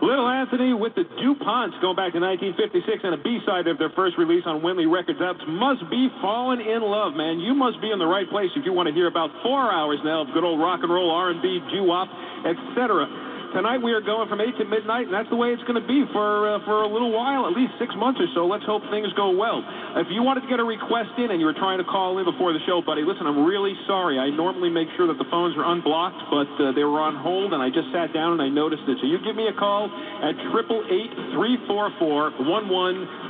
Little Anthony with the DuPonts going back to 1956 and a B-side of their first release on Windley Records. That must be falling in love, man. You must be in the right place if you want to hear about 4 hours now of good old rock and roll, R&B, doo-wop, etc. Tonight we are going from 8 to midnight, and that's the way it's going to be for a little while, at least 6 months or so. Let's hope things go well. If you wanted to get a request in and you were trying to call in before the show, buddy, listen, I'm really sorry. I normally make sure that the phones are unblocked, but they were on hold, and I just sat down and I noticed it. So you give me a call at 888-344-1170.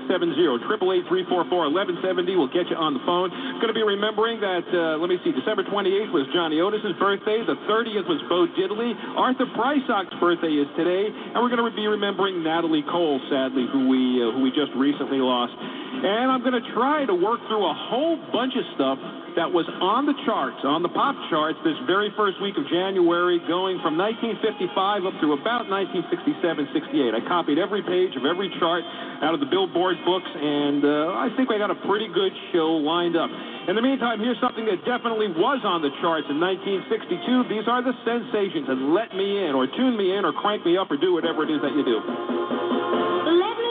888-344-1170 will get you on the phone. Going to be remembering that, December 28th was Johnny Otis' birthday. The 30th was Bo Diddley. Arthur Brysock's birthday is today, and we're going to be remembering Natalie Cole, sadly, who we just recently lost. And I'm going to try to work through a whole bunch of stuff that was on the charts, on the pop charts, this very first week of January, going from 1955 up to about 1967, 68. I copied every page of every chart out of the Billboard books, and I think I got a pretty good show lined up. In the meantime, here's something that definitely was on the charts in 1962. These are the Sensations, and Let Me In, or Tune Me In, or Crank Me Up, or do whatever it is that you do. Let me in,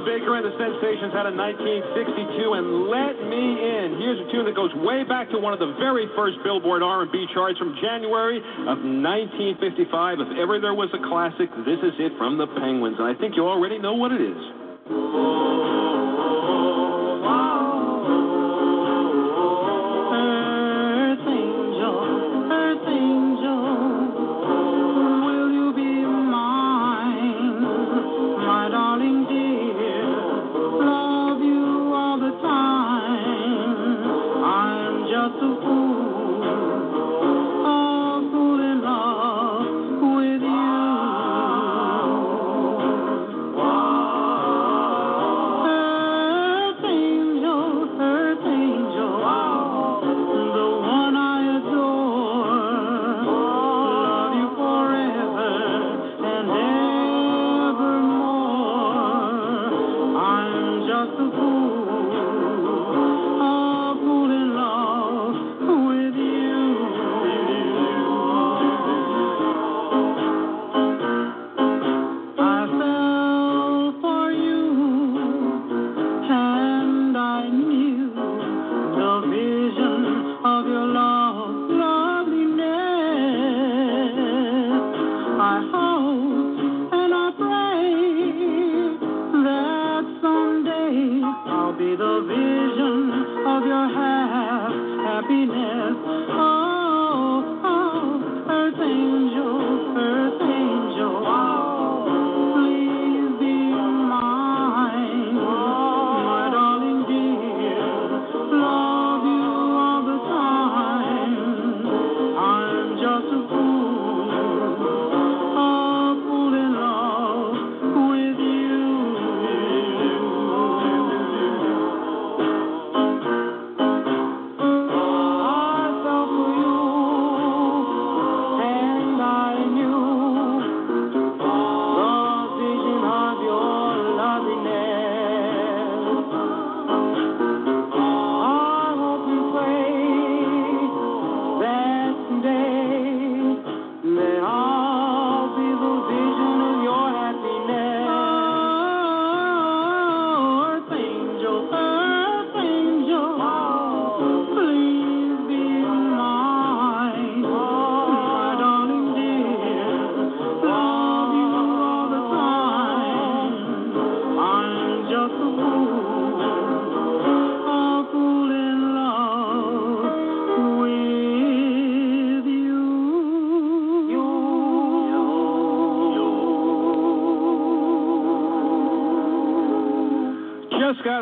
Bubba Baker and the Sensations had a 1962, and Let Me In. Here's a tune that goes way back to one of the very first Billboard R&B charts from January of 1955. If ever there was a classic, this is it from the Penguins, and I think you already know what it is.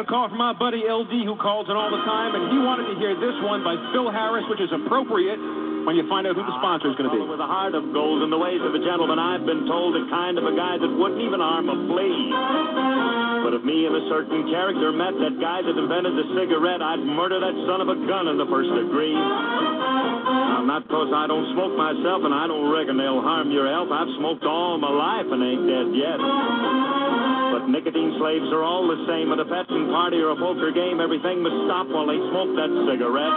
From my buddy LD, who calls in all the time, and he wanted to hear this one by Phil Harris, which is appropriate when you find out who the sponsor is going to be. With a heart of gold and the ways of a gentleman, I've been told the kind of a guy that wouldn't even harm a flea. But if me and a certain character met, that guy that invented the cigarette, I'd murder that son of a gun in the first degree. Now, not because I don't smoke myself, and I don't reckon they'll harm your health. I've smoked all my life and ain't dead yet. But nicotine slaves are all the same. At a petting party or a poker game, everything must stop while they smoke that cigarette.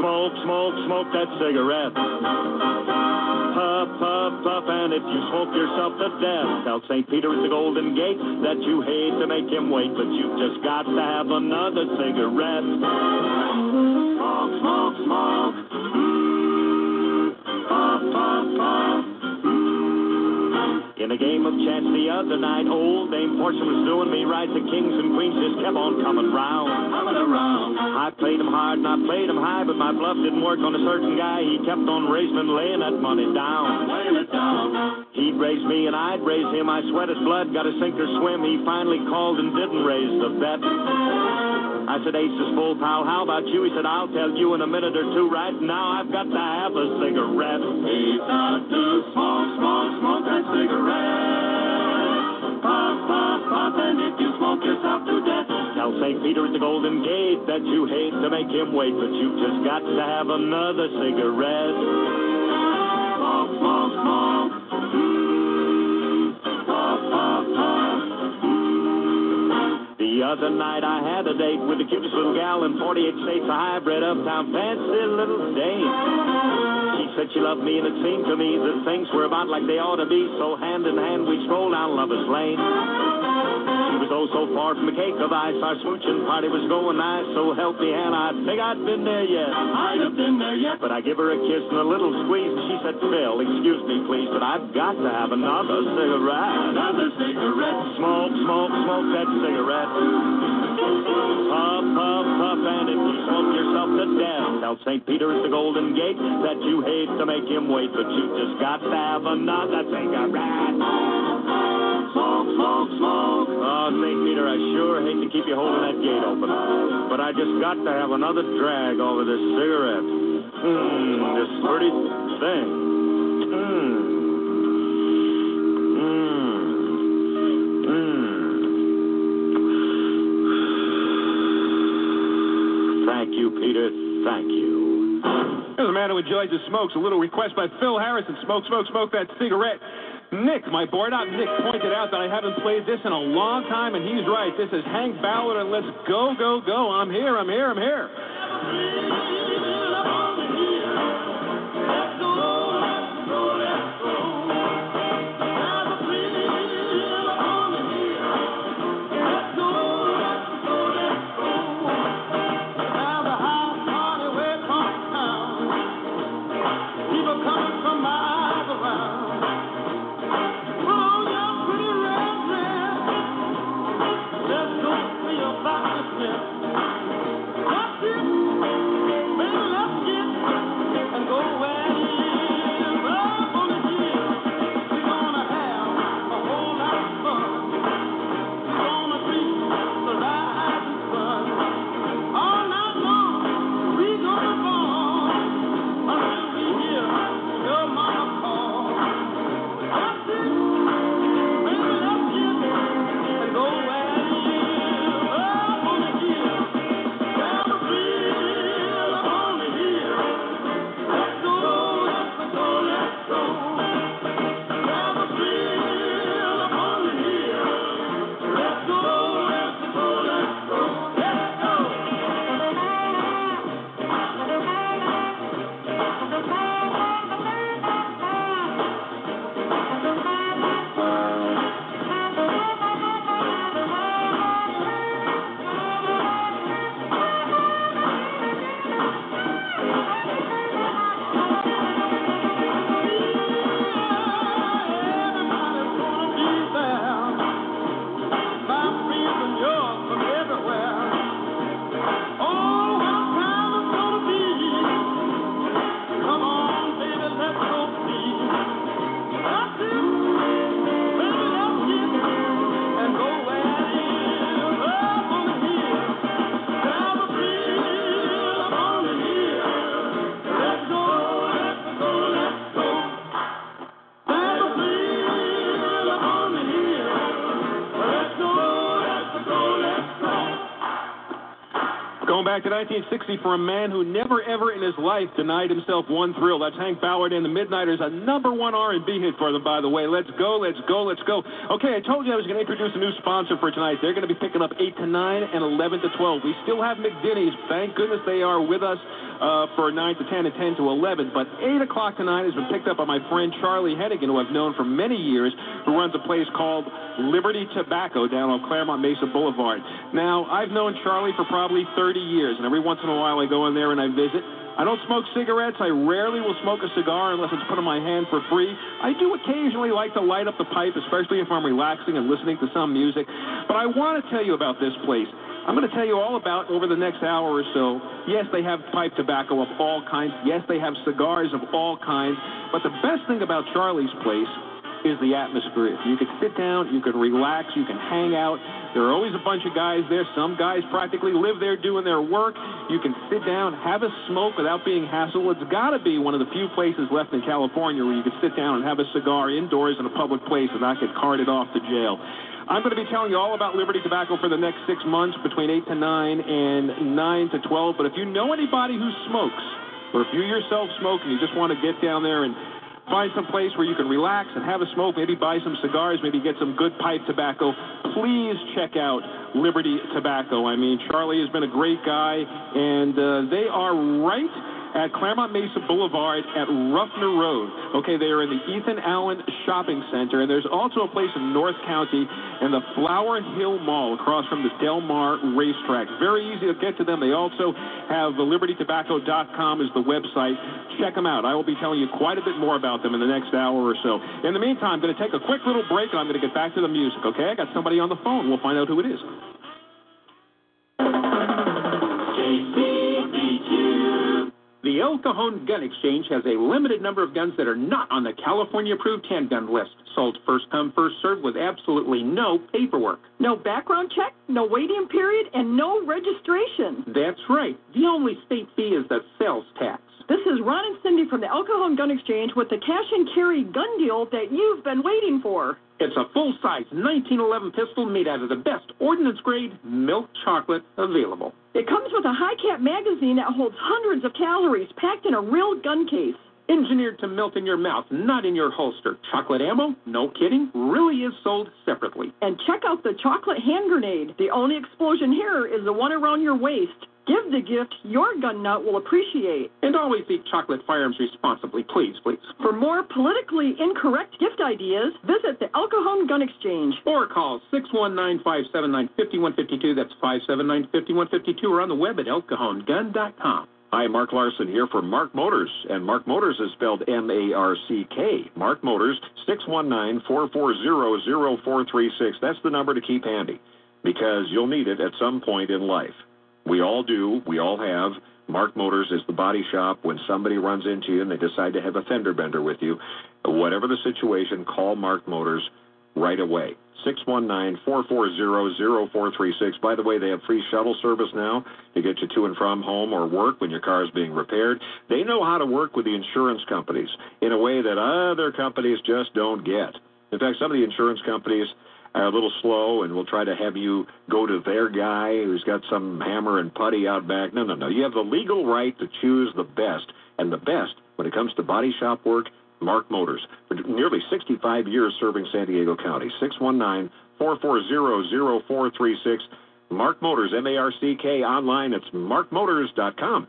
Smoke, smoke, smoke that cigarette. Puff, puff, puff, and if you smoke yourself to death, tell St. Peter at the Golden Gate that you hate to make him wait, but you've just got to have another cigarette. Smoke, smoke, smoke. Puff, puff, puff. In a game of chance the other night, old Dame Fortune was doing me right. The kings and queens just kept on coming round. I played them hard and I played them high, but my bluff didn't work on a certain guy. He kept on raising and laying that money down. He'd raise me and I'd raise him. I sweated blood, got a sink or swim. He finally called and didn't raise the bet. I said, Ace is full, pal, how about you? He said, I'll tell you in a minute or two. Right now I've got to have a cigarette. He's got to smoke, smoke, smoke that cigarette. Puff, puff, puff, and if you smoke yourself to death, tell St. Peter at the Golden Gate that you hate to make him wait, but you've just got to have another cigarette. Smoke, smoke, smoke. Puff, puff, puff. The other night I had a date with the cutest little gal in 48 states, a hybrid uptown fancy little dame. She said she loved me and it seemed to me that things were about like they ought to be, so hand in hand we strolled down Lover's Lane. She We was oh so far from the cake of ice. Our smooching party was going nice. So help me, and I think I'd been there yet. I'd have been there yet. But I give her a kiss and a little squeeze. She said, Phil, excuse me, please, but I've got to have another cigarette. Another cigarette. Smoke, smoke, smoke that cigarette. Puff, puff, puff, and if you smoke yourself to death, tell St. Peter's the Golden Gate that you hate to make him wait, but you just got to have another cigarette. Smoke, smoke, smoke. Oh, St. Peter, I sure hate to keep you holding that gate open, but I just got to have another drag over this cigarette. This pretty thing. Thank you, Peter. Thank you. As a man who enjoys his smokes, a little request by Phil Harrison. Smoke, smoke, smoke that cigarette. Nick, my board op, Nick pointed out that I haven't played this in a long time, and he's right. This is Hank Ballard, and let's go, go, go. I'm here, I'm here, I'm here. Back to 1960 for a man who never ever in his life denied himself one thrill. That's Hank Ballard and the Midnighters, a number one R&B hit for them, by the way. Let's go, let's go, let's go. Okay, I told you I was going to introduce a new sponsor for tonight. They're going to be picking up 8 to 9 and 11 to 12. We still have McDinney's. Thank goodness they are with us for 9 to 10 and 10 to 11. But 8 o'clock tonight has been picked up by my friend Charlie Hennigan, who I've known for many years, who runs a place called Liberty Tobacco down on Claremont Mesa Boulevard. Now, I've known Charlie for probably 30 years, and every once in a while I go in there and I visit. I don't smoke cigarettes. I rarely will smoke a cigar unless it's put in my hand for free. I do occasionally like to light up the pipe, especially if I'm relaxing and listening to some music. But I want to tell you about this place. I'm going to tell you all about over the next hour or so. Yes, they have pipe tobacco of all kinds. Yes, they have cigars of all kinds. But the best thing about Charlie's place is the atmosphere. You can sit down, you can relax, you can hang out. There are always a bunch of guys there. Some guys practically live there doing their work. You can sit down, have a smoke without being hassled. It's got to be one of the few places left in California where you can sit down and have a cigar indoors in a public place and not get carted off to jail. I'm going to be telling you all about Liberty Tobacco for the next 6 months, between 8 to 9 and 9 to 12. But if you know anybody who smokes, or if you yourself smoke and you just want to get down there and find some place where you can relax and have a smoke, maybe buy some cigars, maybe get some good pipe tobacco, please check out Liberty Tobacco. I mean, Charlie has been a great guy, and they are right at Claremont Mesa Boulevard at Ruffner Road. Okay, they are in the Ethan Allen Shopping Center, and there's also a place in North County in the Flower Hill Mall across from the Del Mar Racetrack. Very easy to get to them. They also have the libertytobacco.com is the website. Check them out. I will be telling you quite a bit more about them in the next hour or so. In the meantime, I'm going to take a quick little break, and I'm going to get back to the music, okay? I got somebody on the phone. We'll find out who it is. The El Cajon Gun Exchange has a limited number of guns that are not on the California-approved handgun list. Sold first come, first served with absolutely no paperwork. No background check, no waiting period, and no registration. That's right. The only state fee is the sales tax. This is Ron and Cindy from the El Cajon Gun Exchange with the cash and carry gun deal that you've been waiting for. It's a full-size 1911 pistol made out of the best ordnance-grade milk chocolate available. It comes with a high-cap magazine that holds hundreds of calories packed in a real gun case. Engineered to melt in your mouth, not in your holster. Chocolate ammo, no kidding, really is sold separately. And check out the chocolate hand grenade. The only explosion here is the one around your waist. Give the gift your gun nut will appreciate. And always eat chocolate firearms responsibly, please, please. For more politically incorrect gift ideas, visit the El Cajon Gun Exchange. Or call 619-579-5152. That's 579-5152. Or on the web at elcajongun.com. Hi, Mark Larson here for Mark Motors, and Mark Motors is spelled M-A-R-C-K. Mark Motors, 619-440-0436. That's the number to keep handy, because you'll need it at some point in life. We all do. We all have. Mark Motors is the body shop. When somebody runs into you and they decide to have a fender bender with you, whatever the situation, call Mark Motors right away. 619-440-0436. By the way, they have free shuttle service now to get you to and from home or work when your car is being repaired. They know how to work with the insurance companies in a way that other companies just don't get. In fact, some of the insurance companies are a little slow, and we'll try to have you go to their guy who's got some hammer and putty out back. No, no, no. You have the legal right to choose the best, and the best when it comes to body shop work, Mark Motors. For nearly 65 years serving San Diego County, 619-440-0436. Mark Motors, M-A-R-C-K, online. It's markmotors.com.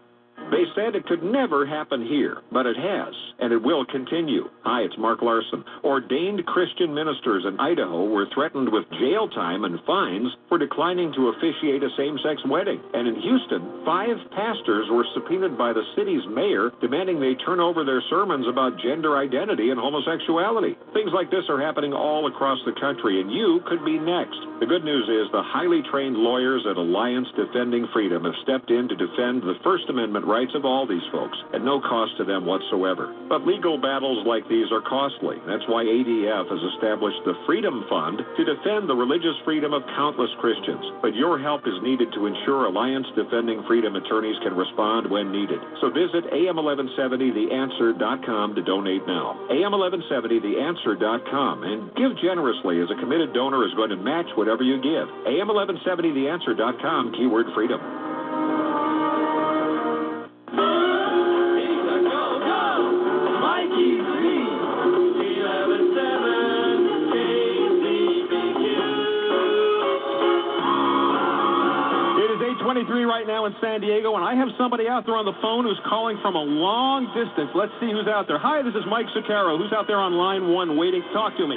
They said it could never happen here, but it has, and it will continue. Hi, it's Mark Larson. Ordained Christian ministers in Idaho were threatened with jail time and fines for declining to officiate a same-sex wedding. And in Houston, 5 pastors were subpoenaed by the city's mayor, demanding they turn over their sermons about gender identity and homosexuality. Things like this are happening all across the country, and you could be next. The good news is the highly trained lawyers at Alliance Defending Freedom have stepped in to defend the First Amendment rights of all these folks at no cost to them whatsoever. But legal battles like these are costly. That's why ADF has established the Freedom Fund to defend the religious freedom of countless Christians. But your help is needed to ensure Alliance Defending Freedom attorneys can respond when needed. So visit AM1170TheAnswer.com to donate now. AM1170TheAnswer.com, and give generously, as a committed donor is going to match whatever you give. AM1170TheAnswer.com, keyword freedom. Right now in San Diego, and I have somebody out there on the phone who's calling from a long distance. Let's see who's out there. Hi, this is Mike Zaccaro. Who's out there on line one waiting? Talk to me.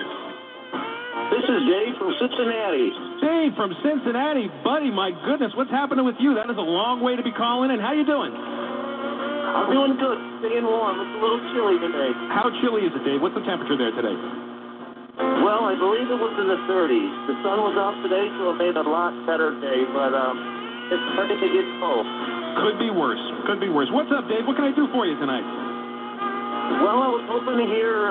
This is Dave from Cincinnati. Dave from Cincinnati, buddy. My goodness, what's happening with you? That is a long way to be calling in. How you doing? I'm doing good. Staying warm. It's a little chilly today. How chilly is it, Dave? What's the temperature there today? Well, I believe it was in the 30s. The sun was out today, so it made a lot better day, but it's starting to get cold. Could be worse. Could be worse. What's up, Dave? What can I do for you tonight? Well, I was hoping to hear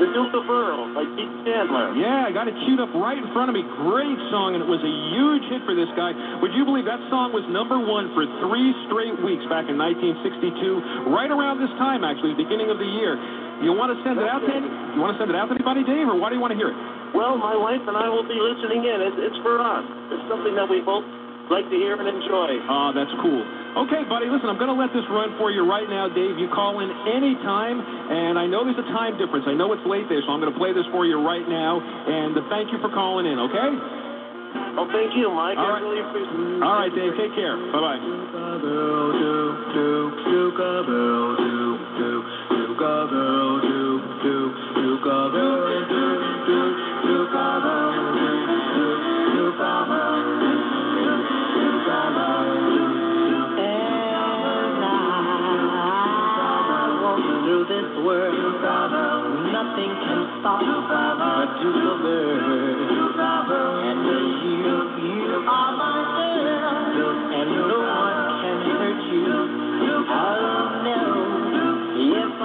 The Duke of Earl by Keith Chandler. Yeah, I got it queued up right in front of me. Great song, and it was a huge hit for this guy. Would you believe that song was #1 for 3 straight weeks back in 1962, right around this time, actually, the beginning of the year. You want to send it out to any, you want to send it out to anybody, Dave, or why do you want to hear it? Well, my wife and I will be listening in. It's for us. It's something that we both like to hear and enjoy. Oh, that's cool. Okay, buddy, listen, I'm going to let this run for you right now, Dave. You call in any time, and I know there's a time difference. I know it's late there, so I'm going to play this for you right now, and thank you for calling in, okay? Oh, thank you, Mike. All right. I really appreciate it. All right, Dave. Take care. Bye-bye. Through this world, nothing can stop but to the bird. And you are my girl, and no one can hurt you. I'll know if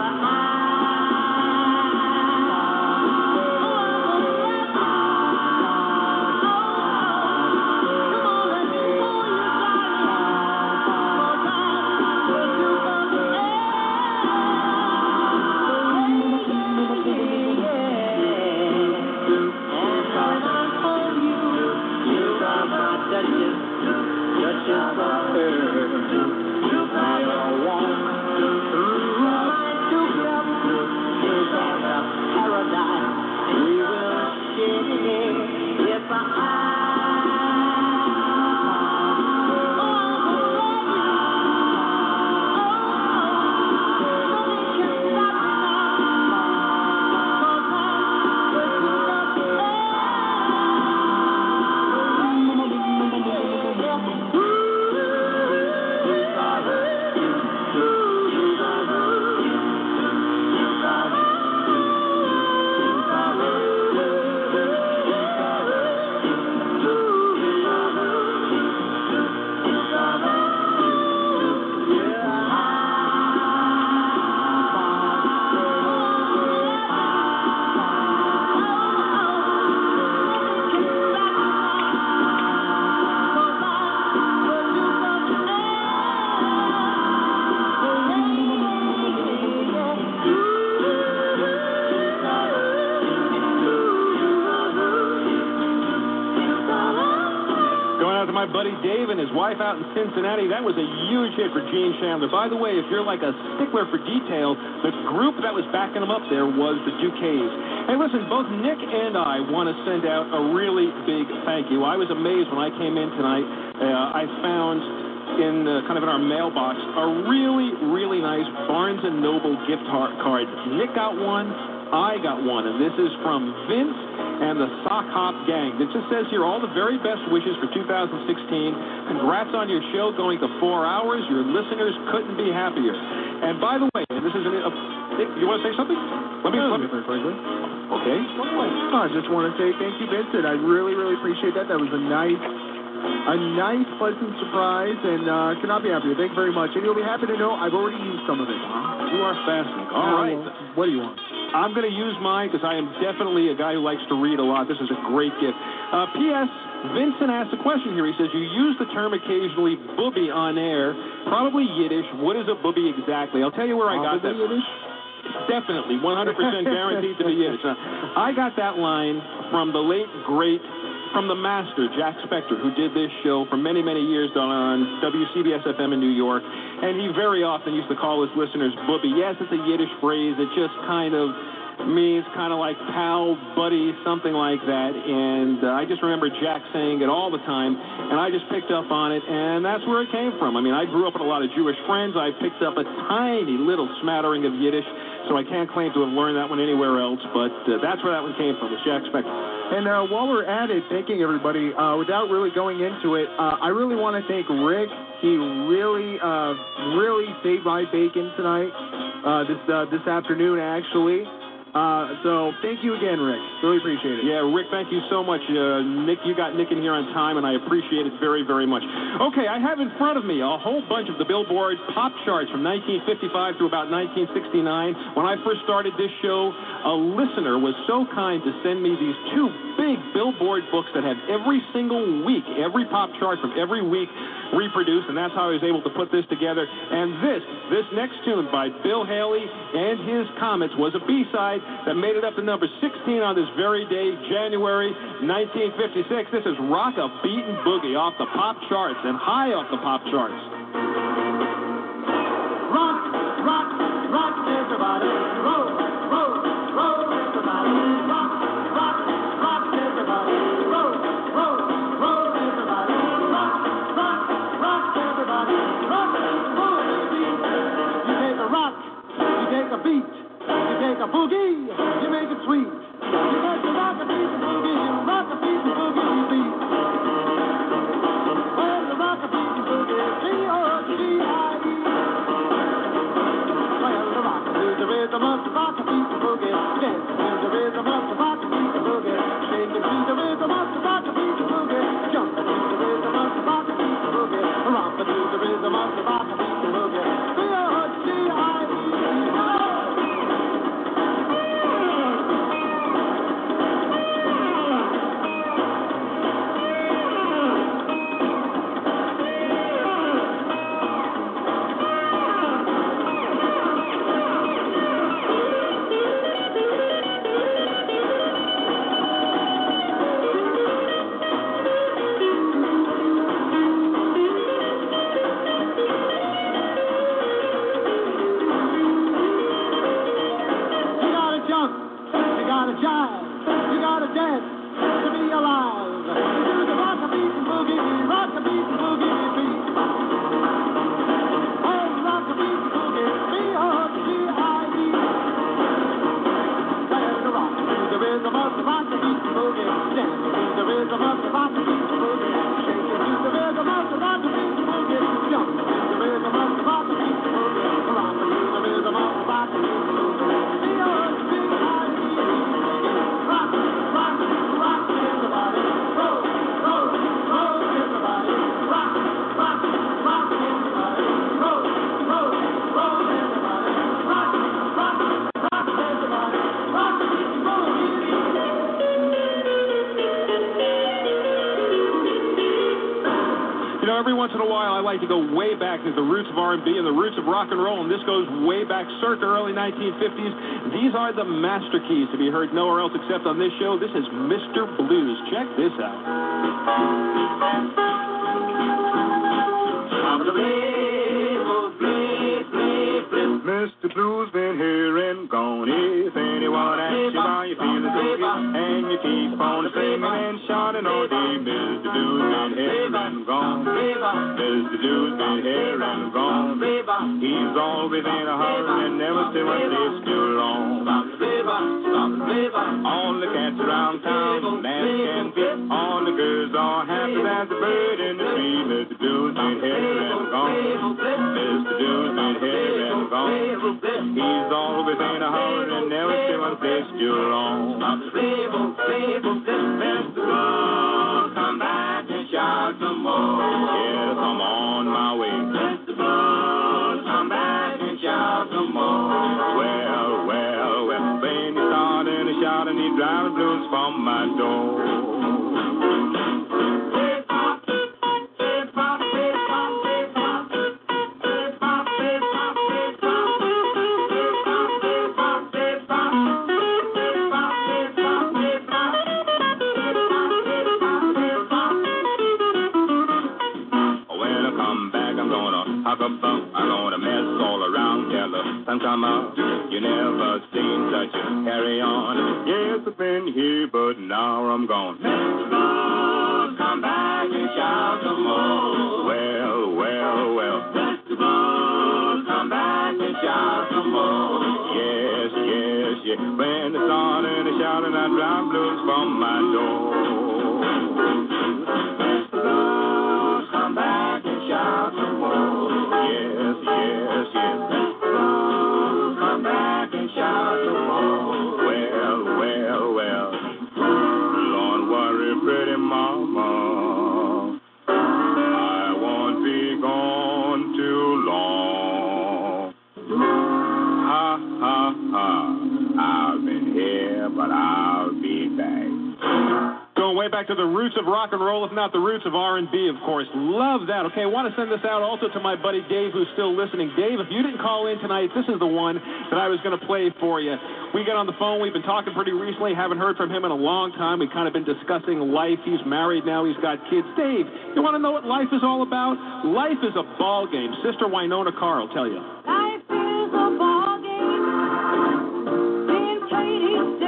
out in Cincinnati. That was a huge hit for Gene Chandler. By the way, if you're like a stickler for detail, the group that was backing him up there was the Duques. Hey, listen, both Nick and I want to send out a really big thank you. I was amazed when I came in tonight. I found in kind of in our mailbox a really, really nice Barnes & Noble gift card. Nick got one, I got one, and this is from Vince and the Sock Hop Gang. It just says here, all the very best wishes for 2016. Congrats on your show going to 4 hours. Your listeners couldn't be happier. And by the way, and this is you want to say something? Let me okay. I just want to say thank you, Vincent. I really, really appreciate that. That was a nice, pleasant surprise, and cannot be happier. Thank you very much. And you'll be happy to know I've already used some of it. You are fascinating. All right. What do you want? I'm going to use mine because I am definitely a guy who likes to read a lot. This is a great gift. P.S. Vincent asked a question here. He says, you use the term occasionally, booby, on air, probably Yiddish. What is a booby exactly? I'll tell you where I got that. Yiddish? Definitely, 100% guaranteed to be Yiddish. I got that line from the late, great, from the master, Jack Spector, who did this show for many, many years on WCBS-FM in New York. And he very often used to call his listeners booby. Yes, it's a Yiddish phrase. It just kind of means kind of like pal, buddy, something like that. And I just remember Jack saying it all the time, and I just picked up on it, and that's where it came from. I mean, I grew up with a lot of Jewish friends. I picked up a tiny little smattering of Yiddish, so I can't claim to have learned that one anywhere else, but that's where that one came from, was Jack Spector. And while we're at it, thanking everybody, without really going into it, I really want to thank Rick. He really, really saved my bacon tonight, this afternoon, actually. So thank you again, Rick. Really appreciate it. Yeah, Rick, thank you so much. Nick, you got Nick in here on time, and I appreciate it very, very much. Okay, I have in front of me a whole bunch of the Billboard pop charts from 1955 to about 1969. When I first started this show, a listener was so kind to send me these two big Billboard books that had every single week, every pop chart from every week reproduced, and that's how I was able to put this together. And this next tune by Bill Haley and his Comets was a B-side that made it up to number 16 on this very day, January 1956. This is Rock a Beatin' Boogie off the pop charts, and high off the pop charts. Rock, rock, rock, everybody. Roll, roll, roll, everybody. Rock, rock, rock, everybody. Roll, roll, roll. Is the roots of R&B and the roots of rock and roll, and this goes way back, circa early 1950s. These are the master keys to be heard nowhere else except on this show. This is Mr. Blues. Check this out. Mr. Blues been here and gone. If anyone asks you why you feeling so good, and you keep on singing and shouting all day, Mr. Blues been here and gone. Mr. Blues been here and gone. He's always in a hurry and never still leaves you alone. All the cats around town laugh and fit. All the girls are happy as a bird in the tree. Mr. Blues been here and gone. Mr. Blues been here and gone. He's always in a hurry and never still a place you alone. Mr. Blues, come back and shout some more. Yes, I'm on my way. Mr. Blues, come back and shout some more. Well, when he started to shout and he driving blues from my door. I'm gonna mess all around, yellow. Sometime out, you never seen such a carry on. Yes, I've been here, but now I'm gone. Mr. Blues, come back and shout some more. Well. Mr. Blues, come back and shout some more. Yes. When the sun and the shouting, I drive blues from my door. Mr. Blues, come back and shout some more. Yes. Blues, come back and shout the blues. Well. Don't worry, pretty mama. I won't be gone too long. Ha. I've been here, but I'll be back. Going way back to the roots of rock and roll, if not the roots of R&B, of course. Love that. Okay, I want to send this out also to my buddy Dave, who's still listening. Dave, if you didn't call in tonight, this is the one that I was going to play for you. We got on the phone. We've been talking pretty recently. Haven't heard from him in a long time. We've kind of been discussing life. He's married now. He's got kids. Dave, you want to know what life is all about? Life is a ball game. Sister Winona Carr will tell you. Life is a ball game being played each day. You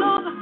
know the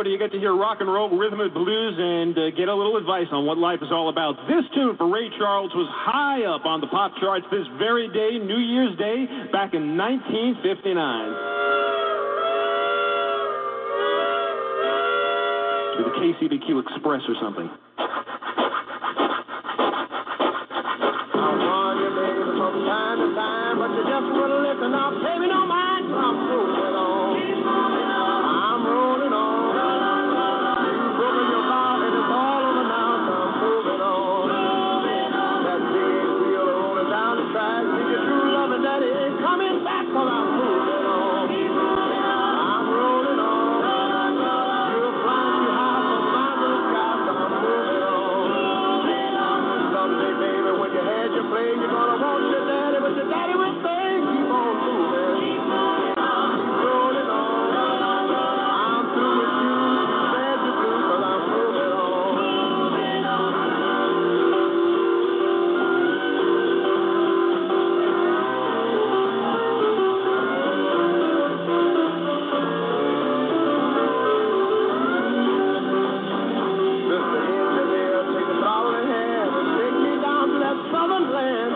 radio do you get to hear rock and roll, rhythm and blues, and get a little advice on what life is all about. This tune for Ray Charles was high up on the pop charts this very day, New Year's Day, back in 1959. The KCBQ Express or something. I'll warn you, baby, from time to time, but you just wouldn't listen up. Baby, no mind, I'm rolling on. Keep rolling on. I'm rolling on. You've broken your body, it's all over now, so I'm moving on. Moving on. That big wheel rolling down the track, see your true love and daddy ain't coming back, so I'm moving on. Keep rolling on. I'm rolling on. You're gonna want your daddy, but your daddy would say, keep on moving. Keep moving on. Keep rolling on. I'm through with you. Said you do, but I'm moving on. Moving on. Sister in the air, take the bottle in hand and take me down to that southern land.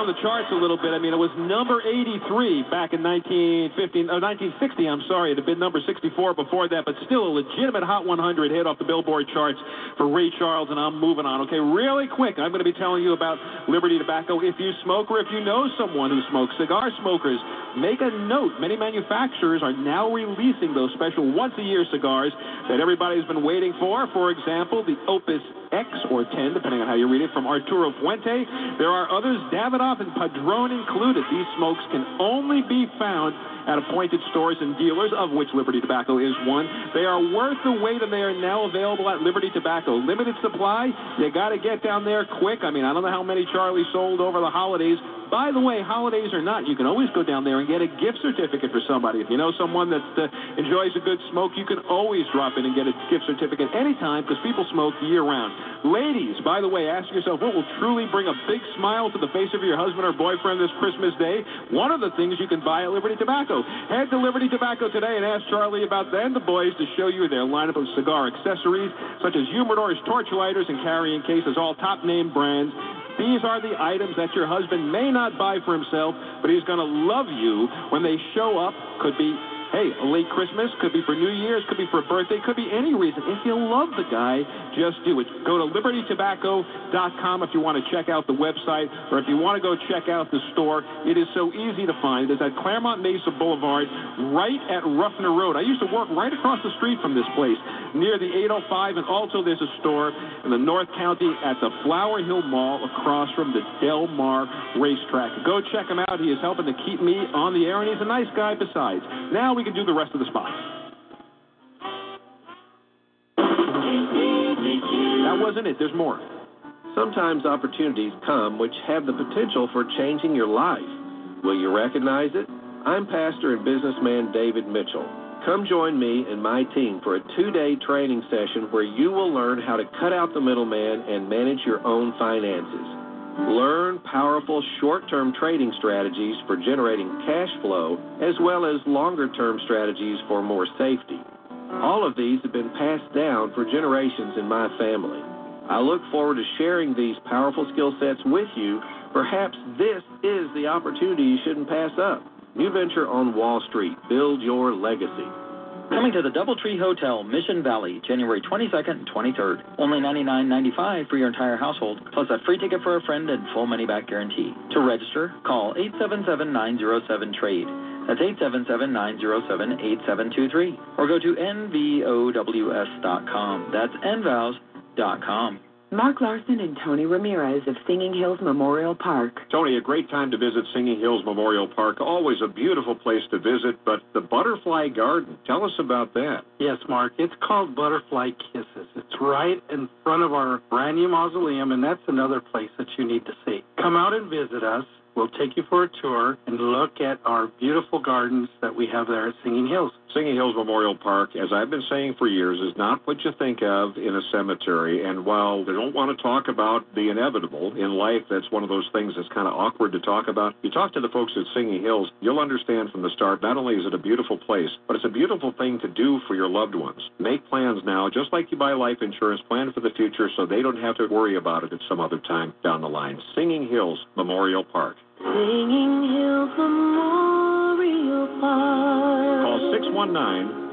The charts a little bit. I mean, it was number 83 back in 1960. I'm sorry, it had been number 64 before that, but still a legitimate Hot 100 hit off the Billboard charts for Ray Charles. And I'm moving on. Okay, really quick, I'm going to be telling you about Liberty Tobacco. If you smoke or if you know someone who smokes, cigar smokers, make a note. Many manufacturers are now releasing those special once-a-year cigars that everybody's been waiting for. For example, the Opus X or 10, depending on how you read it, from Arturo Fuente. There are others, Davidoff and Padron included. These smokes can only be found at appointed stores and dealers, of which Liberty Tobacco is one. They are worth the wait, and they are now available at Liberty Tobacco. Limited supply. You got to get down there quick. I mean, I don't know how many Charlie sold over the holidays. By the way, holidays or not, you can always go down there and get a gift certificate for somebody. If you know someone that enjoys a good smoke, you can always drop in and get a gift certificate anytime, because people smoke year-round. Ladies, by the way, ask yourself what will truly bring a big smile to the face of your husband or boyfriend this Christmas Day. One of the things you can buy at Liberty Tobacco. Head to Liberty Tobacco today and ask Charlie about them, the boys, to show you their lineup of cigar accessories, such as humidors, torch lighters, and carrying cases, all top-name brands. These are the items that your husband may not buy for himself, but he's going to love you when they show up. Could be, hey, a late Christmas, could be for New Year's, could be for a birthday, could be any reason. If you love the guy, just do it. Go to libertytobacco.com if you want to check out the website, or if you want to go check out the store. It is so easy to find. It is at Claremont Mesa Boulevard, right at Ruffner Road. I used to work right across the street from this place, near the 805, and also there's a store in the North County at the Flower Hill Mall across from the Del Mar Racetrack. Go check him out. He is helping to keep me on the air, and he's a nice guy besides. Now we can do the rest of the spots. That wasn't it. There's more. Sometimes opportunities come which have the potential for changing your life. Will you recognize it? I'm pastor and businessman David Mitchell. Come join me and my team for a 2-day training session where you will learn how to cut out the middleman and manage your own finances. Learn powerful short-term trading strategies for generating cash flow, as well as longer-term strategies for more safety. All of these have been passed down for generations in my family. I look forward to sharing these powerful skill sets with you. Perhaps this is the opportunity you shouldn't pass up. New venture on Wall Street. Build your legacy. Coming to the Doubletree Hotel, Mission Valley, January 22nd and 23rd. Only $99.95 for your entire household, plus a free ticket for a friend and full money-back guarantee. To register, call 877-907-TRADE. That's 877-907-8723. Or go to nvows.com. That's nvows.com. Mark Larson and Tony Ramirez of Singing Hills Memorial Park. Tony, a great time to visit Singing Hills Memorial Park. Always a beautiful place to visit, but the Butterfly Garden, tell us about that. Yes, Mark. It's called Butterfly Kisses. It's right in front of our brand new mausoleum, and that's another place that you need to see. Come out and visit us. We'll take you for a tour and look at our beautiful gardens that we have there at Singing Hills. Singing Hills Memorial Park, as I've been saying for years, is not what you think of in a cemetery. And while they don't want to talk about the inevitable in life, that's one of those things that's kind of awkward to talk about. You talk to the folks at Singing Hills, you'll understand from the start, not only is it a beautiful place, but it's a beautiful thing to do for your loved ones. Make plans now, just like you buy life insurance, plan for the future so they don't have to worry about it at some other time down the line. Singing Hills Memorial Park. Singing Hills Memorial Park. Call 619-444-3000.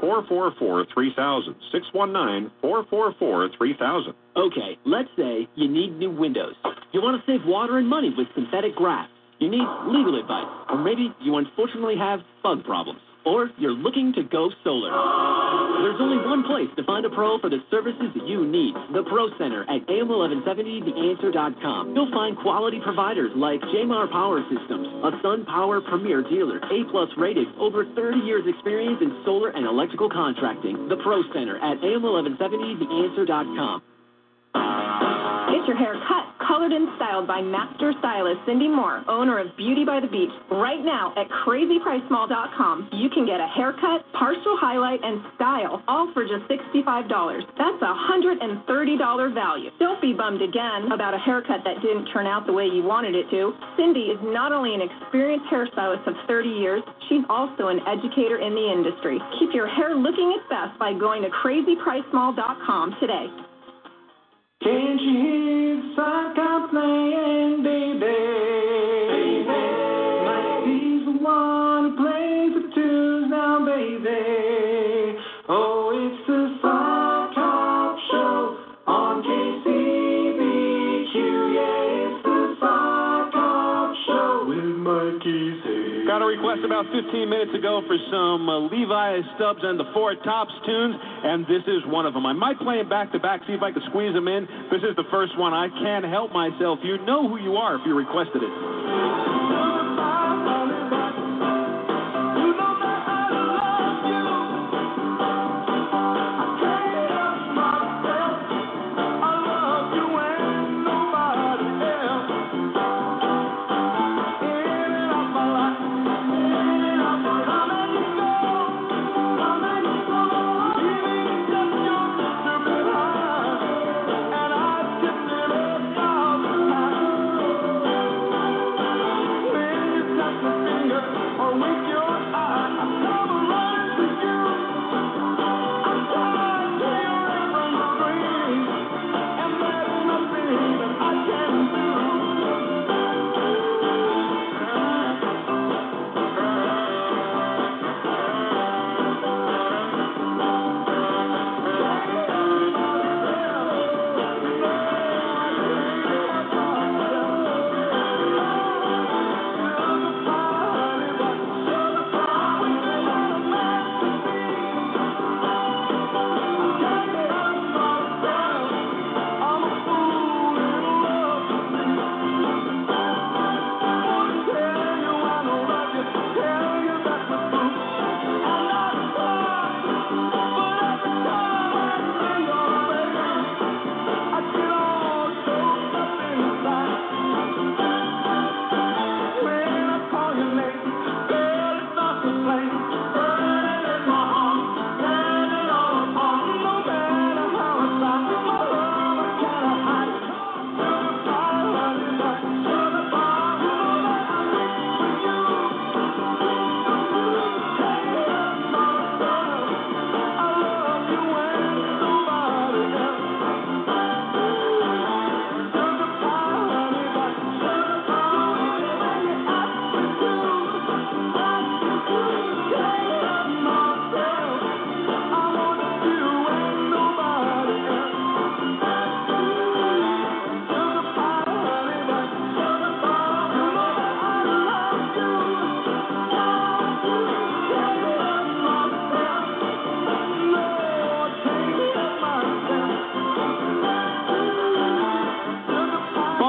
619-444-3000. Okay, let's say you need new windows. You want to save water and money with synthetic grass. You need legal advice. Or maybe you unfortunately have bug problems. Or you're looking to go solar. There's only one place to find a pro for the services that you need. The Pro Center at AM1170TheAnswer.com. You'll find quality providers like Jamar Power Systems, a Sun Power premier dealer, A-plus rated, over 30 years experience in solar and electrical contracting. The Pro Center at AM1170TheAnswer.com. Get your hair cut, colored, and styled by master stylist Cindy Moore, owner of Beauty by the Beach. Right now at crazypricemall.com, you can get a haircut, partial highlight, and style, all for just $65. That's a $130 value. Don't be bummed again about a haircut that didn't turn out the way you wanted it to. Cindy is not only an experienced hairstylist of 30 years, she's also an educator in the industry. Keep your hair looking its best by going to crazypricemall.com today. Can't you hear the psycho playing, baby? Baby, like he's the one who plays the tunes now, baby. Oh, it's the Psycho Show on KCBQ. Yeah, it's the Psycho Show with Mikey Z. Got a request about 15 minutes ago for some Levi Stubbs and the Four Tops tunes. And this is one of them. I might play them back-to-back, see if I can squeeze them in. This is the first one. I can't help myself. You know who you are if you requested it.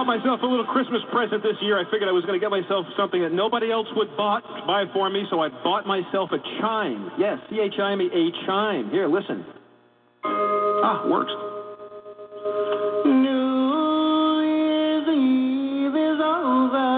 myself a little Christmas present this year. I figured I was going to get myself something that nobody else would buy for me, so I bought myself a chime. Yes, C-H-I-M-E, a chime. Here, listen. Ah, works. New Year's Eve is over.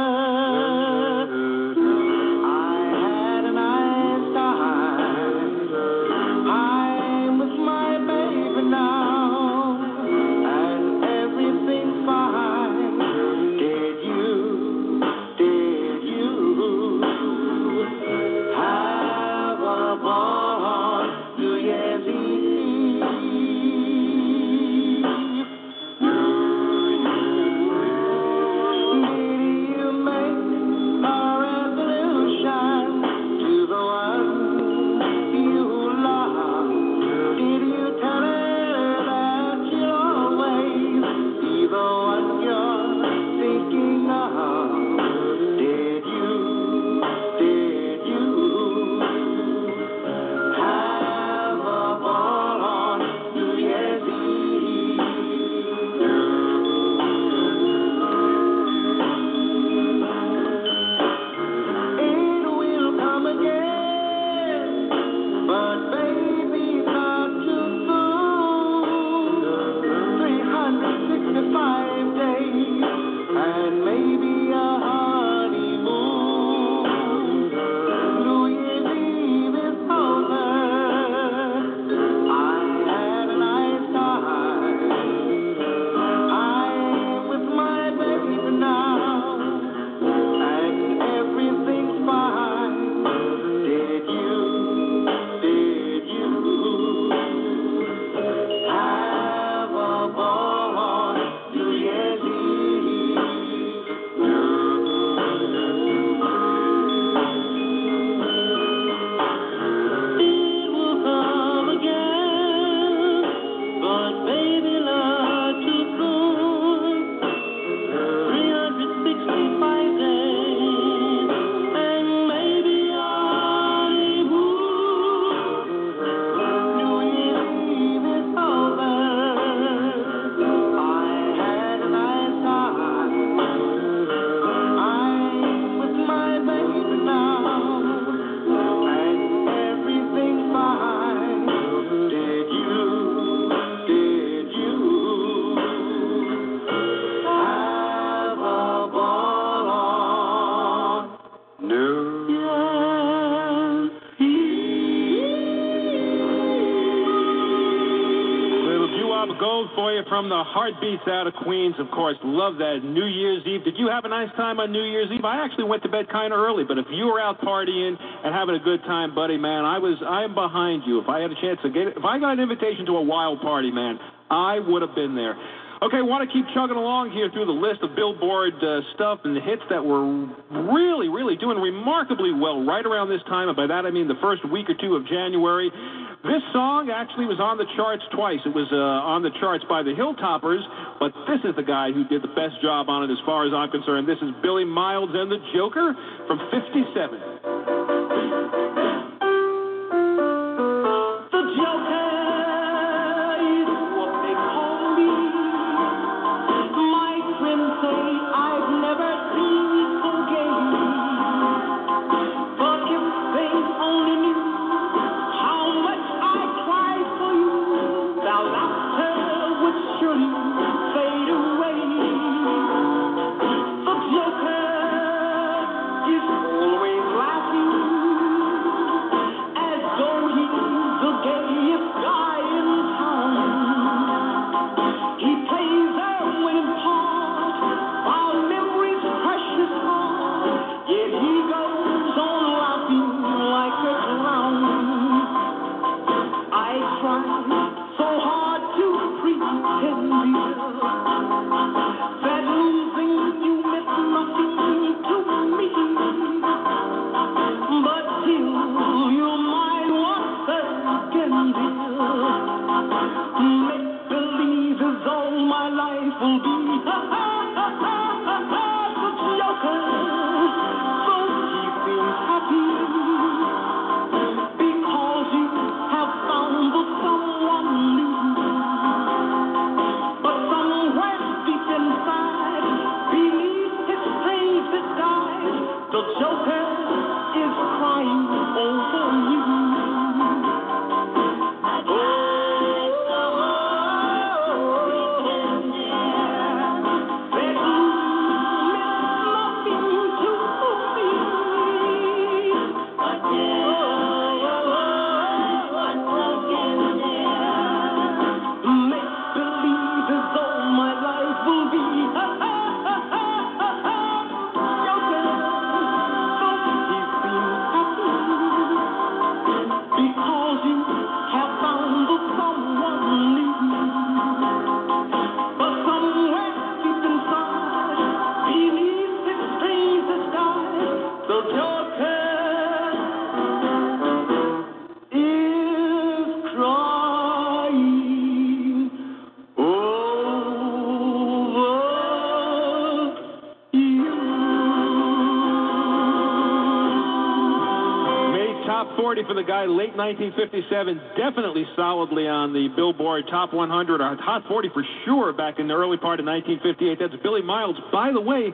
From the Heartbeats out of Queens, of course, love that. New Year's Eve. Did you have a nice time on New Year's Eve? I actually went to bed kind of early, but if you were out partying and having a good time, buddy, man, I'm behind you. If I had a chance to get it, if I got an invitation to a wild party, man, I would have been there. Okay, want to keep chugging along here through the list of Billboard stuff and the hits that were really, really doing remarkably well right around this time, and by that I mean the first week or two of January. This song actually was on the charts twice. It was on the charts by the Hilltoppers, but this is the guy who did the best job on it as far as I'm concerned. This is Billy Myles and the Joker from '57. Someone new, but somewhere deep inside 40 for the guy, late 1957, definitely solidly on the Billboard Top 100, or Hot 40 for sure back in the early part of 1958. That's Billy Myles. By the way,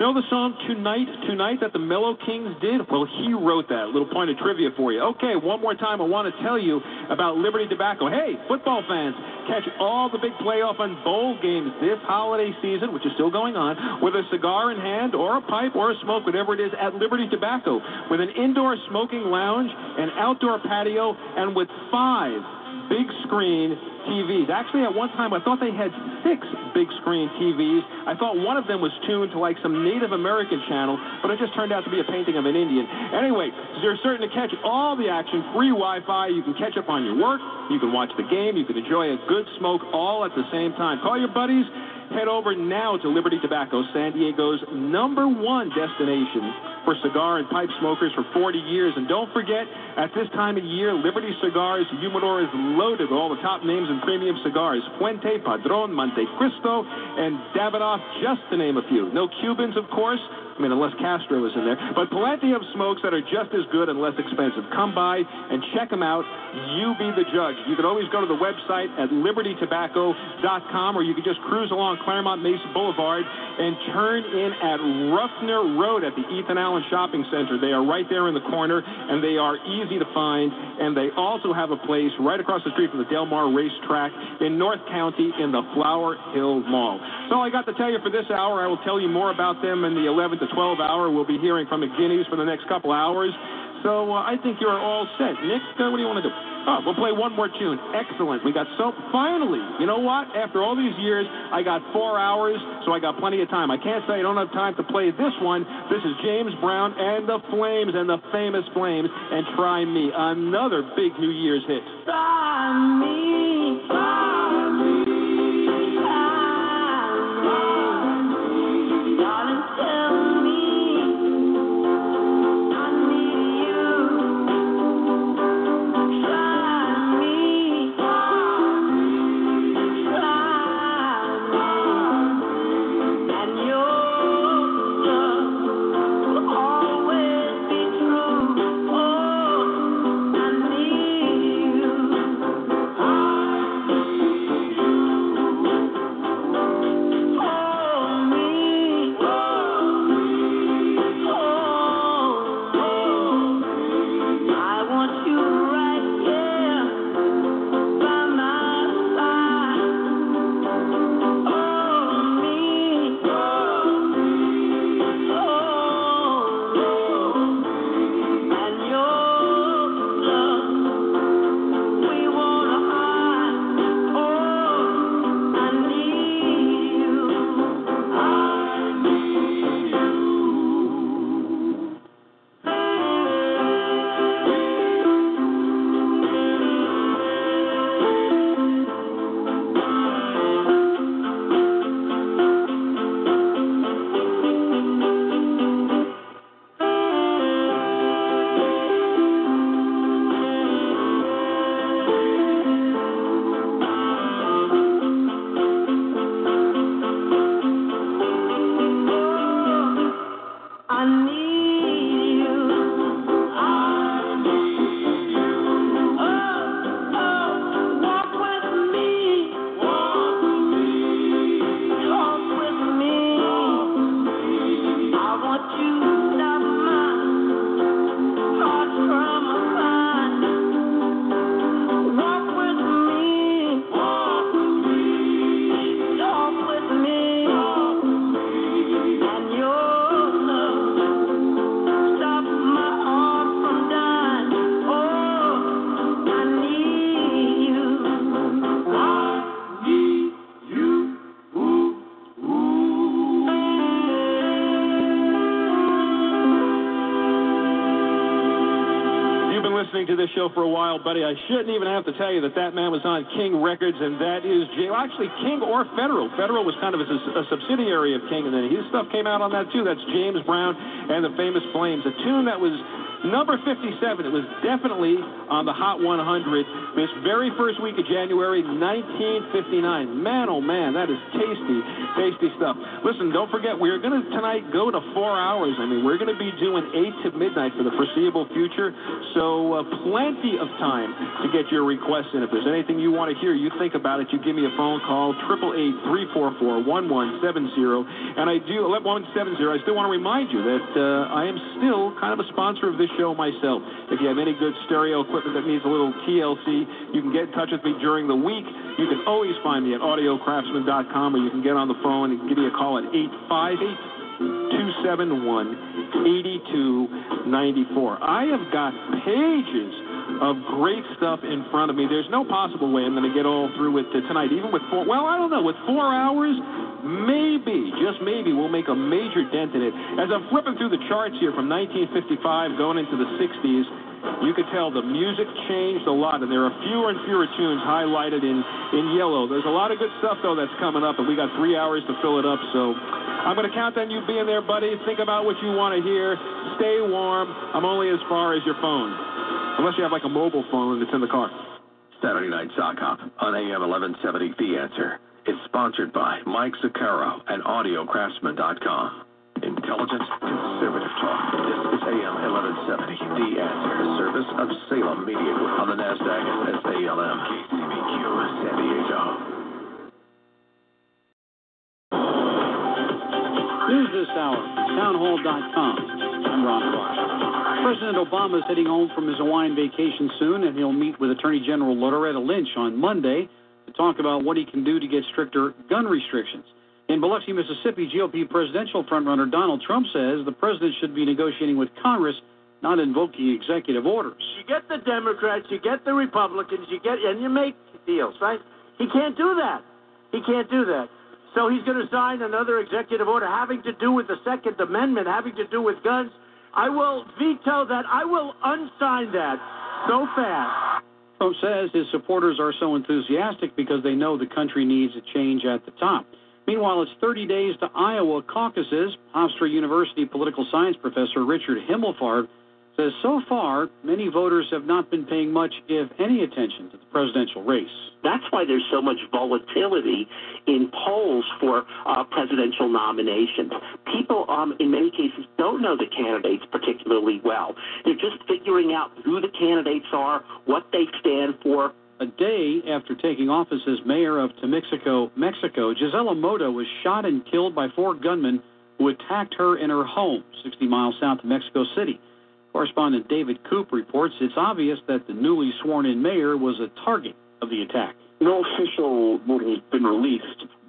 know the song Tonight, Tonight that the Mellow Kings did? Well, he wrote that. A little point of trivia for you. Okay, one more time, I want to tell you about Liberty Tobacco. Hey, football fans, catch all the big playoff and bowl games this holiday season, which is still going on, with a cigar in hand or a pipe or a smoke, whatever it is, at Liberty Tobacco, with an indoor smoking lounge, an outdoor patio, and with 5 big screen TVs. Actually, at one time, I thought they had 6 big screen TVs. I thought one of them was tuned to like some Native American channel, but it just turned out to be a painting of an Indian. Anyway, you're certain to catch all the action, free Wi-Fi. You can catch up on your work. You can watch the game. You can enjoy a good smoke all at the same time. Call your buddies. Head over now to Liberty Tobacco, San Diego's #1 destination for cigar and pipe smokers for 40 years. And don't forget, at this time of year, Liberty Cigars humidor is loaded with all the top names in premium cigars. Fuente, Padron, Monte Cristo, and Davidoff, just to name a few. No Cubans, of course. I mean, unless Castro is in there. But plenty of smokes that are just as good and less expensive. Come by and check them out. You be the judge. You can always go to the website at libertytobacco.com, or you can just cruise along Claremont Mesa Boulevard and turn in at Ruffner Road at the Ethan Allen Shopping Center. They are right there in the corner, and they are easy to find. And they also have a place right across the street from the Del Mar Racetrack in North County in the Flower Hill Mall. That's all I got to tell you for this hour. I will tell you more about them in the 11th. 12 hour. We'll be hearing from McDinney's for the next couple hours. So I think you're all set. Nick, what do you want to do? Oh, we'll play one more tune. Excellent. We got so finally, you know what? After all these years, I got 4 hours, so I got plenty of time. I can't say I don't have time to play this one. This is James Brown and the Flames and the Famous Flames and Try Me. Another big New Year's hit. Try me, try me. This show for a while, buddy. I shouldn't even have to tell you that man was on King Records, and that is actually King or Federal. Federal was kind of a subsidiary of King, and then his stuff came out on that too. That's James Brown and the Famous Flames, a tune that was Number 57, it was definitely on the Hot 100 this very first week of January, 1959. Man, oh man, that is tasty, tasty stuff. Listen, don't forget, we're going to tonight go to 4 hours. I mean, we're going to be doing 8 to midnight for the foreseeable future, so plenty of time to get your requests in. If there's anything you want to hear, you think about it, you give me a phone call, 888-344-1170, and I do, 1170, I still want to remind you that I am still kind of a sponsor of this show myself. If you have any good stereo equipment that needs a little TLC, you can get in touch with me during the week. You can always find me at audiocraftsman.com, or you can get on the phone and give me a call at 858-271-8294. I have got pages of great stuff in front of me. There's no possible way I'm going to get all through with tonight, even with four. Well, I don't know. With 4 hours, maybe, just maybe, we'll make a major dent in it. As I'm flipping through the charts here from 1955 going into the 60s, you could tell the music changed a lot, and there are fewer and fewer tunes highlighted in yellow. There's a lot of good stuff, though, that's coming up, and we got 3 hours to fill it up, so I'm going to count on you being there, buddy. Think about what you want to hear. Stay warm. I'm only as far as your phone, unless you have, like, a mobile phone that's in the car. Saturday Night Sock Hop on AM1170 The Answer is sponsored by Mike Zaccaro and AudioCraftsman.com. Intelligent, conservative talk. This is AM1170, The Answer, a service of Salem Media Group on the NASDAQ as ALM, KCBQ, San Diego. News this hour, townhall.com. I'm Ron Clark. President Obama is heading home from his Hawaiian vacation soon, and he'll meet with Attorney General Loretta Lynch on Monday to talk about what he can do to get stricter gun restrictions. In Biloxi, Mississippi, GOP presidential frontrunner Donald Trump says the president should be negotiating with Congress, not invoking executive orders. You get the Democrats, you get the Republicans, and you make deals, right? He can't do that. He can't do that. So he's going to sign another executive order having to do with the Second Amendment, having to do with guns. I will veto that. I will unsign that so fast. Trump says his supporters are so enthusiastic because they know the country needs a change at the top. Meanwhile, it's 30 days to Iowa caucuses. Hofstra University political science professor Richard Himmelfarb says so far, many voters have not been paying much, if any, attention to the presidential race. That's why there's so much volatility in polls for presidential nominations. People, in many cases, don't know the candidates particularly well. They're just figuring out who the candidates are, what they stand for. A day after taking office as mayor of Temixco, Mexico, Gisela Mota was shot and killed by four gunmen who attacked her in her home, 60 miles south of Mexico City. Correspondent David Koop reports it's obvious that the newly sworn-in mayor was a target of the attack. No official motive has been released,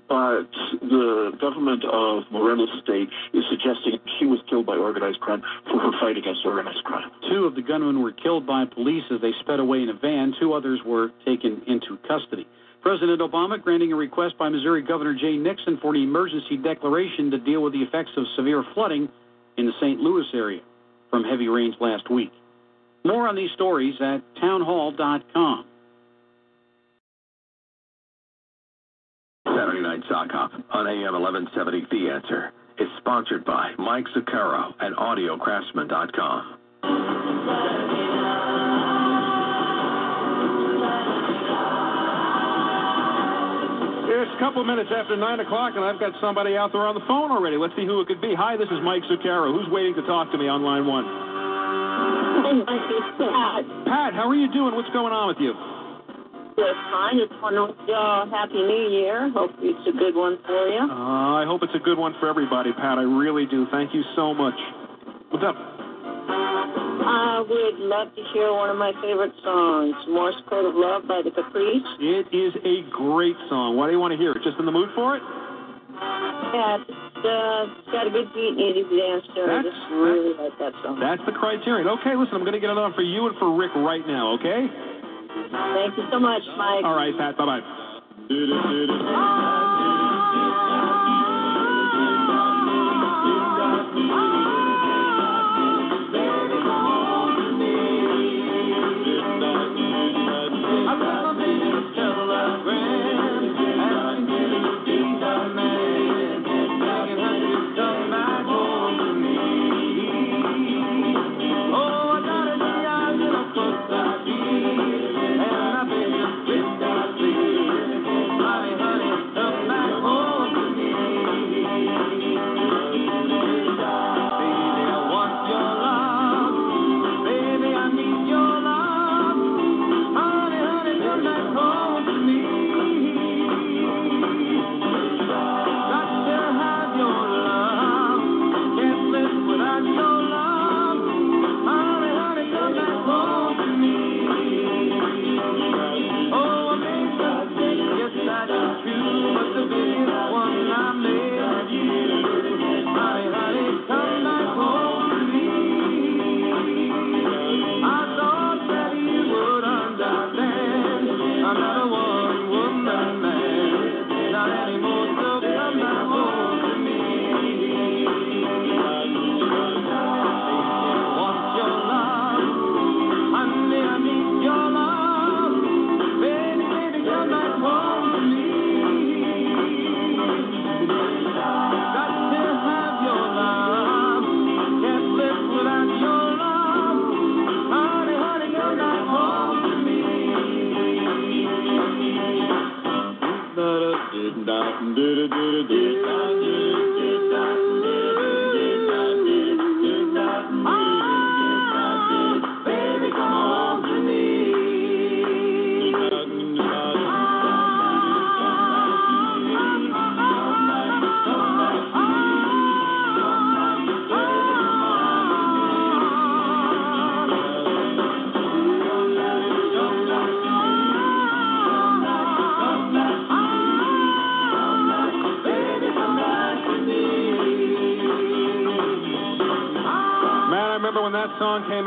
but the government of Morelos State is suggesting she was killed by organized crime for her fight against organized crime. Two of the gunmen were killed by police as they sped away in a van. Two others were taken into custody. President Obama granting a request by Missouri Governor Jay Nixon for an emergency declaration to deal with the effects of severe flooding in the St. Louis area from heavy rains last week. More on these stories at townhall.com. Saturday Night Sock Hop on AM1170 The Answer is sponsored by Mike Zaccaro and AudioCraftsman.com. It's a couple minutes after 9 o'clock, and I've got somebody out there on the phone already. Let's see who it could be. Hi, this is Mike Zaccaro. Who's waiting to talk to me on line one? Hey, Mike, it's Pat. Pat, how are you doing? What's going on with you? Yes, I just want to wish you all a happy new year. Hope it's a good one for you. I hope it's a good one for everybody, Pat. I really do. Thank you so much. What's up? I would love to hear one of my favorite songs, Morse Code of Love by The Capris. It is a great song. Why do you want to hear it? Just in the mood for it? Yeah, it's got a good beat and easy to dance to. I just really like that song. That's the criterion. Okay, listen, I'm going to get it on for you and for Rick right now, okay? Thank you so much, Mike. All right, Pat. Bye-bye.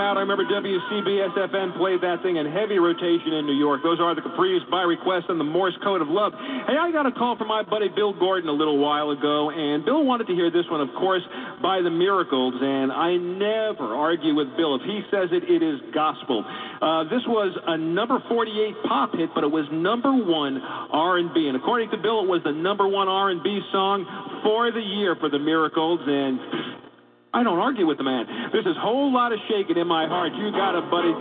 I remember WCBS-FM played that thing in heavy rotation in New York. Those are the Capris by request on the Morse Code of Love. Hey, I got a call from my buddy Bill Gordon a little while ago, and Bill wanted to hear this one, of course, by The Miracles, and I never argue with Bill. If he says it, it is gospel. This was a number 48 pop hit, but it was number one R&B, and according to Bill, it was the number one R&B song for the year for The Miracles, and I don't argue with the man. There's this whole lot of shaking in my heart. You got it, buddy.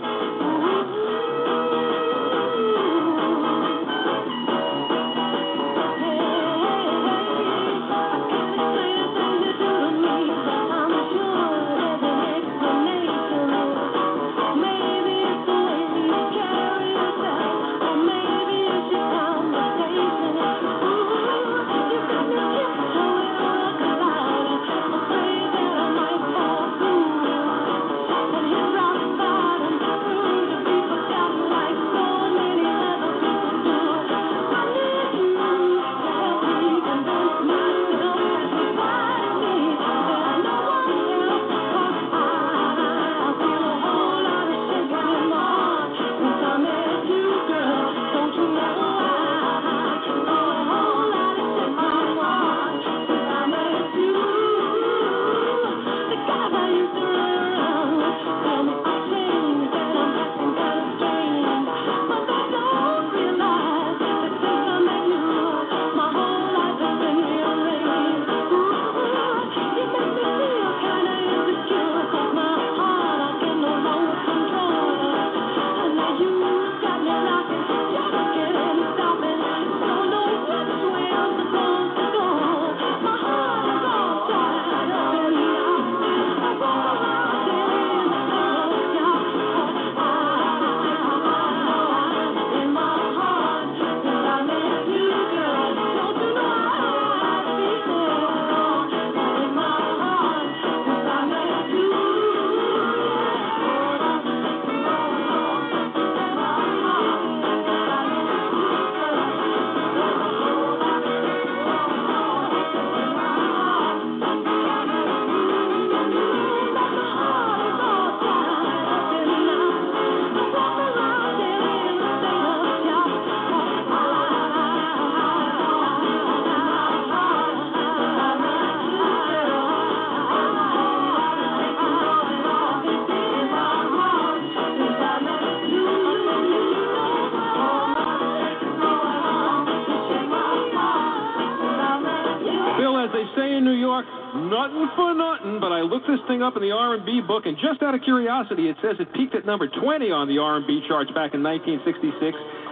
Up in the R&B book, and just out of curiosity, it says it peaked at number 20 on the R&B charts back in 1966.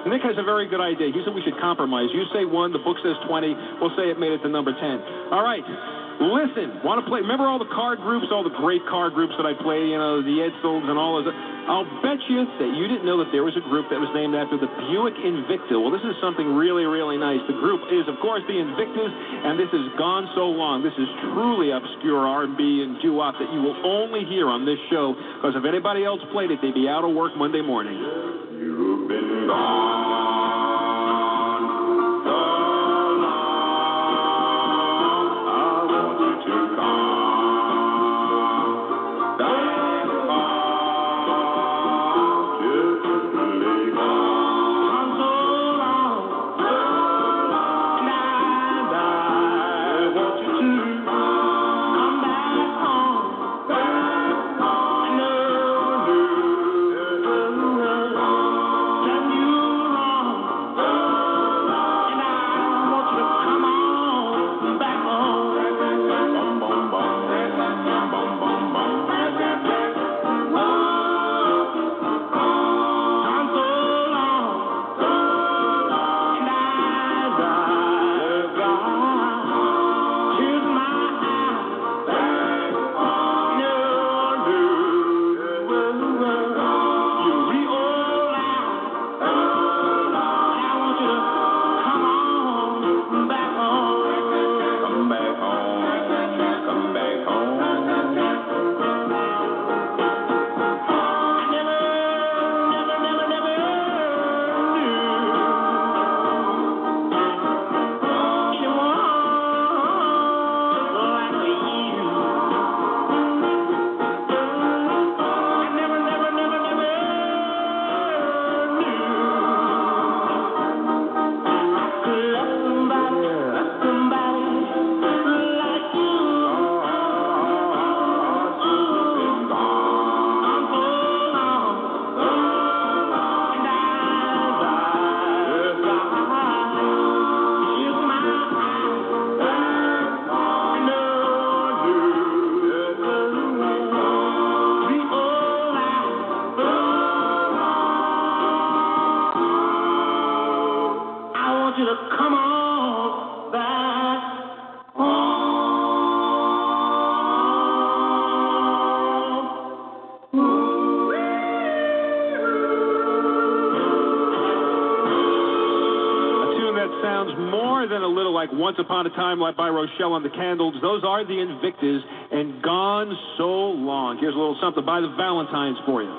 Nick has a very good idea. He said we should compromise. You say 1, the book says 20, we'll say it made it to number 10. All right, listen, want to play, remember all the car groups, all the great car groups that I play, you know, the Edsels and all those. I'll bet you that you didn't know that there was a group that was named after the Buick Invicta. Well, this is something really, really nice. The group is, of course, the Invictus, and this is Gone So Long. This is truly obscure R&B and doo-wop that you will only hear on this show, because if anybody else played it, they'd be out of work Monday morning. You've been gone. Once Upon a Time by Rochelle on the Candles. Those are the Invictus and Gone So Long. Here's a little something by The Valentines for you.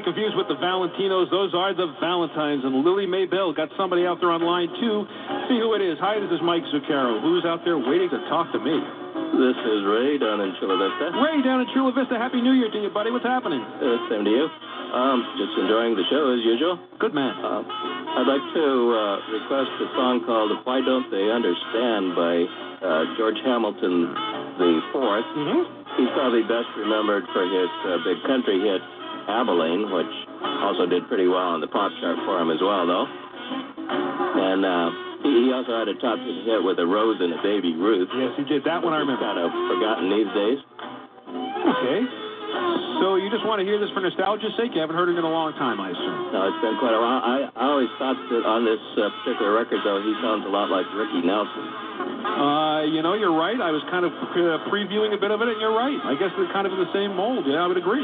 Confused with the Valentinos, those are the Valentines. And Lily Maybell got somebody out there online too. See who it is. Hi, this is Mike Zaccaro. Who's out there waiting to talk to me? This is Ray down in Chula Vista. Ray down in Chula Vista. Happy New Year to you, buddy. What's happening? Same to you. Just enjoying the show as usual. Good man. I'd like to request a song called "Why Don't They Understand" by George Hamilton IV. Mm-hmm. He's probably best remembered for his big country hit Abilene, which also did pretty well on the pop chart for him as well, though. And he also had a top hit with "A Rose and a Baby Ruth." Yes, he did. That one I remember. Kind of forgotten these days. Okay. So you just want to hear this for nostalgia's sake? You haven't heard it in a long time, I assume. No, it's been quite a while. I always thought that on this particular record, though, he sounds a lot like Ricky Nelson. You know, you're right. I was kind of previewing a bit of it, and you're right. I guess they're kind of in the same mold. Yeah, I would agree.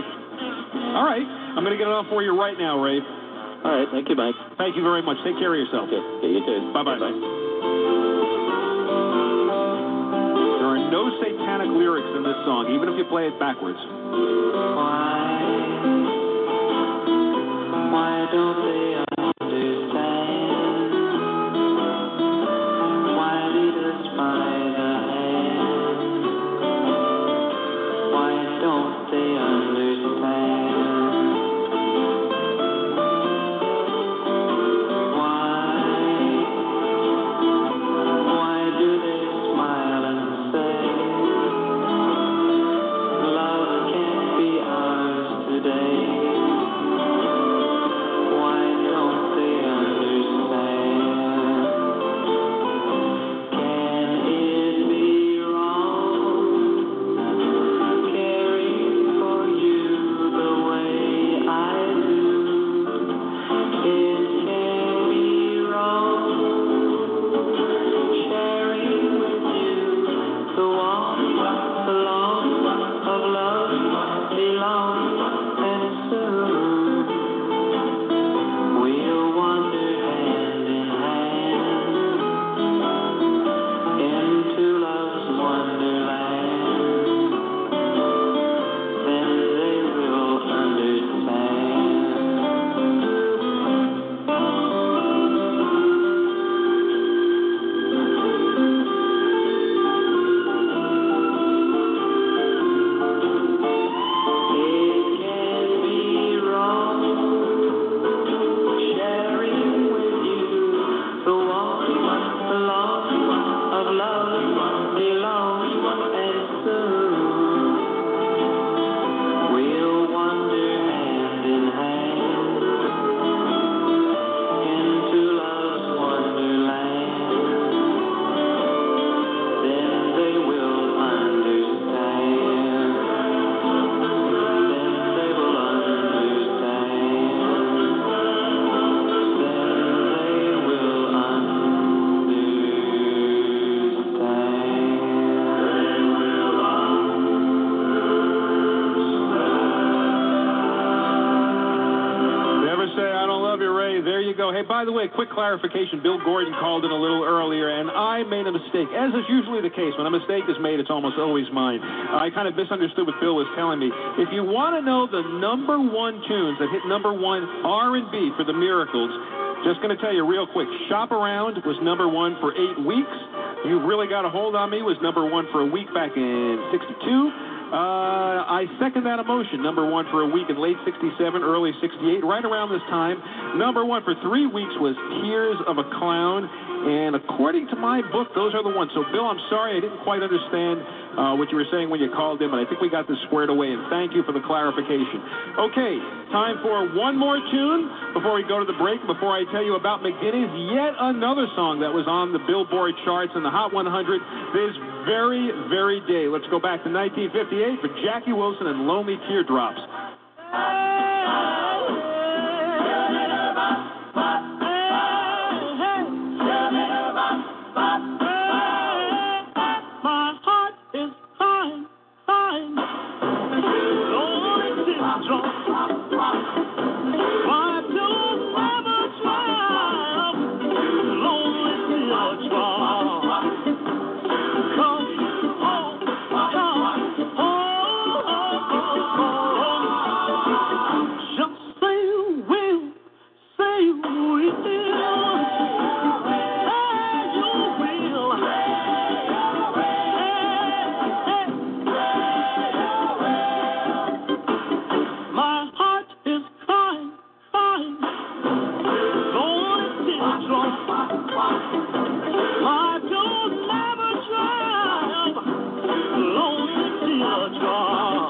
All right. I'm going to get it on for you right now, Ray. All right. Thank you, Mike. Thank you very much. Take care of yourself. Okay. Yeah, you too. Bye-bye. Bye-bye. There are no satanic lyrics in this song, even if you play it backwards. Why don't they understand? Why lead us by the hand? Why don't they understand? Love you, Ray. There you go. Hey, by the way, quick clarification. Bill Gordon called in a little earlier, and I made a mistake, as is usually the case. When a mistake is made, it's almost always mine. I kind of misunderstood what Bill was telling me. If you want to know the number one tunes that hit number one R&B for The Miracles, just going to tell you real quick, Shop Around was number one for 8 weeks. You Really Got a Hold on Me was number one for a week back in 62. I Second That Emotion, number one for a week in late 67, early 68, right around this time. Number one for 3 weeks was Tears of a Clown, and according to my book, those are the ones. So, Bill, I'm sorry I didn't quite understand what you were saying when you called in, but I think we got this squared away, and thank you for the clarification. Okay, time for one more tune before we go to the break, before I tell you about McDinney's, yet another song that was on the Billboard charts in the Hot 100 this very, very day. Let's go back to 1950. For Jackie Wilson and Lonely Teardrops. My heart is fine, fine. Lonely teardrops. Why don't you ever try? Lonely teardrops.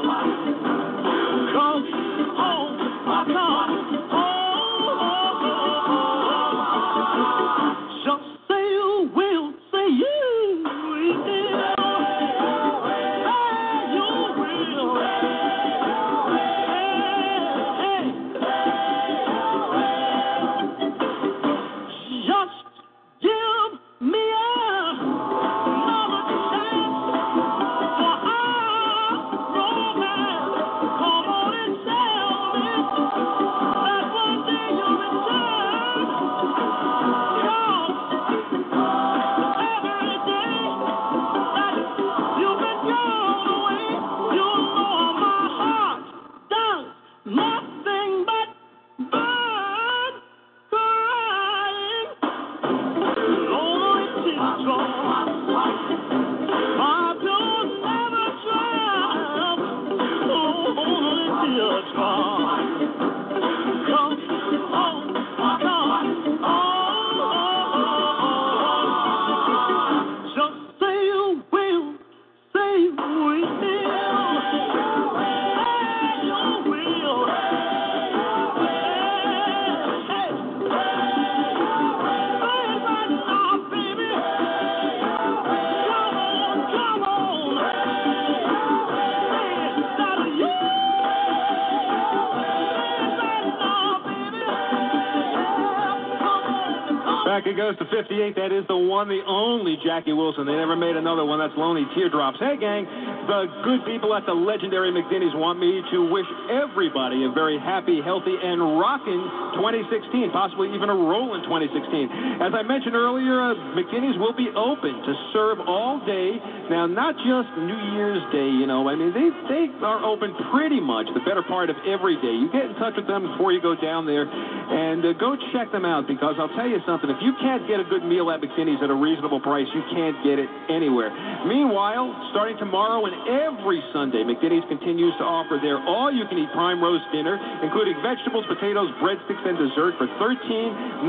Goes to 58. That is the one, the only Jackie Wilson. They never made another one. That's Lonely Teardrops. Hey, gang, the good people at the legendary McDinney's want me to wish everybody a very happy, healthy, and rocking 2016, possibly even a rolling 2016. As I mentioned earlier, McDinney's will be open to serve all day. Now, not just New Year's Day, you know. I mean, they are open pretty much the better part of every day. You get in touch with them before you go down there, and go check them out, because I'll tell you something. If you can't get a good meal at McDinney's at a reasonable price, you can't get it anywhere. Meanwhile, starting tomorrow and every Sunday, McDinney's continues to offer their all-you-can-eat prime roast dinner, including vegetables, potatoes, breadsticks, and dessert for $13.95.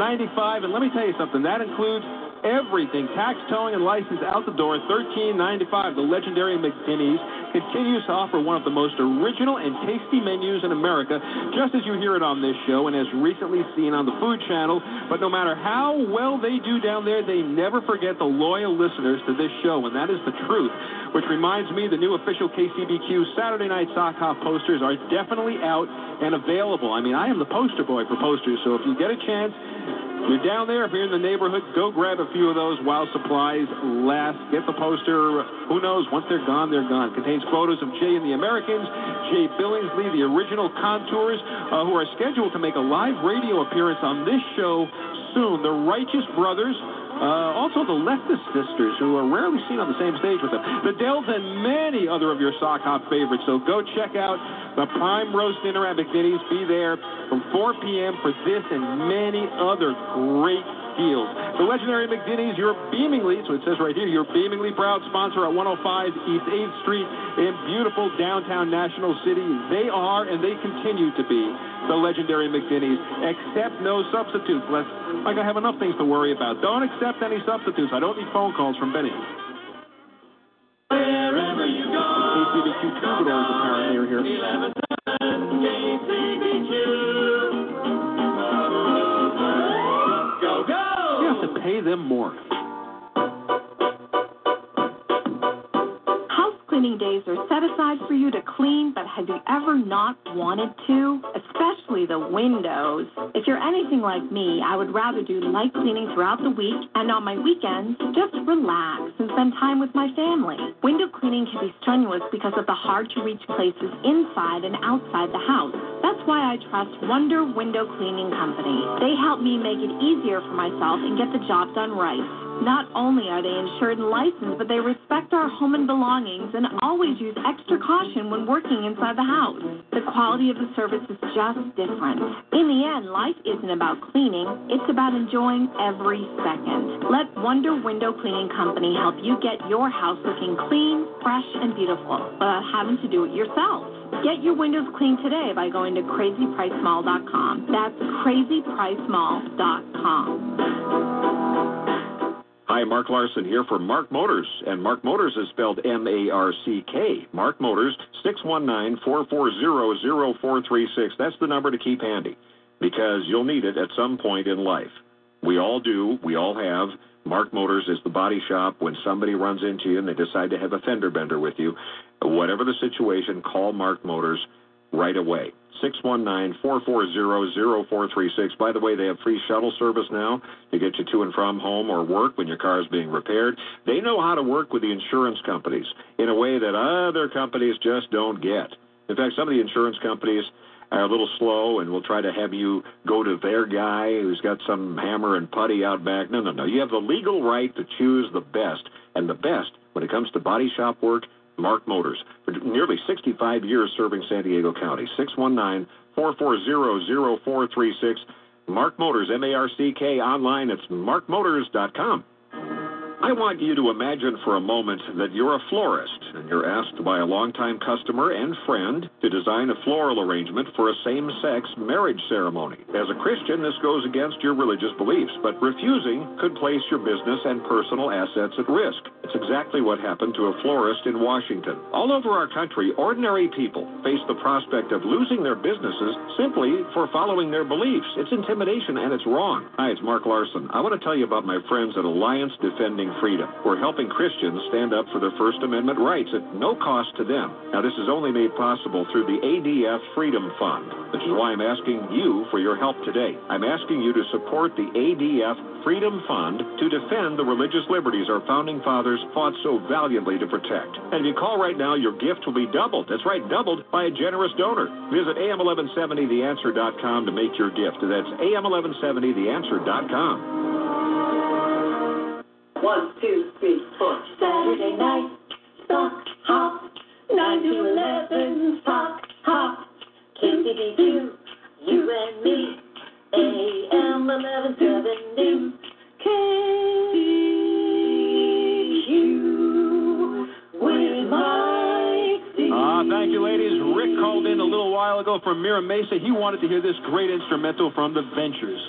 And let me tell you something, that includes everything, tax, towing, and license out the door, $13.95. The legendary McDinney's continues to offer one of the most original and tasty menus in America, just as you hear it on this show and as recently seen on the Food Channel. But no matter how well they do down there, they never forget the loyal listeners to this show, and that is the truth. which reminds me the new official KCBQ Saturday Night Sock Hop posters are definitely out and available. I mean, I am the poster boy for posters, so if you get a chance, you're down there, if you're in the neighborhood, go grab a few of those while supplies last. Get the poster. Who knows? Once they're gone, they're gone. Contains photos of Jay and the Americans, Jay Billingsley, the original Contours, who are scheduled to make a live radio appearance on this show soon. The Righteous Brothers. Also the Leftist Sisters, who are rarely seen on the same stage with them. The Dells and many other of your sock hop favorites. So go check out the Prime Roast Dinner at McDinney's. Be there from 4 p.m. for this and many other great deals. The legendary McDinney's, your beamingly, so it says right here, your beamingly proud sponsor at 105 East 8th Street in beautiful downtown National City. They are and they continue to be the legendary McDinney's. Accept no substitutes. I have enough things to worry about. Don't accept any substitutes. I don't need phone calls from Benny. Wherever you go, KCBQ Troubadours apparently are here. 11, KCBQ. Go, go! You have to pay them more. Cleaning days are set aside for you to clean, but have you ever not wanted to? Especially the windows. If you're anything like me, I would rather do light cleaning throughout the week, and on my weekends, just relax and spend time with my family. Window cleaning can be strenuous because of the hard-to-reach places inside and outside the house. That's why I trust Wonder Window Cleaning Company. They help me make it easier for myself and get the job done right. Not only are they insured and licensed, but they respect our home and belongings and always use extra caution when working inside the house. The quality of the service is just different. In the end, life isn't about cleaning. It's about enjoying every second. Let Wonder Window Cleaning Company help you get your house looking clean, fresh, and beautiful without having to do it yourself. Get your windows cleaned today by going to crazypricemall.com. That's crazypricemall.com. Hi, Mark Larson here for Mark Motors, and Mark Motors is spelled M-A-R-C-K. Mark Motors, 619-440-0436. That's the number to keep handy, because you'll need it at some point in life. We all do. We all have. Mark Motors is the body shop. When somebody runs into you and they decide to have a fender bender with you, whatever the situation, call Mark Motors right away. 619-440-0436. By the way, they have free shuttle service now to get you to and from home or work when your car is being repaired. They know how to work with the insurance companies in a way that other companies just don't get. In fact, some of the insurance companies are a little slow and will try to have you go to their guy who's got some hammer and putty out back. No. You have the legal right to choose the best, and the best when it comes to body shop work, Mark Motors, for nearly 65 years serving San Diego County. 619-440-0436. Mark Motors, M-A-R-C-K, online. It's markmotors.com. I want you to imagine for a moment that you're a florist and you're asked by a longtime customer and friend to design a floral arrangement for a same-sex marriage ceremony. As a Christian, this goes against your religious beliefs, but refusing could place your business and personal assets at risk. It's exactly what happened to a florist in Washington. All over our country, ordinary people face the prospect of losing their businesses simply for following their beliefs. It's intimidation and it's wrong. Hi, it's Mark Larson. I want to tell you about my friends at Alliance Defending Freedom. We're helping Christians stand up for their First Amendment rights at no cost to them. Now, this is only made possible through the ADF Freedom Fund, which is why I'm asking you for your help today. I'm asking you to support the ADF Freedom Fund to defend the religious liberties our founding fathers fought so valiantly to protect. And if you call right now, your gift will be doubled. That's right, doubled by a generous donor. Visit AM1170TheAnswer.com to make your gift. That's AM1170TheAnswer.com. 1, 2, 3, 4. Saturday night, sock hop, 9 to 11, sock hop. KCBQ, you and me, AM 1170, KCBQ with Mike Z. Thank you, ladies. Rick called in a little while ago from Mira Mesa. He wanted to hear this great instrumental from The Ventures.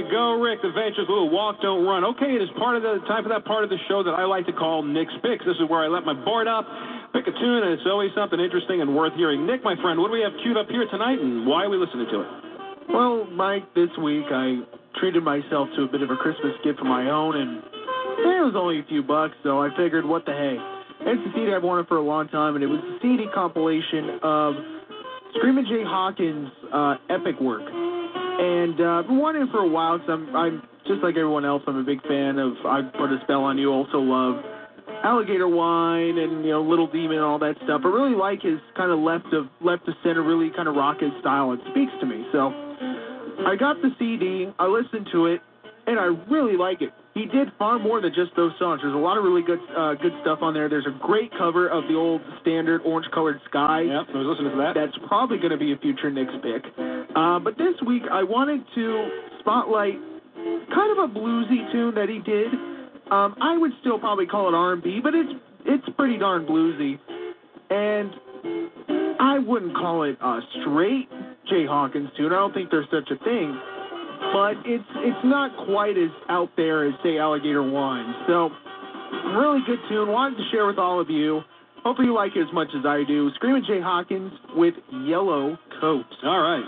you go, Rick. The Venture's little walk, don't run. Okay, it is part of the time for that part of the show that I like to call Nick's Picks. This is where I let my board up, pick a tune, and it's always something interesting and worth hearing. Nick, my friend, what do we have queued up here tonight, and why are we listening to it? Well, Mike, this week I treated myself to a bit of a Christmas gift of my own, and it was only a few bucks, so I figured, what the hey. It's a CD I've wanted for a long time, and it was a CD compilation of Screamin' Jay Hawkins' epic work. And I've been wanting it for a while, because I'm just like everyone else, I'm a big fan of I Put a Spell on You, also love Alligator Wine and, you know, Little Demon and all that stuff. I really like his kind of left of center, really kind of rocket style. It speaks to me. So I got the CD, I listened to it, and I really like it. He did far more than just those songs. There's a lot of really good stuff on there. There's a great cover of the old standard Orange-Colored Sky. Yep, I was listening to that. That's probably going to be a future Nick's pick. But this week, I wanted to spotlight kind of a bluesy tune that he did. I would still probably call it R&B, but it's pretty darn bluesy. And I wouldn't call it a straight Jay Hawkins tune. I don't think there's such a thing. But it's not quite as out there as, say, Alligator Wine. So, really good tune. Wanted to share with all of you. Hopefully you like it as much as I do. Screamin' Jay Hawkins with Yellow Coat. All right.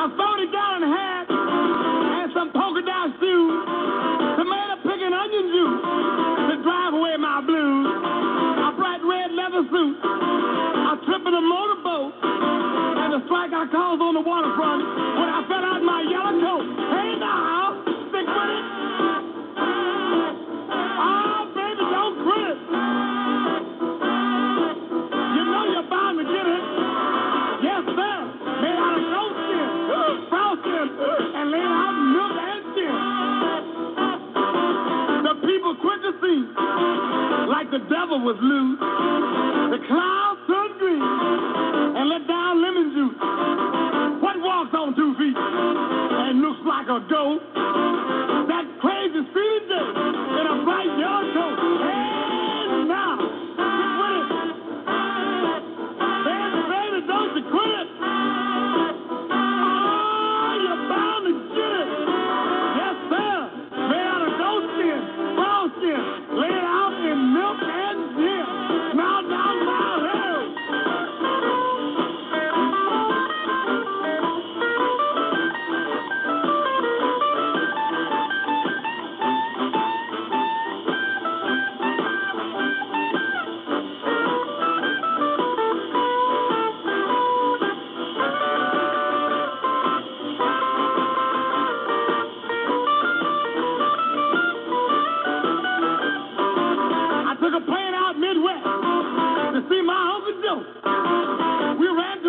A $40 hat and some polka dot shoes. Tomato picking onion juice to drive away my blues. A bright red leather suit. A trip in a motorboat. The strike I called on the waterfront when I fell out my yellow coat. Hey now, stick with it. Oh, baby, don't quit. You know you're bound to get it. Yes, sir. Made out of goat skin, frost skin, and laid out milk and skin. The people quit to see, like the devil was loose. The clouds turned green. And let down lemon juice. What walks on 2 feet and looks like a goat? That crazy street day in a bright yellow coat. And now, stick with it. Baby, baby, don't you quit it. Oh, you're bound to get it. Yes, sir. Made out of goat skin, brown skin, laid out in milk and gin. Now down my head.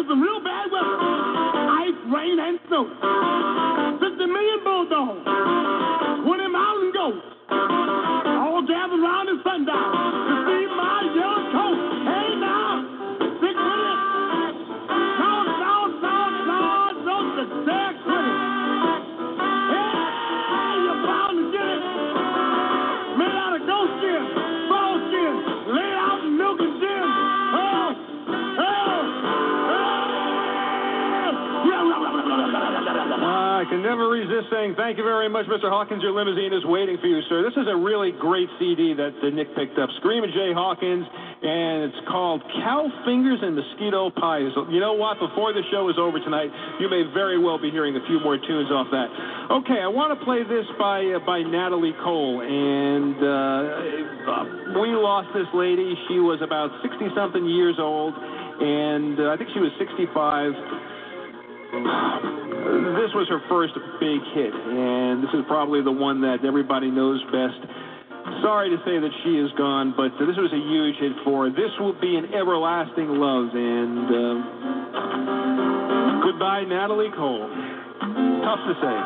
Some real bad weather, ice, rain, and snow. 50 million bulldogs, 20,000 goats, all gathered around at sundown to see my yellow coat. Hey now, stick with it. Don't you dare quit it. Hey, you're bound to get it. Made out of goat skin, ball skin, laid out in milk and gin. I can never resist saying thank you very much, Mr. Hawkins. Your limousine is waiting for you, sir. This is a really great CD that Nick picked up, Screamin' Jay Hawkins, and it's called Cow Fingers and Mosquito Pie. So you know what? Before the show is over tonight, you may very well be hearing a few more tunes off that. Okay, I want to play this by Natalie Cole, and we lost this lady. She was about 60-something years old, and I think she was 65. This was her first big hit, and this is probably the one that everybody knows best. Sorry to say that she is gone, but this was a huge hit for her. This Will Be an Everlasting Love, and goodbye, Natalie Cole. Tough to say.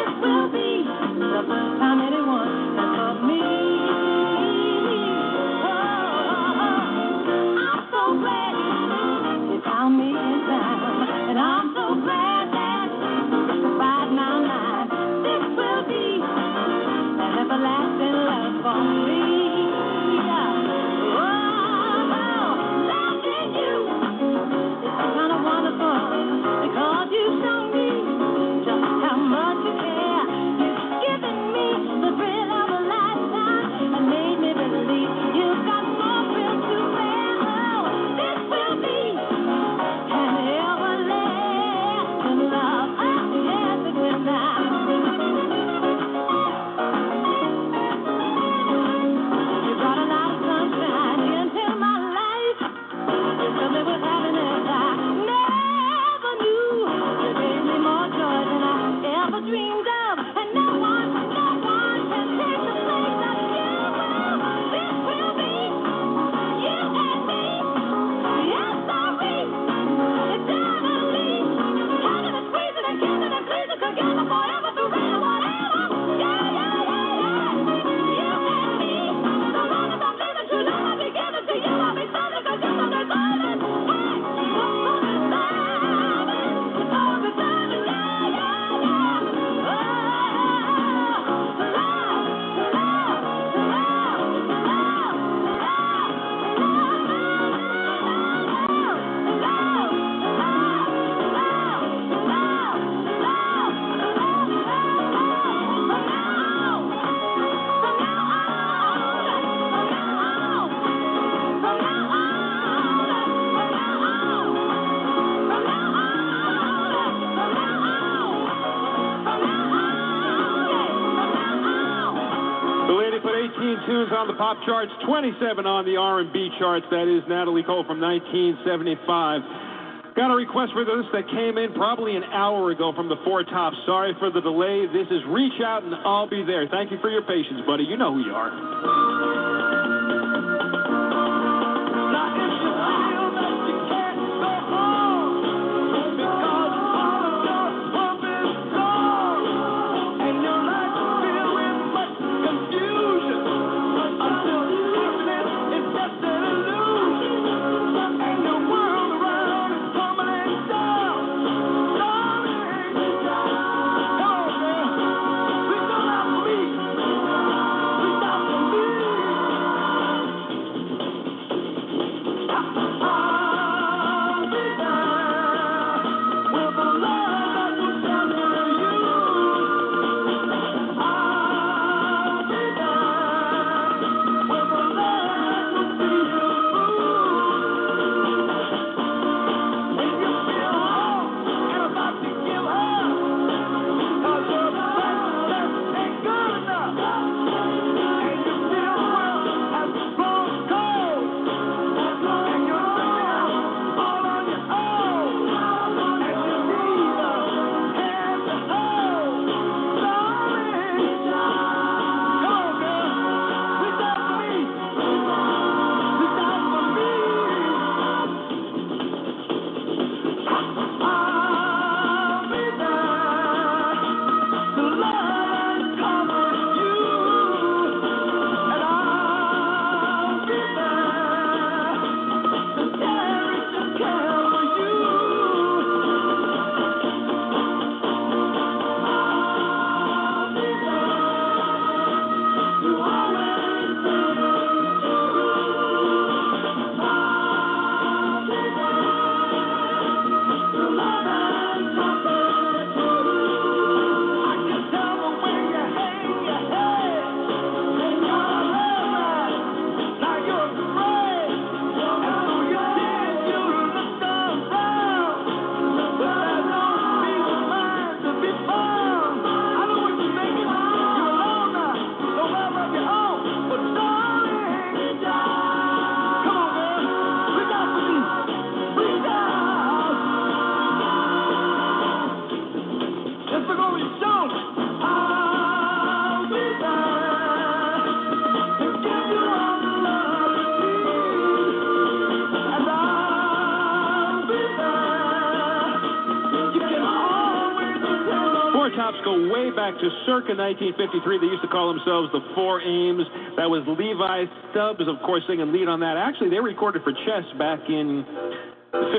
This will be the first time anyone 19 tunes on the pop charts, 27 on the R&B charts. That is Natalie Cole from 1975. Got a request for this that came in probably an hour ago from the Four Tops. Sorry for the delay. This is Reach Out and I'll Be There. Thank you for your patience, buddy. You know who you are. To circa 1953, they used to call themselves the Four Ames. That was Levi Stubbs, of course, singing lead on that. Actually, they recorded for Chess back in 56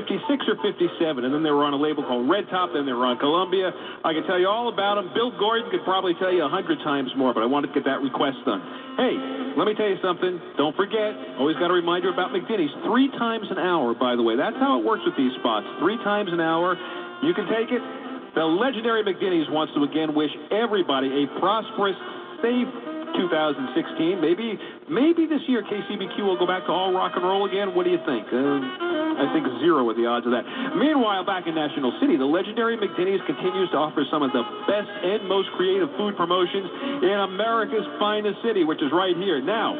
or 57, and then they were on a label called Red Top, then they were on Columbia. I can tell you all about them. Bill Gordon could probably tell you 100 times more, but I wanted to get that request done. Hey, let me tell you something. Don't forget, always got to remind you about McDinney's. 3 times an hour, by the way. That's how it works with these spots. 3 times an hour. You can take it. The legendary McDinney's wants to again wish everybody a prosperous, safe 2016. Maybe this year KCBQ will go back to all rock and roll again. What do you think? I think 0 with the odds of that. Meanwhile, back in National City, the legendary McDinney's continues to offer some of the best and most creative food promotions in America's finest city, which is right here. Now,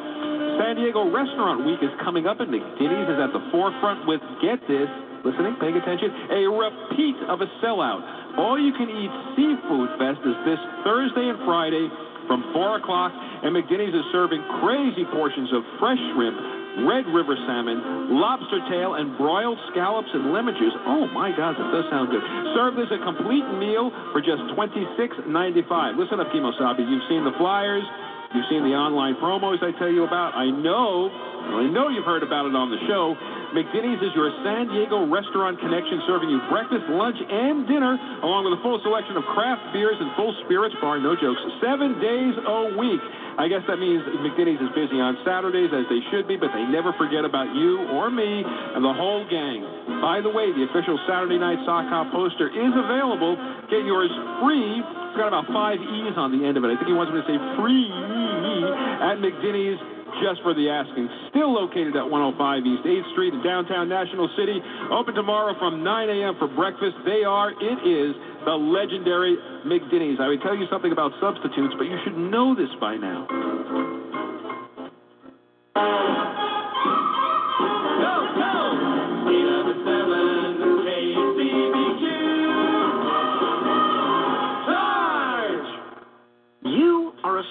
San Diego Restaurant Week is coming up, and McDinney's is at the forefront with, get this, listening, paying attention, a repeat of a sellout. All You Can Eat Seafood Fest is this Thursday and Friday from 4 o'clock, and McDinney's is serving crazy portions of fresh shrimp, red river salmon, lobster tail, and broiled scallops and lemon juice. Oh, my God, that does sound good. Served as a complete meal for just $26.95. Listen up, Kimosabe. You've seen the flyers. You've seen the online promos I tell you about. I know you've heard about it on the show. McDinney's is your San Diego restaurant connection, serving you breakfast, lunch, and dinner, along with a full selection of craft beers and full spirits bar, no jokes, 7 days a week. I guess that means McDinney's is busy on Saturdays, as they should be, but they never forget about you or me and the whole gang. By the way, the official Saturday Night Sock Hop poster is available. Get yours free. It's got about 5 E's on the end of it. I think he wants me to say free at McDinney's. just for the asking. Still located at 105 East 8th Street in downtown National City. Open tomorrow from 9 a.m. for breakfast. It is the legendary McDinney's. I would tell you something about substitutes, but you should know this by now.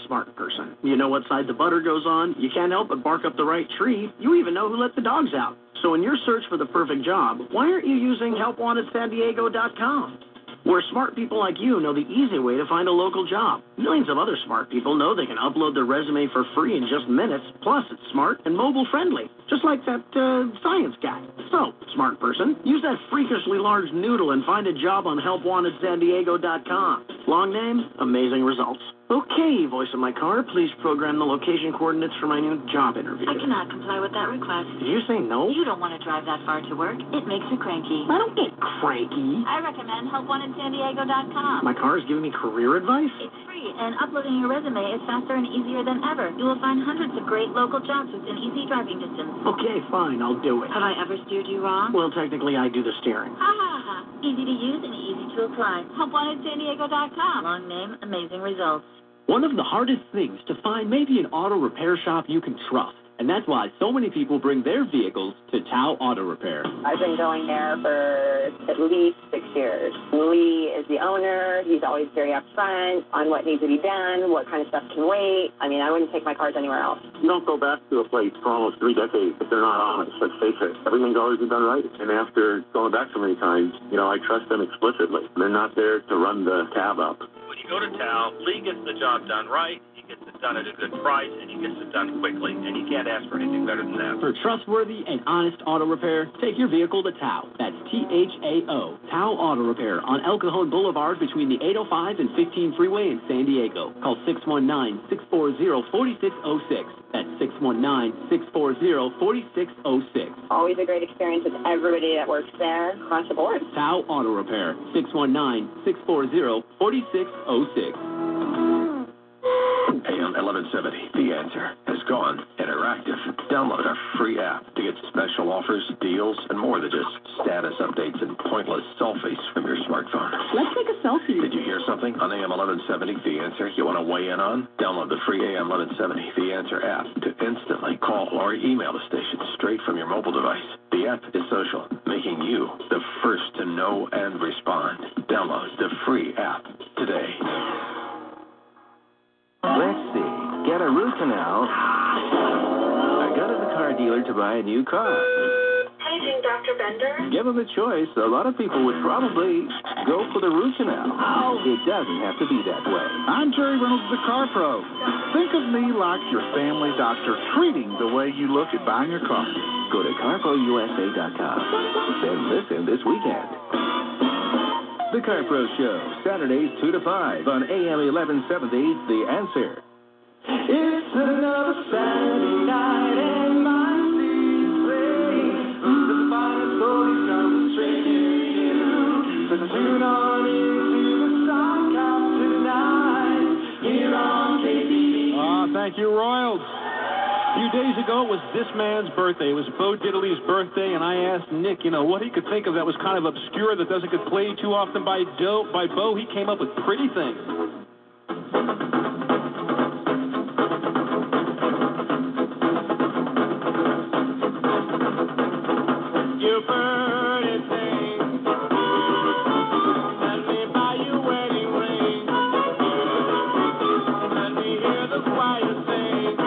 Smart person. You know what side the butter goes on. You can't help but bark up the right tree. You even know who let the dogs out. So in your search for the perfect job, why aren't you using helpwantedsandiego.com? Where smart people like you know the easy way to find a local job. Millions of other smart people know they can upload their resume for free in just minutes. Plus, it's smart and mobile-friendly, just like that science guy. So, smart person, use that freakishly large noodle and find a job on helpwantedsandiego.com. Long name, amazing results. Okay, voice of my car, please program the location coordinates for my new job interview. I cannot comply with that request. Did you say no? You don't want to drive that far to work. It makes you cranky. I don't get cranky. I recommend helpwantedsandiego.com. My car is giving me career advice? It's free, and uploading your resume is faster and easier than ever. You will find hundreds of great local jobs within easy driving distance. Okay, fine, I'll do it. Have I ever steered you wrong? Well, technically, I do the steering. Ha ha ha. Easy to use and easy to apply. helpwantedsandiego.com. Long name, amazing results. One of the hardest things to find may be an auto repair shop you can trust, and that's why so many people bring their vehicles to Tao Auto Repair. I've been going there for at least 6 years. Lee is the owner. He's always very upfront on what needs to be done, what kind of stuff can wait. I mean, I wouldn't take my cars anywhere else. You don't go back to a place for almost 3 decades if they're not honest. Let's face it, everything's always been done right. And after going back so many times, you know, I trust them explicitly. They're not there to run the tab up. When you go to Tao, Lee gets the job done right, he gets it done at a good price, and he gets it done quickly, and you can't ask for anything better than that. For trustworthy and honest auto repair, take your vehicle to Tao. That's T-H-A-O, Tao Auto Repair, on El Cajon Boulevard between the 805 and 15 freeway in San Diego. Call 619-640-4606. That's 619-640-4606. Always a great experience with everybody that works there across the board. Tao Auto Repair, 619-640-4606. AM1170, The Answer, has gone interactive. Download our free app to get special offers, deals, and more than just status updates and pointless selfies from your smartphone. Let's take a selfie. Did you hear something on AM1170, The Answer, you want to weigh in on? Download the free AM1170, The Answer app to instantly call or email the station straight from your mobile device. The app is social, making you the first to know and respond. Download the free app today. Let's see. Get a root canal. I go to the car dealer to buy a new car. Paging Dr. Bender. Give them a choice. A lot of people would probably go for the root canal. Oh. It doesn't have to be that way. I'm Jerry Reynolds, the car pro. Think of me like your family doctor, treating the way you look at buying your car. Go to carprousa.com. Then listen this weekend. The Car Pro Show, Saturdays 2 to 5 on AM 1170, The Answer. It's another Saturday night and my seat's ready. The finest voice comes straight to you. So tune on into the Soundcast tonight here on KTVU. Thank you, Royals. A few days ago, it was this man's birthday. It was Bo Diddley's birthday, and I asked Nick, you know, what he could think of that was kind of obscure, that doesn't get played too often by Bo. He came up with Pretty Things. You pretty things, let me buy you wedding rings, let me hear the choir sing.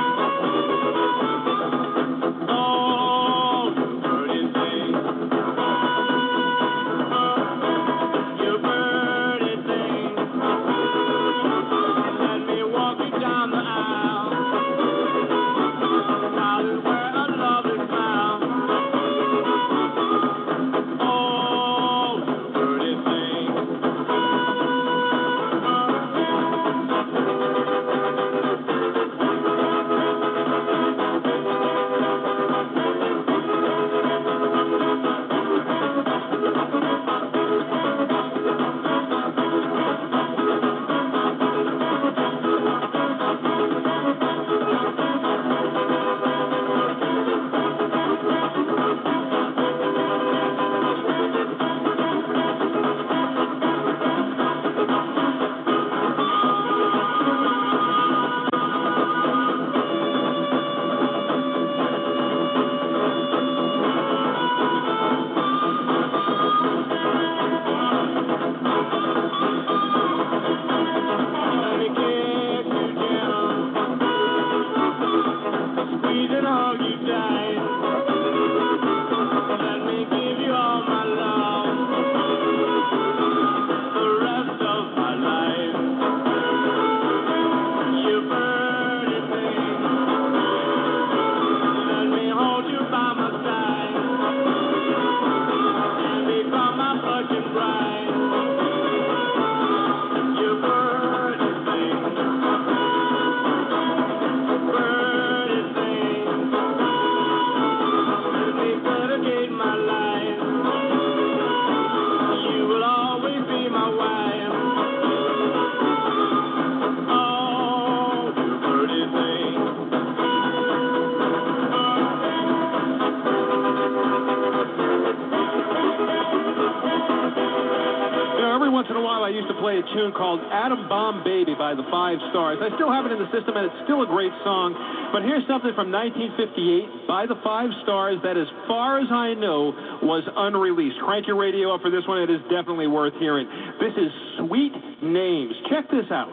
a tune called Atom Bomb Baby by the Five Stars. I still have it in the system, and it's still a great song. But here's something from 1958 by the Five Stars that, as far as I know, was unreleased. Crank your radio up for this one. It is definitely worth hearing. This is Sweet Names. Check this out.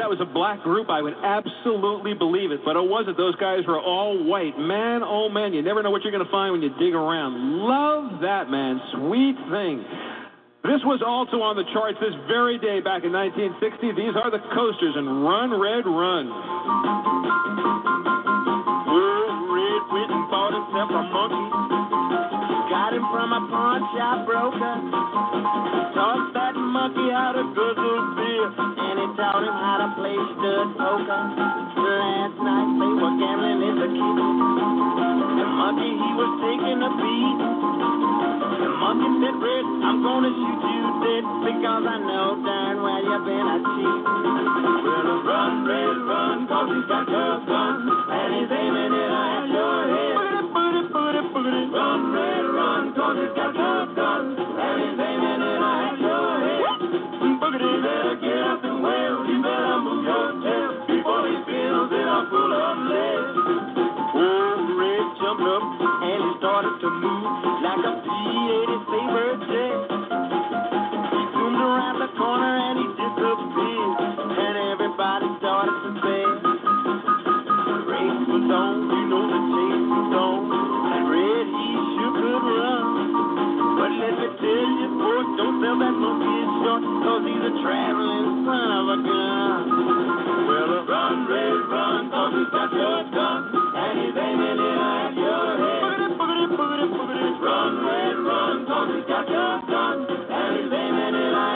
That was a black group, I would absolutely believe it, but it wasn't. Those guys were all white. Man, oh man, you never know what you're going to find when you dig around. Love that, man. Sweet thing. This was also on the charts this very day back in 1960. These are the Coasters and Run, Red, Run. Red Britain bought himself a monkey. Got him from a pawn shop broker. Tossed that monkey out a good little beer. Taught him how to play stud poker. Last night they were gambling in the key. The monkey, he was taking a beat. The monkey said, Red, I'm gonna shoot you dead, because I know darn well you've been a cheat. Well, run, Red, run, cause he's got your gun, and he's aiming it at your head. Run, Red, run, cause he's got your gun, and he's aiming it at your head. Boogity, better get up. Full of lead. Old Red jumped up and he started to move like a P-80 saber jet. He zoomed around the corner and he disappeared, and everybody started to say, the race was on, you know the chase was on, and Red, he sure could run. But let me tell you, boy, don't sell that monkey short, cause he's a traveling son of a gun. Well, run, Red, run, cause he's got your gun, and he's aiming it at your head. Run, Red, run, cause he's got your gun, and he's aiming it at your head.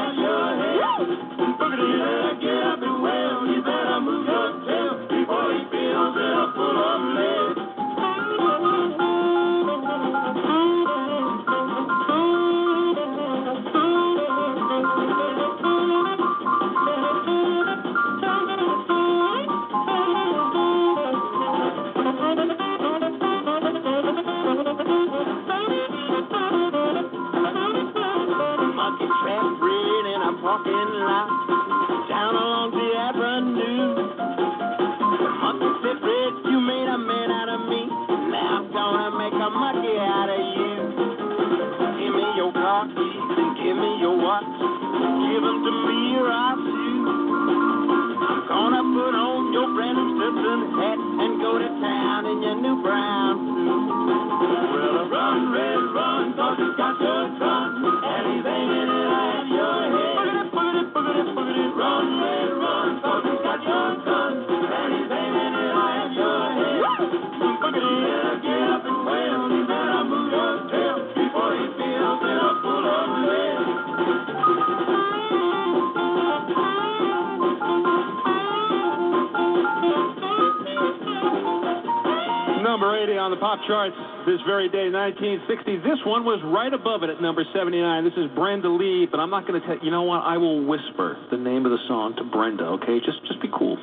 Charts this very day, 1960. This one was right above it at number 79. This is Brenda Lee, but I'm not going to tell you. Know what? I will whisper the name of the song to Brenda. Okay, just be cool.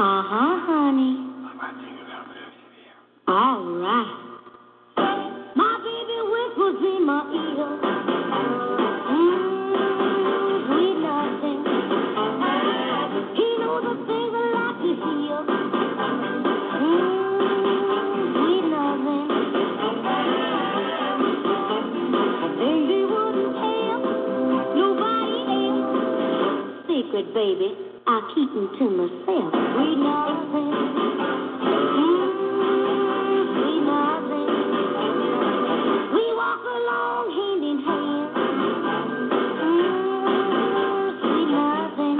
Honey. All right. My baby whispers in my ear. Sweet nothing. He knows the things I like to hear. Secret, baby, I keep them to myself. Sweet nothing, sweet nothing. We walk along hand in hand. Sweet nothing.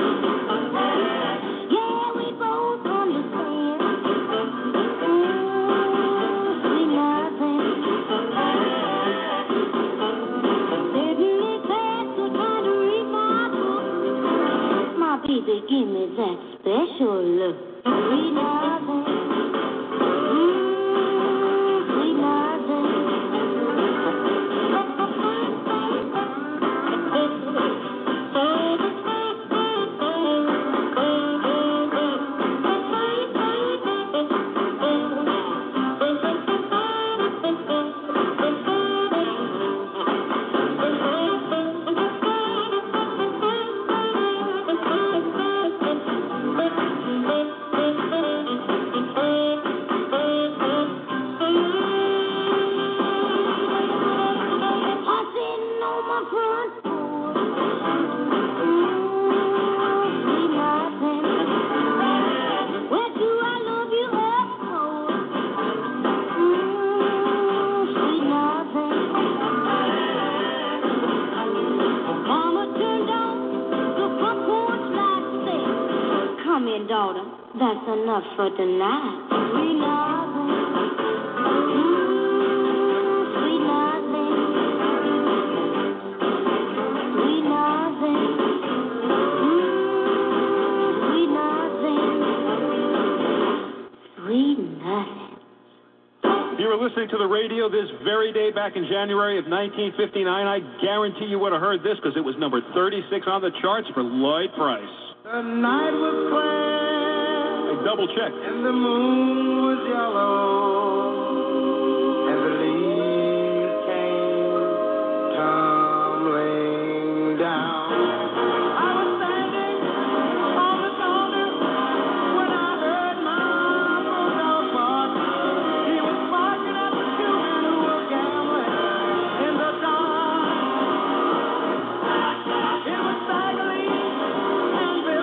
Yeah, we both understand. Sweet nothing. Certainly that's the kind of reason I took. My baby, give me that special look. Sweet nothing, sweet nothing. That's enough for tonight. Sweet nothing, sweet nothing, sweet nothing, sweet nothing, sweet nothing. You were listening to the radio this very day back in January of 1959. I guarantee you would have heard this because it was number 36 on the charts for Lloyd Price. The night was clear. Double check. And the moon was yellow, and the leaves came tumbling down. I was standing on the corner when I heard my dog bark. He was barking at the children who were gambling in the dark. It was Bagley and Billy, two men. Bye.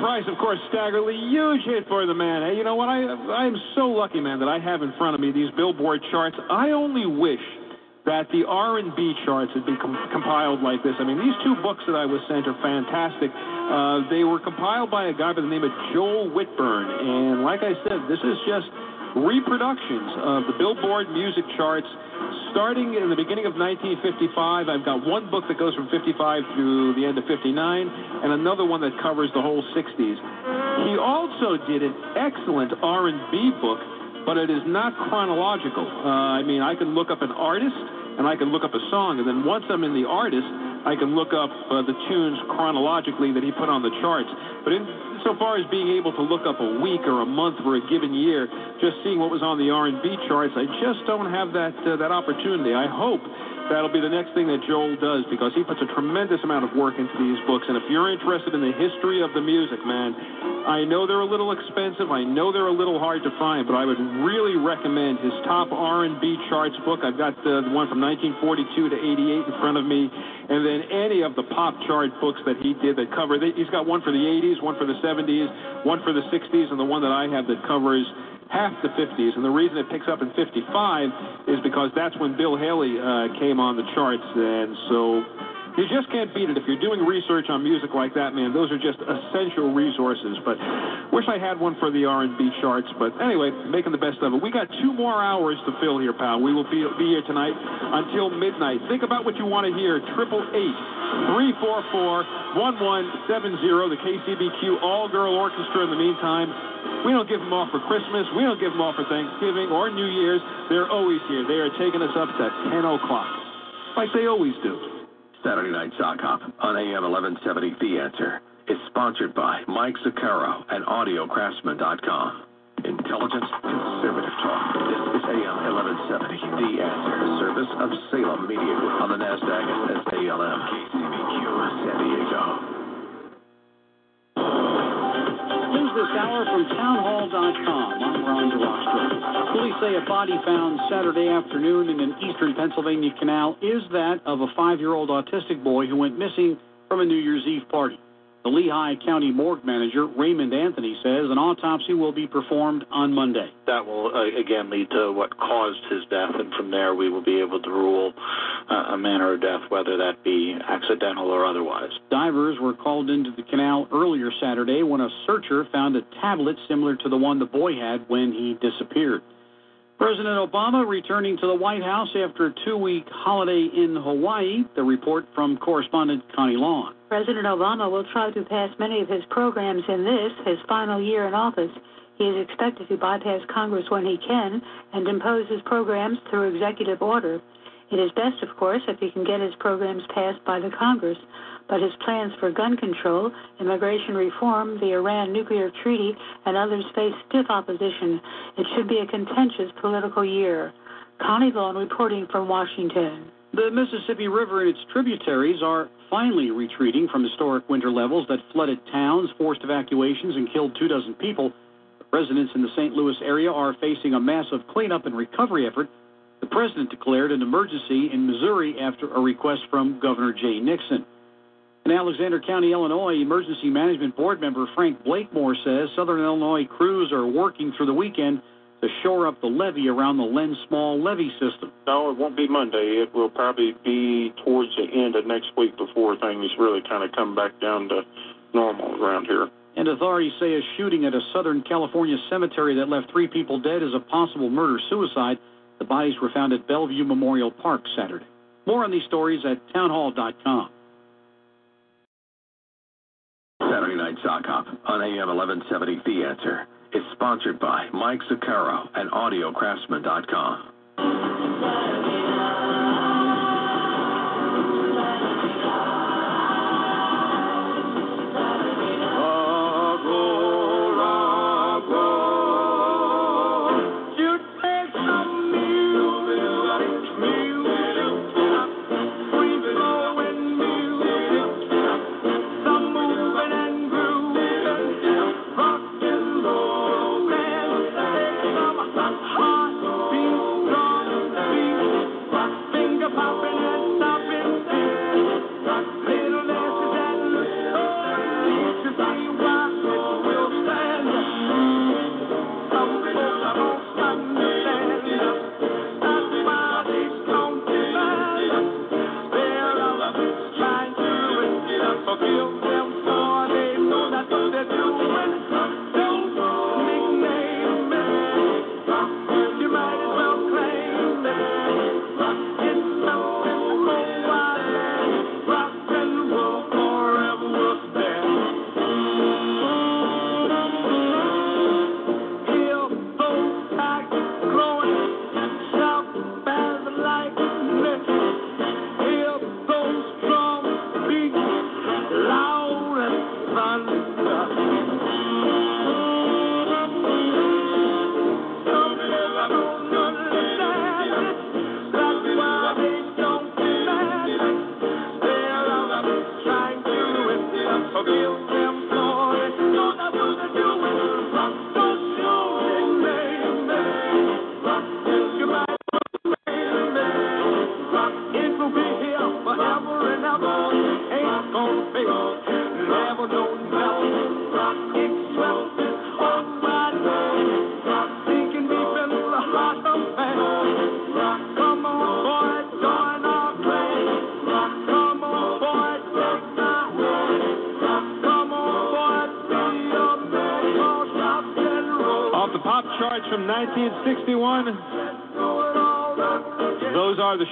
price, of course, staggeringly huge hit for the man. Hey, you know what? I'm so lucky, man, that I have in front of me these Billboard charts. I only wish that the R&B charts had been compiled like this. I mean, these two books that I was sent are fantastic. They were compiled by a guy by the name of Joel Whitburn. And like I said, this is just reproductions of the Billboard music charts starting in the beginning of 1955. I've got one book that goes from 55 through the end of 59 and another one that covers the whole 60s. He also did an excellent R&B book, but it is not chronological. I mean, I can look up an artist and I can look up a song, and then once I'm in the artist, I can look up the tunes chronologically that he put on the charts. But insofar as being able to look up a week or a month or a given year, just seeing what was on the R&B charts, I just don't have that opportunity. I hope that'll be the next thing that Joel does, because he puts a tremendous amount of work into these books. And if you're interested in the history of the music, man, I know they're a little expensive, I know they're a little hard to find, but I would really recommend his top R&B charts book. I've got the one from 1942 to 88 in front of me, and then any of the pop chart books that he did that cover. He's got one for the 80s, one for the 70s, one for the 60s, and the one that I have that covers half the 50s, and the reason it picks up in 55 is because that's when Bill Haley came on the charts, and so you just can't beat it. If you're doing research on music like that, man, those are just essential resources. But wish I had one for the R&B charts, but anyway, making the best of it. We got 2 more hours to fill here, pal. We will be here tonight until midnight. Think about what you want to hear. 888-344-1170, the KCBQ All-Girl Orchestra. In the meantime, we don't give them off for Christmas. We don't give them off for Thanksgiving or New Year's. They're always here. They are taking us up to 10 o'clock, like they always do. Saturday Night Sock Hop on AM 1170 The Answer is sponsored by Mike Zaccaro and AudioCraftsman.com. Intelligent, conservative talk. This is AM 1170 The Answer, a service of Salem Media Group on the NASDAQ as SALM KCBQ San Diego. News this hour from townhall.com. I'm Ron DeRoster. Police say a body found Saturday afternoon in an eastern Pennsylvania canal is that of a 5-year-old autistic boy who went missing from a New Year's Eve party. The Lehigh County morgue manager, Raymond Anthony, says an autopsy will be performed on Monday. That will, again, lead to what caused his death, and from there we will be able to rule a manner of death, whether that be accidental or otherwise. Divers were called into the canal earlier Saturday when a searcher found a tablet similar to the one the boy had when he disappeared. President Obama returning to the White House after a 2-week holiday in Hawaii. The report from correspondent Connie Lawn. President Obama will try to pass many of his programs in this, his final year in office. He is expected to bypass Congress when he can and impose his programs through executive order. It is best, of course, if he can get his programs passed by the Congress, but his plans for gun control, immigration reform, the Iran nuclear treaty, and others face stiff opposition. It should be a contentious political year. Connie Vaughn reporting from Washington. The Mississippi River and its tributaries are finally retreating from historic winter levels that flooded towns, forced evacuations, and killed 2 dozen people. Residents in the St. Louis area are facing a massive cleanup and recovery effort. The president declared an emergency in Missouri after a request from Governor Jay Nixon. In Alexander County, Illinois, Emergency Management Board member Frank Blakemore says Southern Illinois crews are working through the weekend to shore up the levee around the Lens Small levee system. No, it won't be Monday. It will probably be towards the end of next week before things really kind of come back down to normal around here. And authorities say a shooting at a Southern California cemetery that left 3 people dead is a possible murder-suicide. The bodies were found at Bellevue Memorial Park Saturday. More on these stories at townhall.com. Saturday Night Sock Hop on AM 1170 The Answer is sponsored by Mike Zaccaro and AudioCraftsman.com.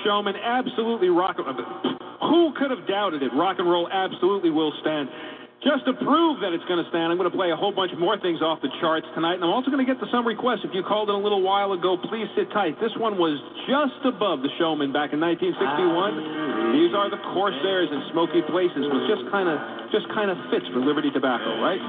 Showman, absolutely rock. Who could have doubted it? Rock and roll absolutely will stand. Just to prove that it's going to stand, I'm going to play a whole bunch more things off the charts tonight, and I'm also going to get to some requests. If you called in a little while ago, please sit tight. This one was just above the Showman back in 1961. These are the Corsairs and Smoky Places, which just kind of fits for Liberty Tobacco, right?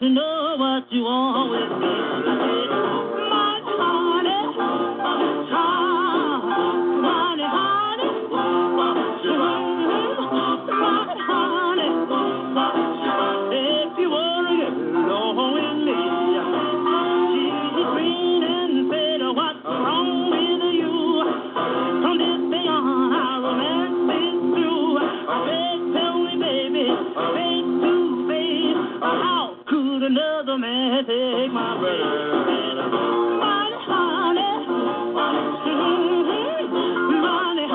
like to know what you always did. My honey, another man take my breath. Money, honey, money, honey, oh, money,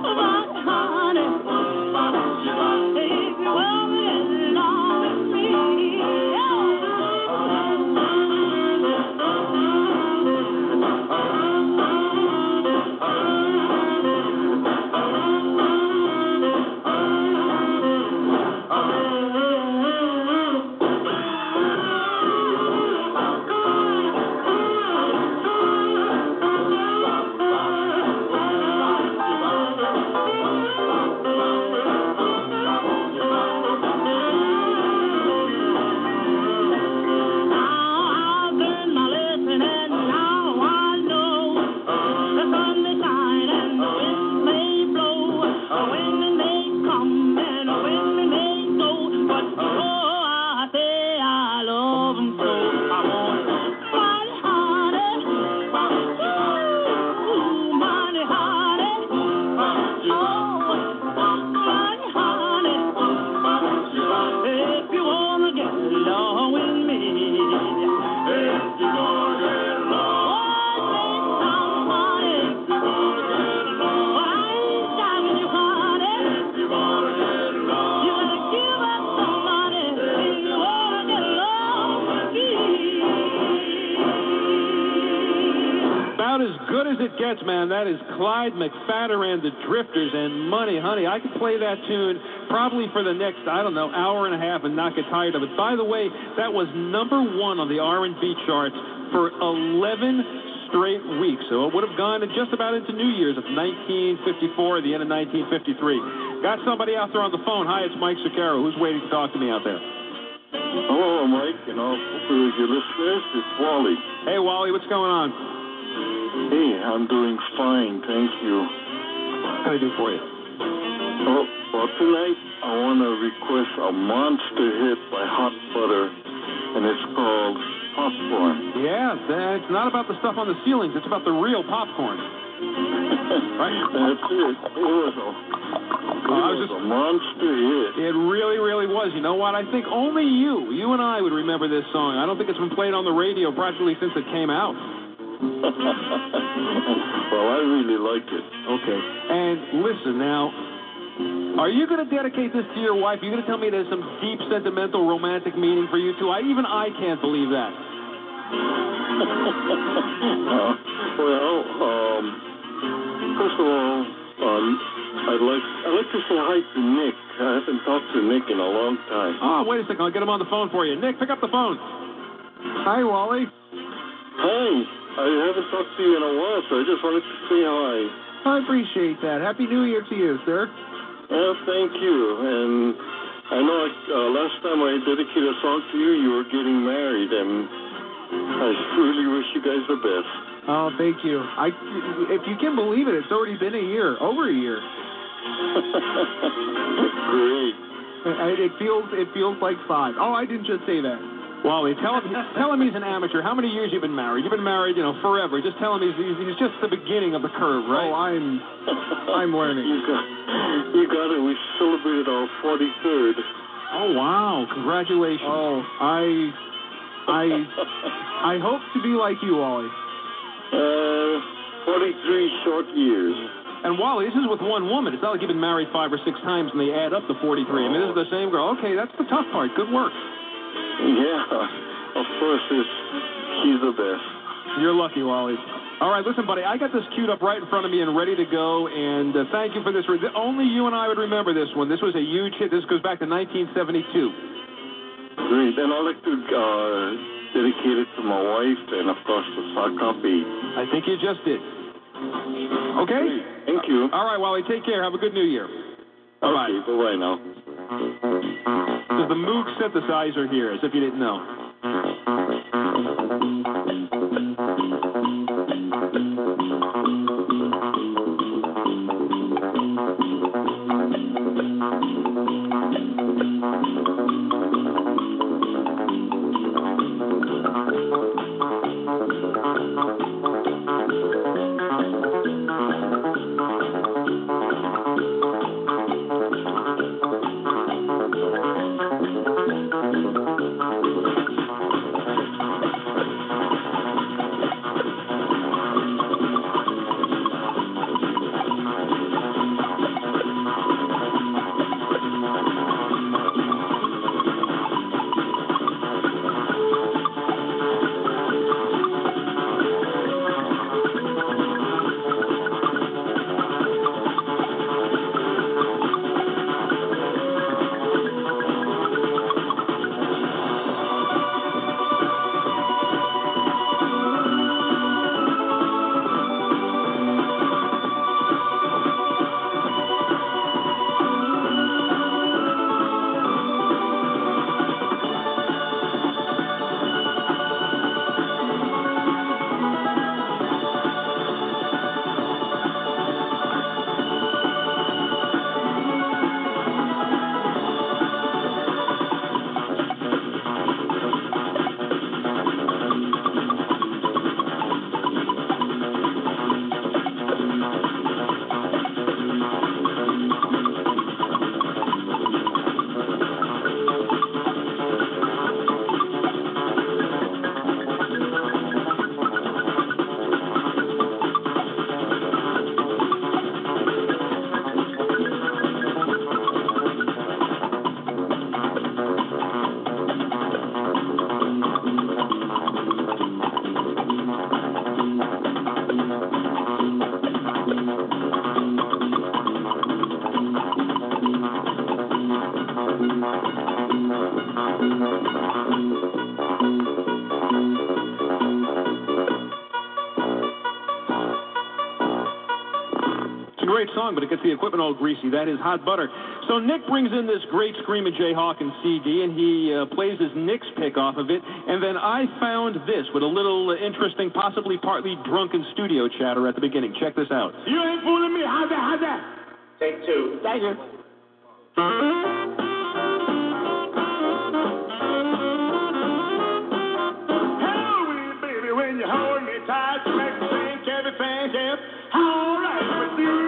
honey, if you were in love with me, yeah. Gets, man, that is Clyde McFadderan, the Drifters, and Money, Honey. I could play that tune probably for the next, I don't know, hour and a half and not get tired of it. By the way, that was #1 on the R&B charts for 11 straight weeks. So it would have gone just about into New Year's of 1954, the end of 1953. Got somebody out there on the phone. Hi, it's Mike Zaccaro. Who's waiting to talk to me out there? Hello, Mike, and hopefully your listeners. It's Wally. Hey, Wally, what's going on? Hey, I'm doing fine, thank you. What can I do for you? Oh, well, tonight I want to request a monster hit by Hot Butter, and it's called Popcorn. Yeah, it's not about the stuff on the ceilings, it's about the real popcorn. Right? That's it. It was a monster hit. It really, really was. You know what? I think only you and I would remember this song. I don't think it's been played on the radio practically since it came out. Well, I really like it. Okay. And listen now, are you going to dedicate this to your wife? Are you going to tell me there's some deep, sentimental, romantic meaning for you two? Even I can't believe that. First of all, I'd like to say hi to Nick. I haven't talked to Nick in a long time. Oh, wait a second. I'll get him on the phone for you. Nick, pick up the phone. Hi, Wally. Hi. I haven't talked to you in a while, so I just wanted to say hi. I appreciate that. Happy New Year to you, sir. Well, thank you. And I know last time I dedicated a song to you, you were getting married, and I truly wish you guys the best. Oh, thank you. If you can believe it, it's already been a year, over a year. Great. It feels like 5. Oh, I didn't just say that. Wally, tell him he's an amateur. How many years you've been married? You've been married, forever. Just tell him he's just the beginning of the curve, right? Oh, I'm learning. You got it. We celebrated our 43rd. Oh wow! Congratulations. Oh, I hope to be like you, Wally. 43 short years. And Wally, this is with one woman. It's not like you've been married 5 or 6 times and they add up to 43. Oh. I mean, this is the same girl. Okay, that's the tough part. Good work. Yeah, of course, she's the best. You're lucky, Wally. All right, listen, buddy, I got this queued up right in front of me and ready to go, and thank you for this. Only you and I would remember this one. This was a huge hit. This goes back to 1972. Great, and I'd like to dedicate it to my wife and, of course, to Sakopee. I think you just did. Okay? Great. Thank you. All right, Wally, take care. Have a good New Year. All right. Bye-bye now. This is the Moog synthesizer here, as if you didn't know. But it gets the equipment all greasy. That is hot butter. So Nick brings in this great Screamin' Jayhawk and CD, and he plays his Nick's pick off of it. And then I found this with a little interesting, possibly partly drunken studio chatter at the beginning. Check this out. You ain't fooling me. How's that? Take two. Thank you. Halloween, baby, when you hold me tight, you make me think everything, yeah. All right with you.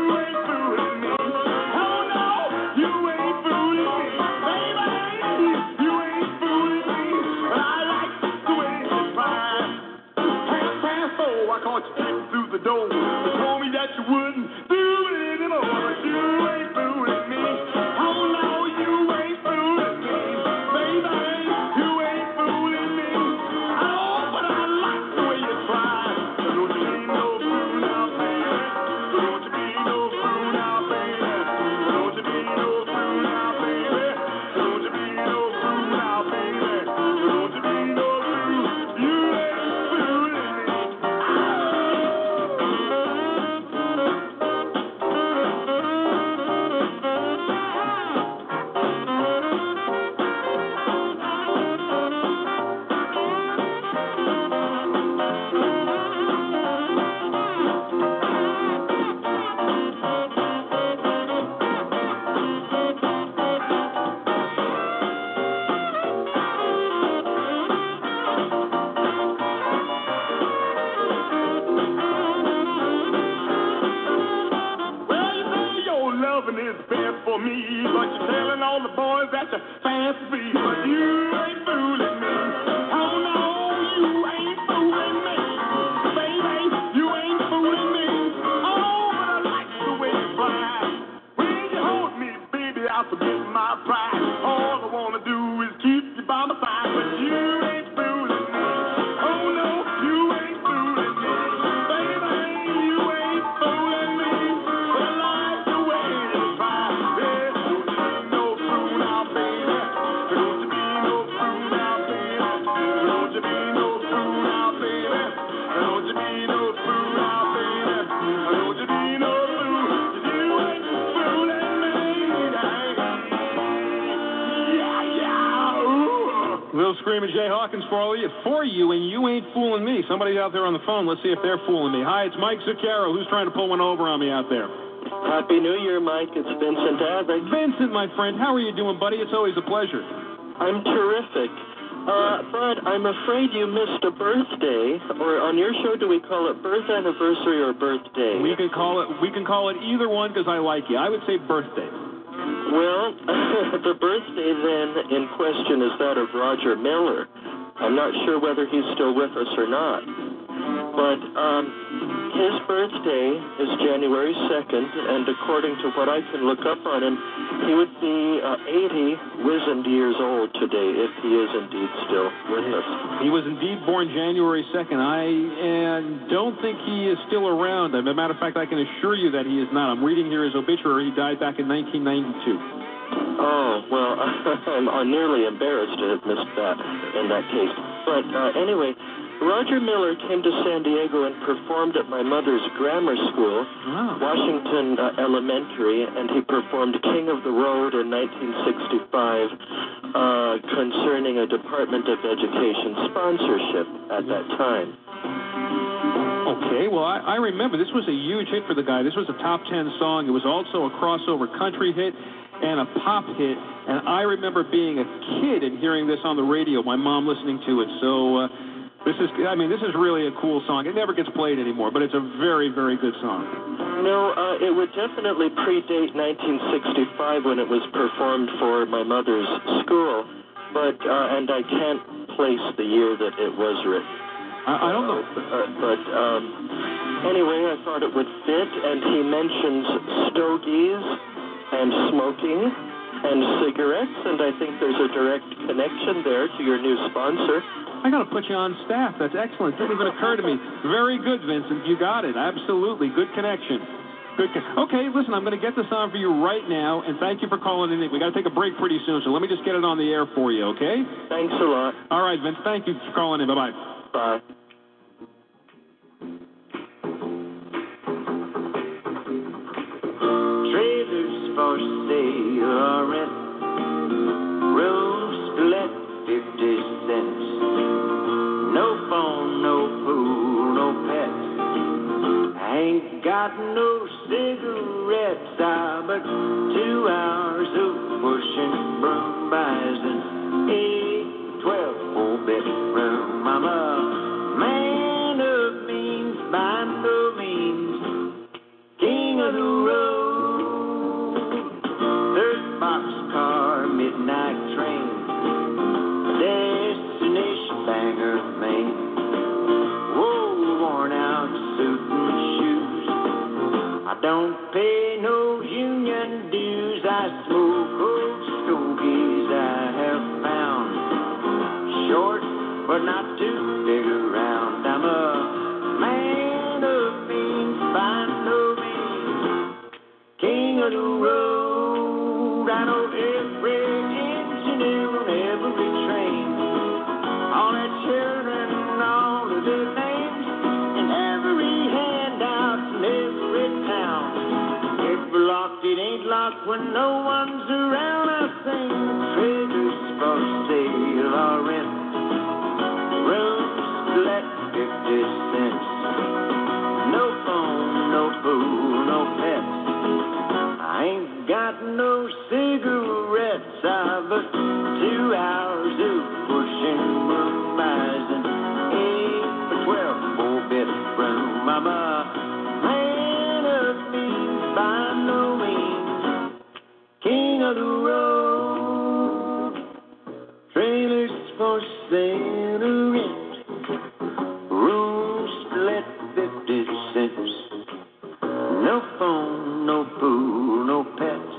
Little screaming Jay Hawkins for you, and you ain't fooling me. Somebody's out there on the phone. Let's see if they're fooling me. Hi, it's Mike Zaccaro. Who's trying to pull one over on me out there? Happy New Year, Mike. It's Vincent Abbott. Vincent, my friend, how are you doing, buddy? It's always a pleasure. I'm terrific. But I'm afraid you missed a birthday, or on your show, do we call it birth anniversary or birthday? We can call it either one because I like you. I would say birthday. Well, the birthday then in question is that of Roger Miller. I'm not sure whether he's still with us or not. But his birthday is January 2nd, and according to what I can look up on him, he would be 80 wizened years old today, if he is indeed still with us. He was indeed born January 2nd. I don't think he is still around. As a matter of fact, I can assure you that he is not. I'm reading here his obituary. He died back in 1992. Oh, well, I'm nearly embarrassed to have missed that in that case. But anyway, Roger Miller came to San Diego and performed at my mother's grammar school, Washington Elementary, and he performed King of the Road in 1965 concerning a Department of Education sponsorship at that time. Okay, well, I remember this was a huge hit for the guy. This was a top 10 song. It was also a crossover country hit and a pop hit, and I remember being a kid and hearing this on the radio, my mom listening to it, so... This is really a cool song. It never gets played anymore, but it's a very, very good song. No, it would definitely predate 1965 when it was performed for my mother's school, but and I can't place the year that it was written. I don't know. Anyway, I thought it would fit, and he mentions stogies and smoking and cigarettes, and I think there's a direct connection there to your new sponsor. I got to put you on staff. That's excellent. Didn't even occur to me. Very good, Vincent. You got it. Absolutely. Good connection. Okay, listen, I'm going to get this on for you right now, and thank you for calling in. We got to take a break pretty soon, so let me just get it on the air for you, okay? Thanks a lot. All right, Vince. Thank you for calling in. Bye-bye. Bye. Trailers for sale or rent. Roofs split 50 cents. No phone, no pool, no pets. I ain't got no cigarettes. I'm but 2 hours of pushing broom buys an 8-12 4-bedroom. I'm a man of means, by no means king of the road. Third boxcar, midnight train. Banger made. Whoa, worn out suit and shoes. I don't pay no union dues. I smoke old stogies I have found. Short, but not too big around. I'm a man of means, by no means king of the road. I know every engineer on every train. All the children, all of their names, and every handout in every town. If locked, it ain't locked when no one's around. I sing treasures for sale or rent. Rooms split 50 cents. No phone, no food, no pets. I ain't got no cigarettes. I've a 2 hours of pushing. I'm a man of means, by no means king of the road. Trailers for sale or rent. Rooms split 50 cents. No phone, no food, no pets.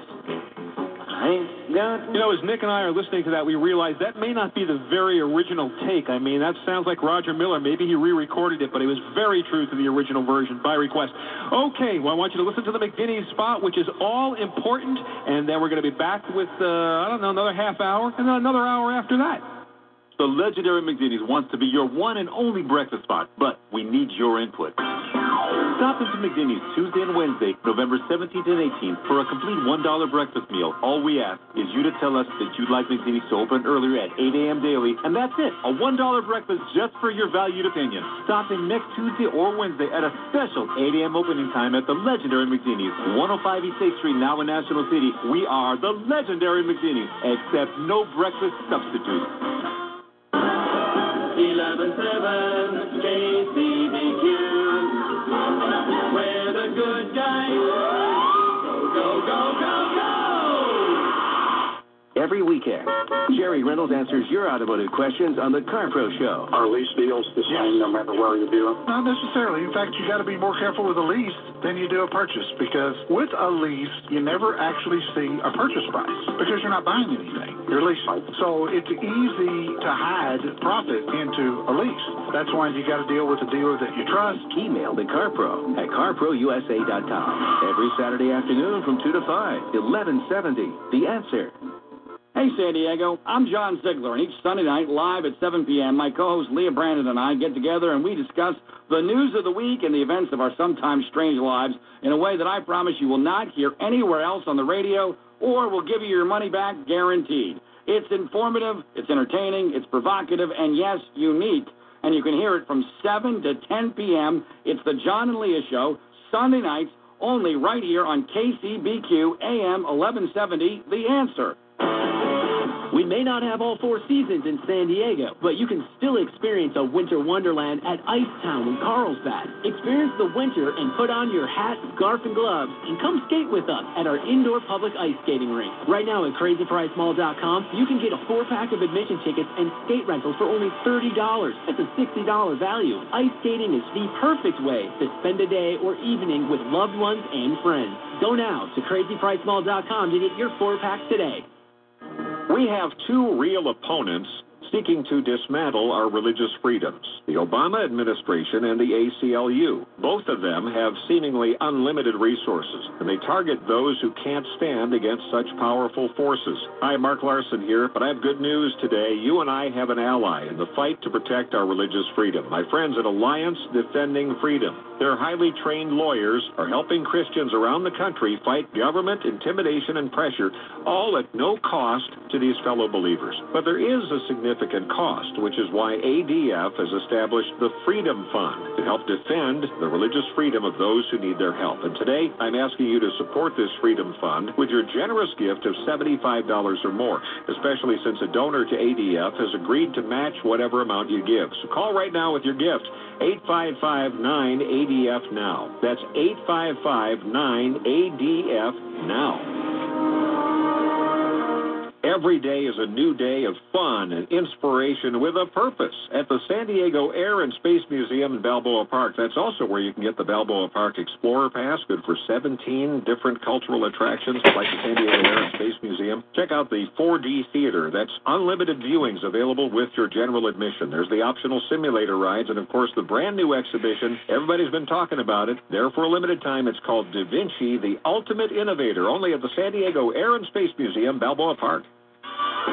I ain't got. You know, as Nick and I are listening to that, we realize that may not be the very original take. I mean, that sounds like Roger Miller. Maybe he re-recorded it, but it was very true to the original version by request. Okay, well, I want you to listen to the McDinney's spot, which is all important, and then we're going to be back with, another half hour, and then another hour after that. The legendary McDinney's wants to be your one and only breakfast spot, but we need your input. Stop into McDinney's Tuesday and Wednesday, November 17th and 18th, for a complete $1 breakfast meal. All we ask is you to tell us that you'd like McDinney's to open earlier at 8 a.m. daily, and that's it, a $1 breakfast just for your valued opinion. Stop in next Tuesday or Wednesday at a special 8 a.m. opening time at the legendary McDinney's, 105 East 8th Street, now in National City. We are the legendary McDinney's, except no breakfast substitute. 11-7 KCBQ. We're the good guys. Go, go, go, go, go! Every weekend, Jerry Reynolds answers your automotive questions on the CarPro Show. Are lease deals the same no matter where you do them? Not necessarily. In fact, you got to be more careful with a lease than you do a purchase, because with a lease, you never actually see a purchase price because you're not buying anything. You're leasing. So it's easy to hide profit into a lease. That's why you got to deal with a dealer that you trust. Email the CarPro at carprousa.com. Every Saturday afternoon from 2 to 5, 1170, The Answer. Hey, San Diego, I'm John Ziegler, and each Sunday night, live at 7 p.m., my co-host Leah Brandon and I get together and we discuss the news of the week and the events of our sometimes strange lives in a way that I promise you will not hear anywhere else on the radio, or we'll give you your money back guaranteed. It's informative, it's entertaining, it's provocative, and yes, unique. And you can hear it from 7 to 10 p.m. It's the John and Leah Show, Sunday nights, only right here on KCBQ AM 1170, The Answer. We may not have all four seasons in San Diego, but you can still experience a winter wonderland at Ice Town in Carlsbad. Experience the winter and put on your hat, scarf, and gloves, and come skate with us at our indoor public ice skating rink. Right now at crazypricemall.com, you can get a 4-pack of admission tickets and skate rentals for only $30. That's a $60 value. Ice skating is the perfect way to spend a day or evening with loved ones and friends. Go now to crazypricemall.com to get your 4-pack today. We have two real opponents seeking to dismantle our religious freedoms, the Obama administration and the ACLU. Both of them have seemingly unlimited resources, and they target those who can't stand against such powerful forces. Hi, Mark Larson here, but I have good news today. You and I have an ally in the fight to protect our religious freedom. My friends at Alliance Defending Freedom. Their highly trained lawyers are helping Christians around the country fight government intimidation and pressure, all at no cost to these fellow believers. But there is a significant cost, which is why ADF has established the Freedom Fund to help defend the religious freedom of those who need their help. And today, I'm asking you to support this Freedom Fund with your generous gift of $75 or more, especially since a donor to ADF has agreed to match whatever amount you give. So call right now with your gift, 855-9-ADF now. That's 855-9-ADF now. Every day is a new day of fun and inspiration with a purpose at the San Diego Air and Space Museum in Balboa Park. That's also where you can get the Balboa Park Explorer Pass, good for 17 different cultural attractions like the San Diego Air and Space Museum. Check out the 4D Theater. That's unlimited viewings available with your general admission. There's the optional simulator rides and, of course, the brand-new exhibition. Everybody's been talking about it. There for a limited time, it's called Da Vinci, the Ultimate Innovator, only at the San Diego Air and Space Museum, Balboa Park. 11-7. A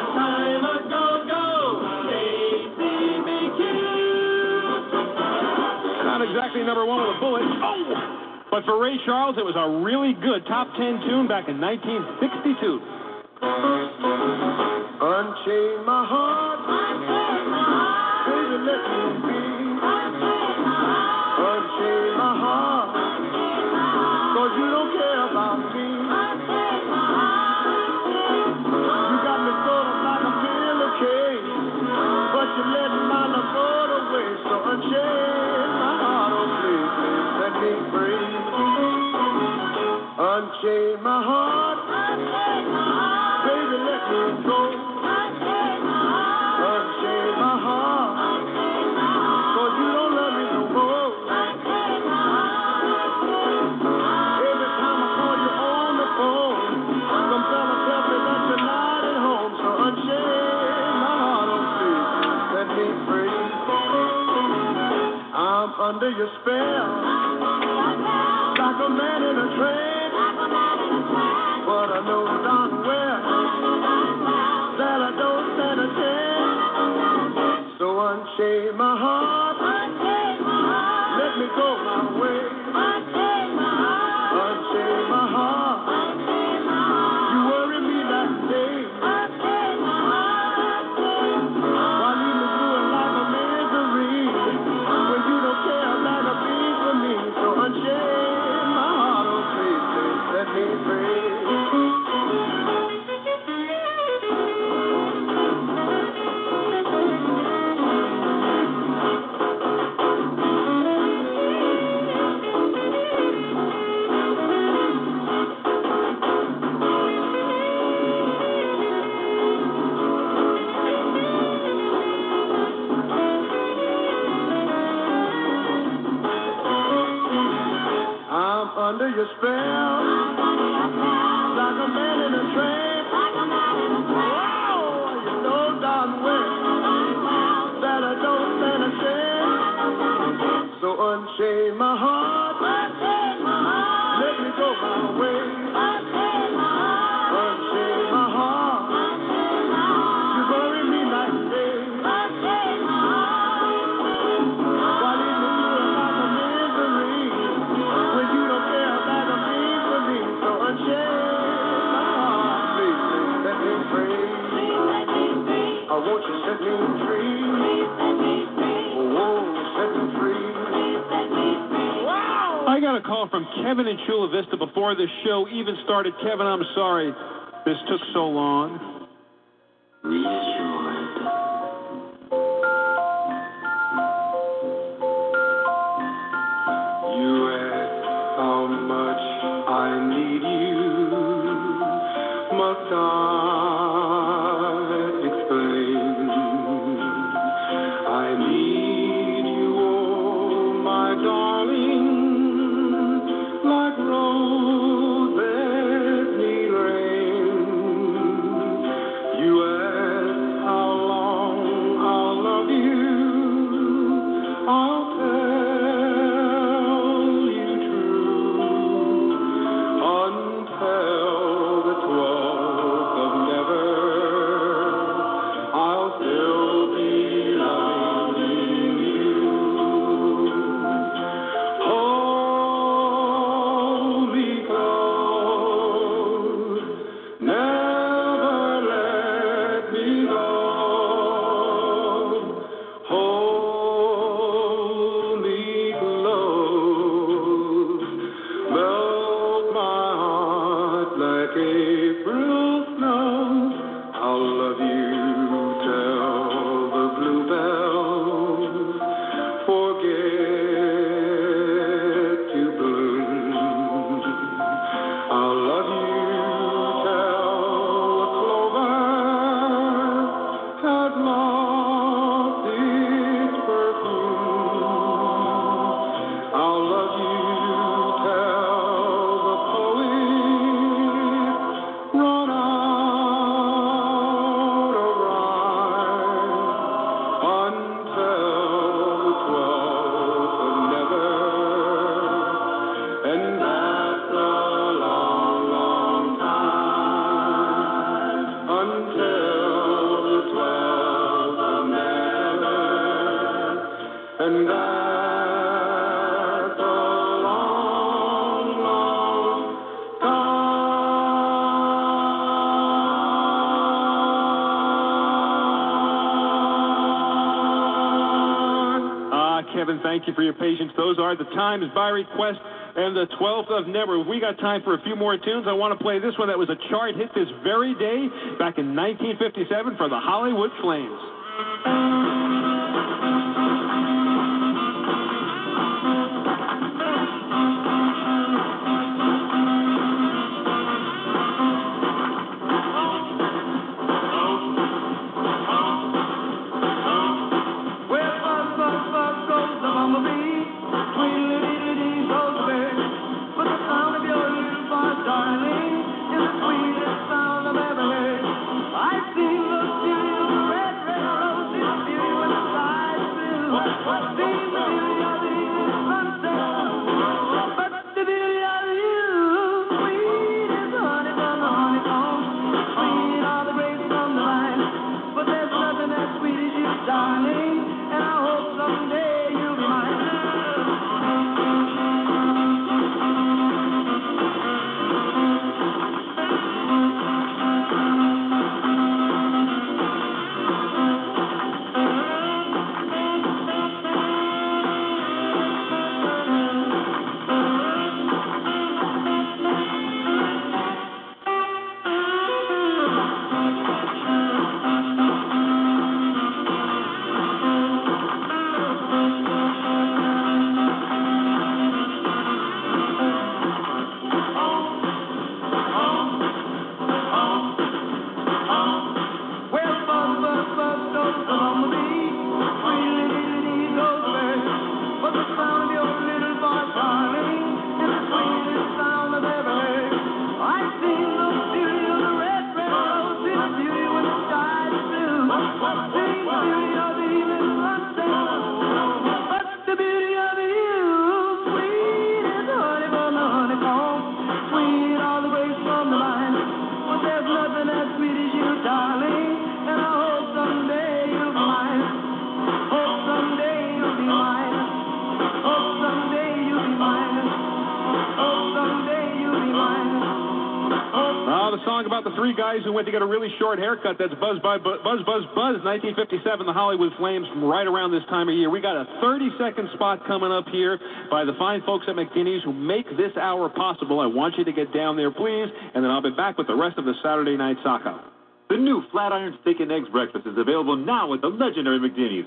time of go-go. KCBQ. Not exactly number one with a bullet. Oh! But for Ray Charles, it was a really good top 10 tune back in 1962. Unchain my heart. Unchain my heart. Baby, let me be. Unchain my heart. Unchain my heart. Cause you don't care about me. You got me sort of like a pillowcase, but you let my love go to waste. So unchain my heart, oh please, please let me free. Unchain my heart, baby, let me go. Unchain my heart, cause you don't love me no more. Under your spell, like a man in a trance. But I know darn well that I don't stand a chance. under your spell. Like a man in a train. Oh, you know darn well that I don't stand a chance. So unchain my heart. Let me go my way. Unchain my heart. You bury me like day. Why did you do it like a misery when you don't care about a thing for me? So unchain my heart. Please let me free. Please let me free. I want you to set me free. Please let me free. Whoa, set me free. Please let me free. Wow. I got a call from Kevin in Chula Vista before this show even started. Kevin, I'm sorry this took so long. Reassured. You asked how much I need you, must I? Thank you for your patience. Those are the times by request and the 12th of Never. We got time for a few more tunes. I want to play this one that was a chart hit this very day back in 1957 for the Hollywood Flames. I see the beauty of the red, red roses, beauty with the know the song about the three guys who went to get a really short haircut? That's Buzz, Buzz, Buzz, Buzz, Buzz, 1957, the Hollywood Flames, from right around this time of year. We got a 30-second spot coming up here by the fine folks at McDinney's who make this hour possible. I want you to get down there, please, and then I'll be back with the rest of the Saturday Night Soccer. The new Flatiron Steak and Eggs breakfast is available now at the legendary McDinney's.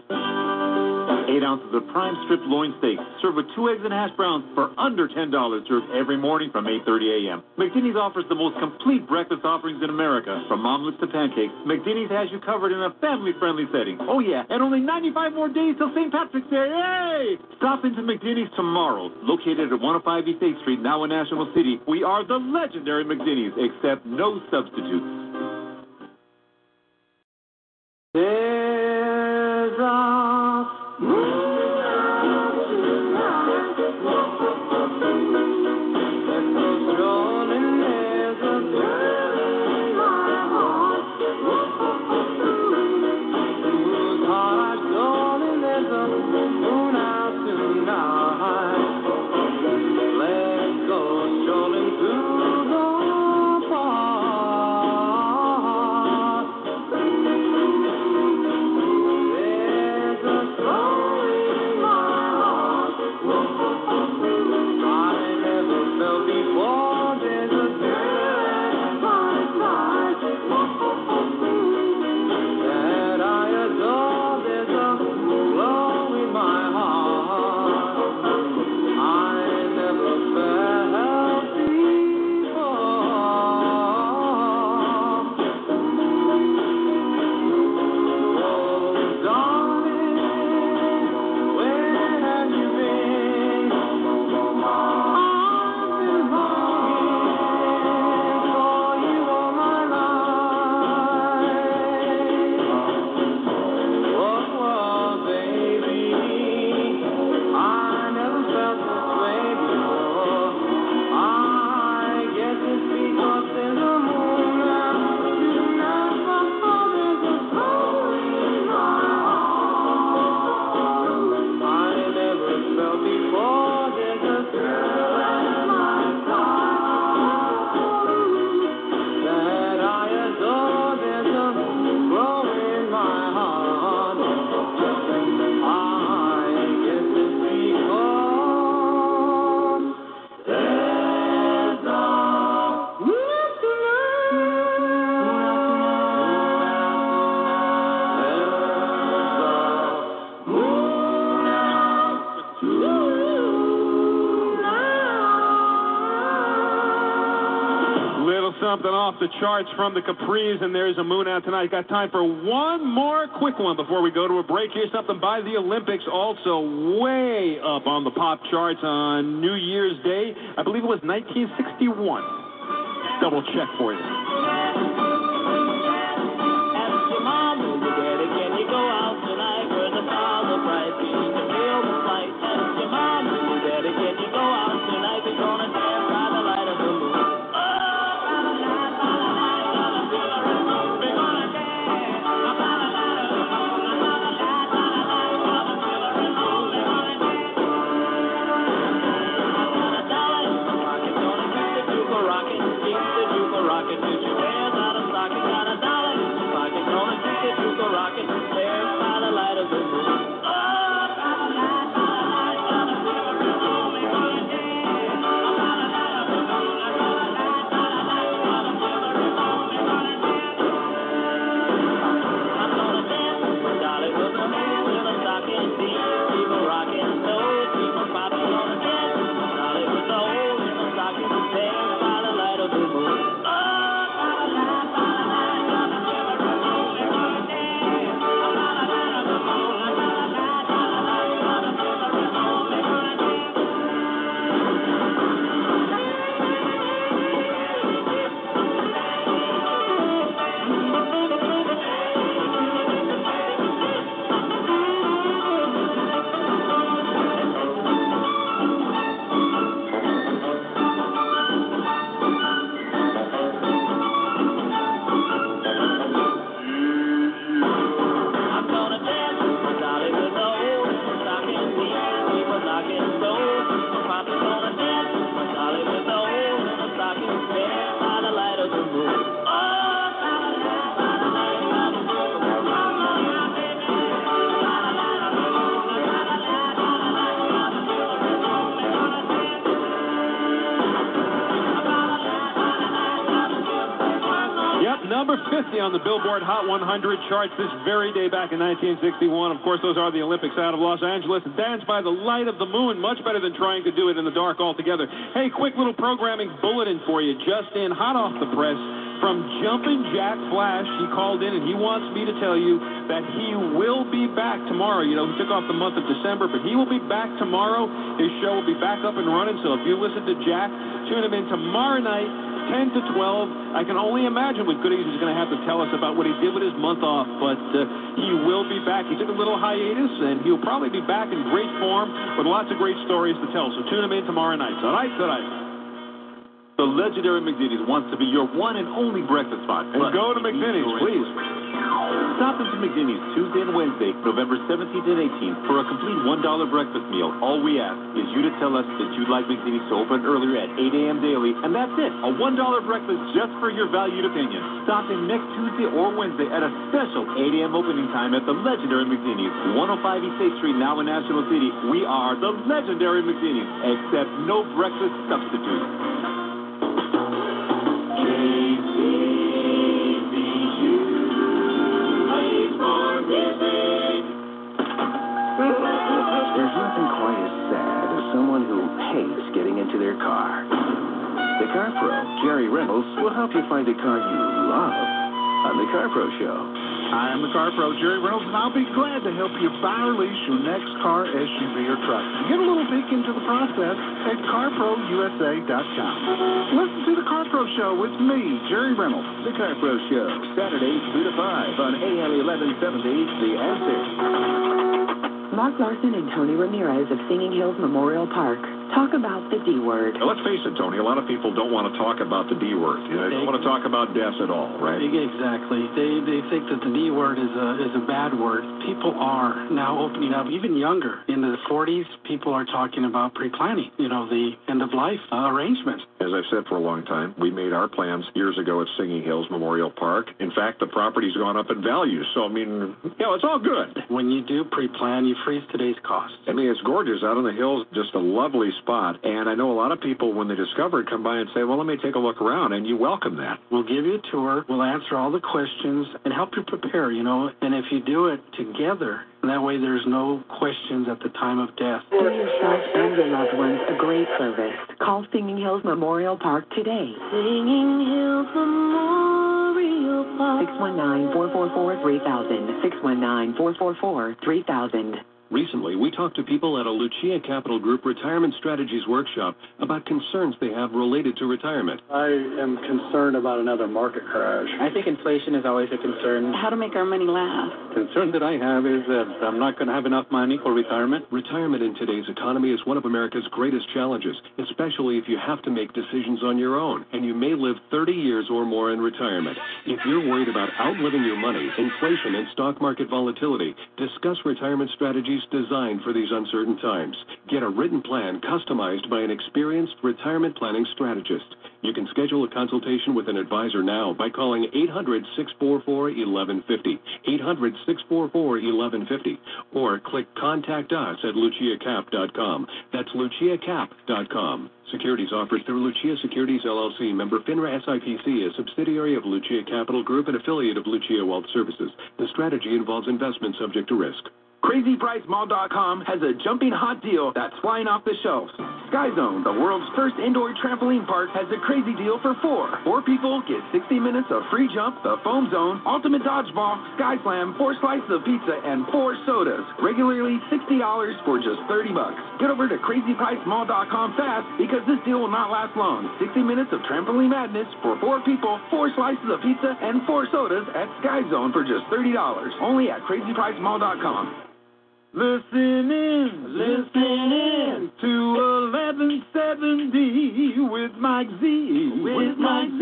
8 ounces of prime strip loin steak, served with 2 eggs and hash browns for under $10, served every morning from 8:30 a.m. McDinney's offers the most complete breakfast offerings in America. From omelets to pancakes, McDinney's has you covered in a family-friendly setting. Oh, yeah, and only 95 more days till St. Patrick's Day. Yay! Stop into McDinney's tomorrow. Located at 105 East 8th Street, now in National City, we are the legendary McDinney's, except no substitutes. There's a moonlight tonight, that's so strong, and there's a girl in my heart, whose heart I stole, and there's a moon out tonight, let's go strolling through the park. Off the charts from the Capris, and there's a moon out tonight. Got time for one more quick one before we go to a break. Here's something by the Olympics, also way up on the pop charts on New Year's Day. I believe it was 1961. Double check for you. Rocket, number 50 on the Billboard Hot 100 charts this very day back in 1961. Of course, those are the Olympics out of Los Angeles. Dance by the light of the moon, much better than trying to do it in the dark altogether. Hey, quick little programming bulletin for you. Just in, hot off the press, from Jumpin' Jack Flash. He called in, and he wants me to tell you that he will be back tomorrow. You know, he took off the month of December, but he will be back tomorrow. His show will be back up and running, so if you listen to Jack, tune him in tomorrow night, 10 to 12. I can only imagine what goodies he's going to have to tell us about what he did with his month off, but he will be back. He took a little hiatus, and he'll probably be back in great form with lots of great stories to tell, so tune him in tomorrow night. All right, good night. The legendary McDinney's wants to be your one and only breakfast spot. And go to McDinney's, please. Stop into McDinney's Tuesday and Wednesday, November 17th and 18th, for a complete $1 breakfast meal. All we ask is you to tell us that you'd like McDinney's to open earlier at 8 a.m. daily, and that's it. A $1 breakfast just for your valued opinion. Stop in next Tuesday or Wednesday at a special 8 a.m. opening time at the legendary McDinney's, 105 East State Street, now in National City. We are the legendary McDinney's, except no breakfast substitutes. There's nothing quite as sad as someone who hates getting into their car. The Car Pro, Jerry Reynolds, will help you find a car you love on The Car Pro Show. I am the Car Pro, Jerry Reynolds, and I'll be glad to help you buy or lease your next car, SUV, or truck. Get a little peek into the process at CarProUSA.com. Listen to The Car Pro Show with me, Jerry Reynolds. The Car Pro Show, Saturdays 2 to 5 on AM 1170, The Answer. Mark Larson and Tony Ramirez of Singing Hills Memorial Park talk about the D word. Now, let's face it, Tony, a lot of people don't want to talk about the D word. You know, they don't want to talk about death at all, right? Exactly. They think that the D word is a bad word. People are now opening up, even younger, in the 40s, people are talking about pre-planning, you know, the end-of-life arrangements. As I've said for a long time, we made our plans years ago at Singing Hills Memorial Park. In fact, the property's gone up in value, so, I mean, you know, it's all good. When you do pre-plan, you freeze today's costs. I mean, it's gorgeous out on the hills, just a lovely spot, and I know a lot of people, when they discover it, come by and say, well, let me take a look around, and you welcome that. We'll give you a tour, we'll answer all the questions, and help you prepare, you know, and if you do it together, and that way there's no questions at the time of death. Do yourself and your loved ones a great service. Call Singing Hills Memorial Park today. Singing Hills Memorial Park. 619-444-3000. 619-444-3000. Recently, we talked to people at a Lucia Capital Group Retirement Strategies workshop about concerns they have related to retirement. I am concerned about another market crash. I think inflation is always a concern. How to make our money last. The concern that I have is that I'm not going to have enough money for retirement. Retirement in today's economy is one of America's greatest challenges, especially if you have to make decisions on your own, and you may live 30 years or more in retirement. If you're worried about outliving your money, inflation, and stock market volatility, discuss retirement strategies designed for these uncertain times. Get a written plan customized by an experienced retirement planning strategist. You can schedule a consultation with an advisor now by calling 800-644-1150, 800-644-1150, or click Contact Us at LuciaCap.com. That's LuciaCap.com. Securities offered through Lucia Securities, LLC, member FINRA SIPC, a subsidiary of Lucia Capital Group and affiliate of Lucia Wealth Services. The strategy involves investment subject to risk. CrazyPriceMall.com has a jumping hot deal that's flying off the shelves. Skyzone, the world's first indoor trampoline park, has a crazy deal for four. Four people get 60 minutes of free jump, the foam zone, ultimate dodgeball, sky slam, four slices of pizza, and four sodas. Regularly $60 for just $30. Get over to CrazyPriceMall.com fast because this deal will not last long. 60 minutes of trampoline madness for four people, four slices of pizza, and four sodas at Skyzone for just $30. Only at CrazyPriceMall.com. Listen in to 1170 with Mike Z. With Mike Z.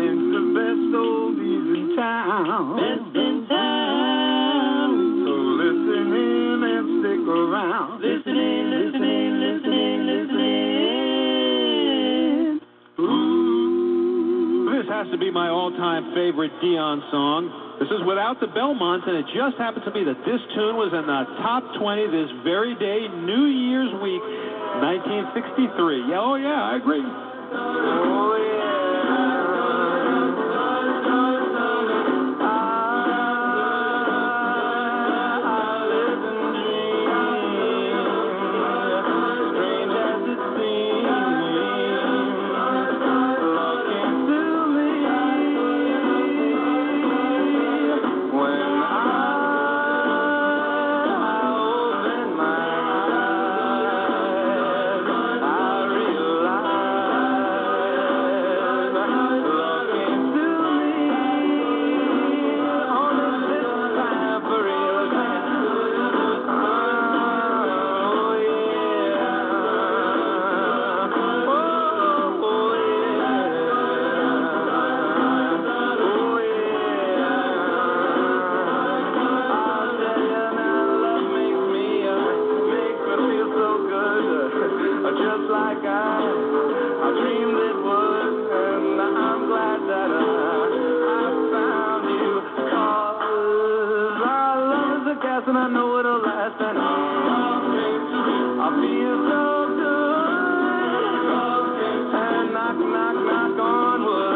And the best oldies in town. Best in town. So listen in and stick around. Listen in. Ooh. This has to be my all-time favorite Dion song. This is without the Belmonts, and it just happened to be that this tune was in the top 20 this very day, New Year's week, 1963. Yeah, oh, yeah, I agree. Oh, yeah. just like I dreamed it would, and I'm glad that I found you, 'cause our love is a gas and I know it'll last, and I feel so good, and knock, knock, knock on wood.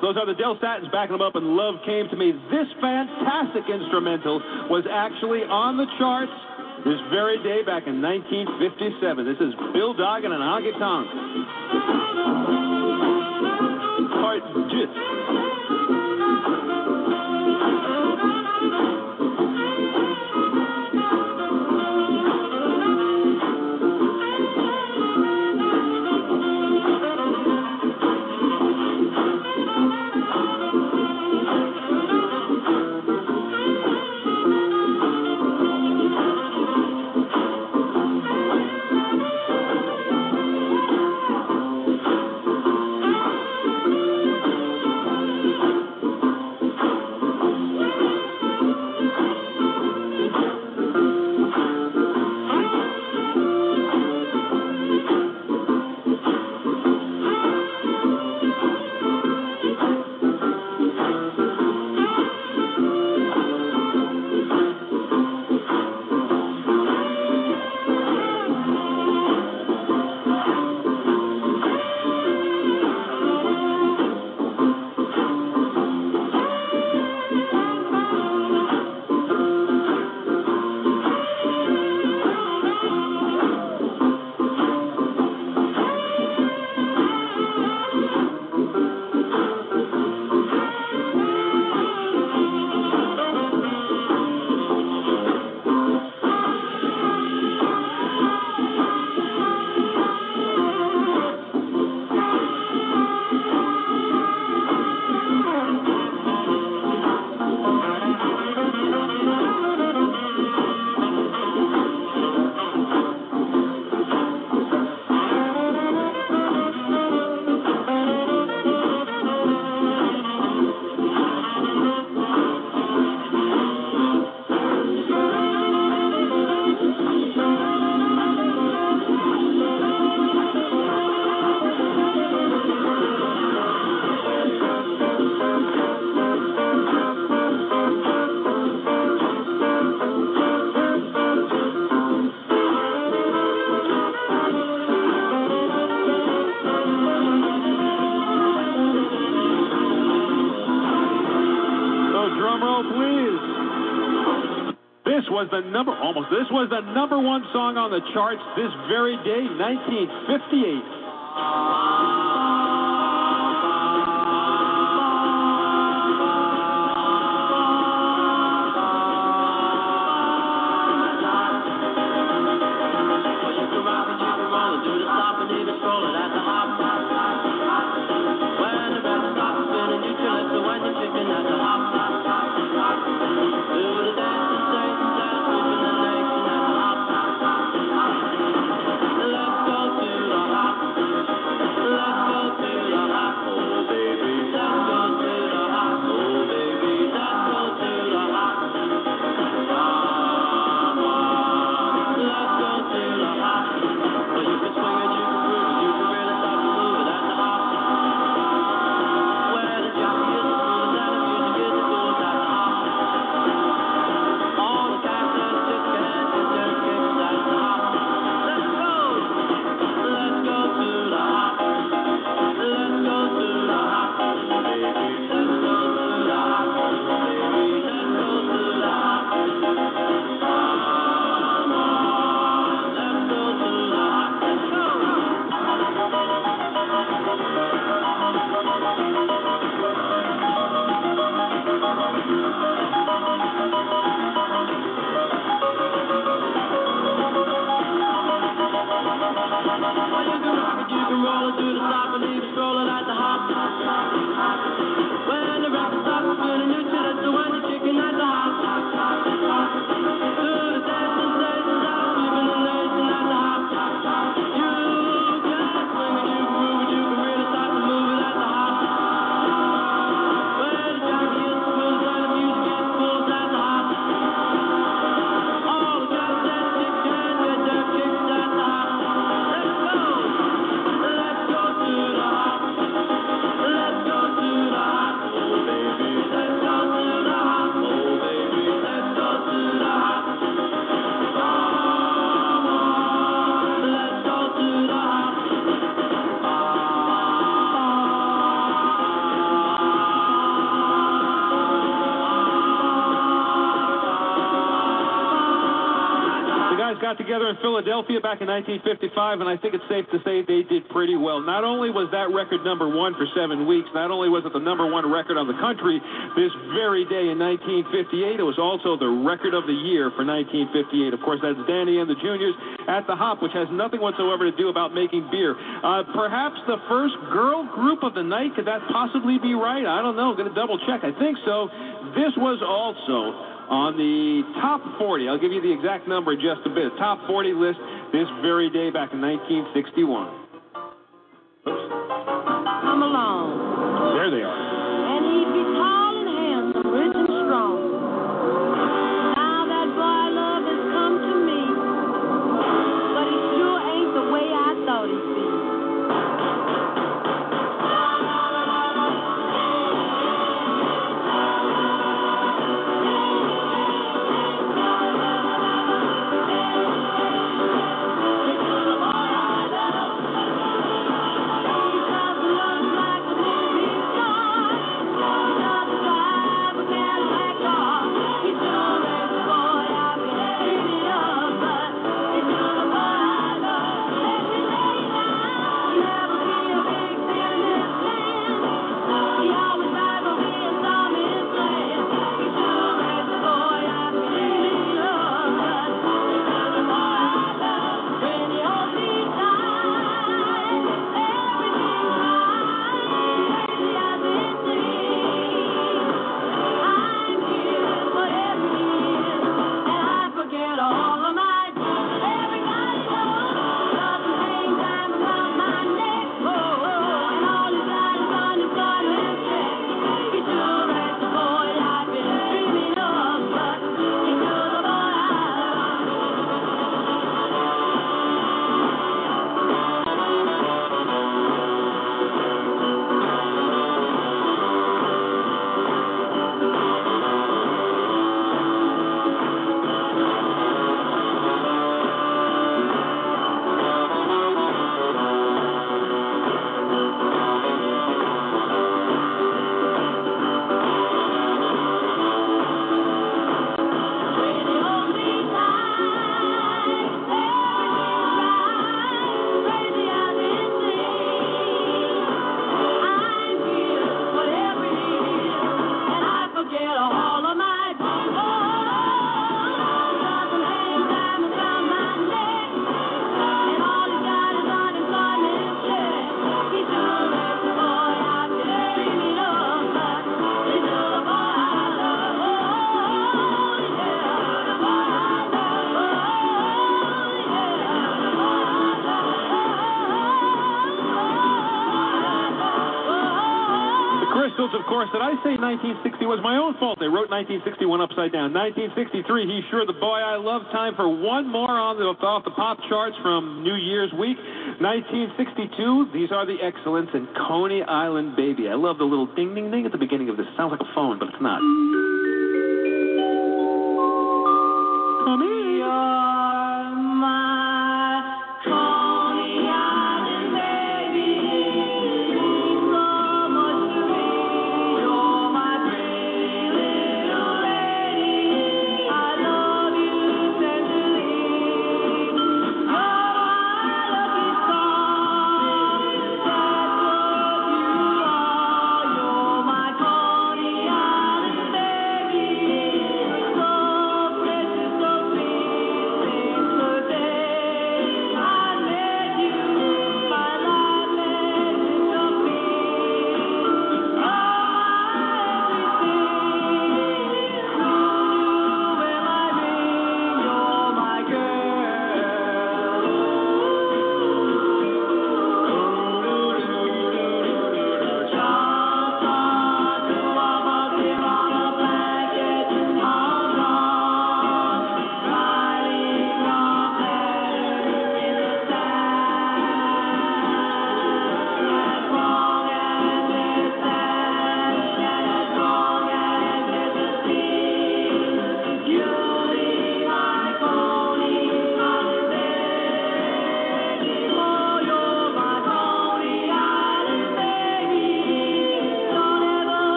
Those are the Del Statons backing them up, and Love Came to Me. This fantastic instrumental was actually on the charts this very day back in 1957. This is Bill Doggin and Honky Tonk. Part just. This was the number one song on the charts this very day, 1958. got together in Philadelphia back in 1955, and I think it's safe to say they did pretty well. Not only was that record number one for 7 weeks, not only was it the number one record on the country this very day in 1958, it was also the record of the year for 1958. Of course, that's Danny and the Juniors at the Hop, which has nothing whatsoever to do about making beer. Perhaps the first girl group of the night, could that possibly be right? I don't know. I'm going to double check. I think so. This was also on the top 40, I'll give you the exact number in just a bit. Top 40 list this very day back in 1961. Come along. There they are. And he'd be tall and handsome, rich and strong. Now that boy love has come to me, but he sure ain't the way I thought he'd be. That I say 1960 was my own fault. They wrote 1961 upside down. 1963, he's sure the boy I love. Time for one more on the off the pop charts from New Year's week. 1962, these are the Excellents and Coney Island Baby. I love the little ding ding ding at the beginning of this. Sounds like a phone, but it's not.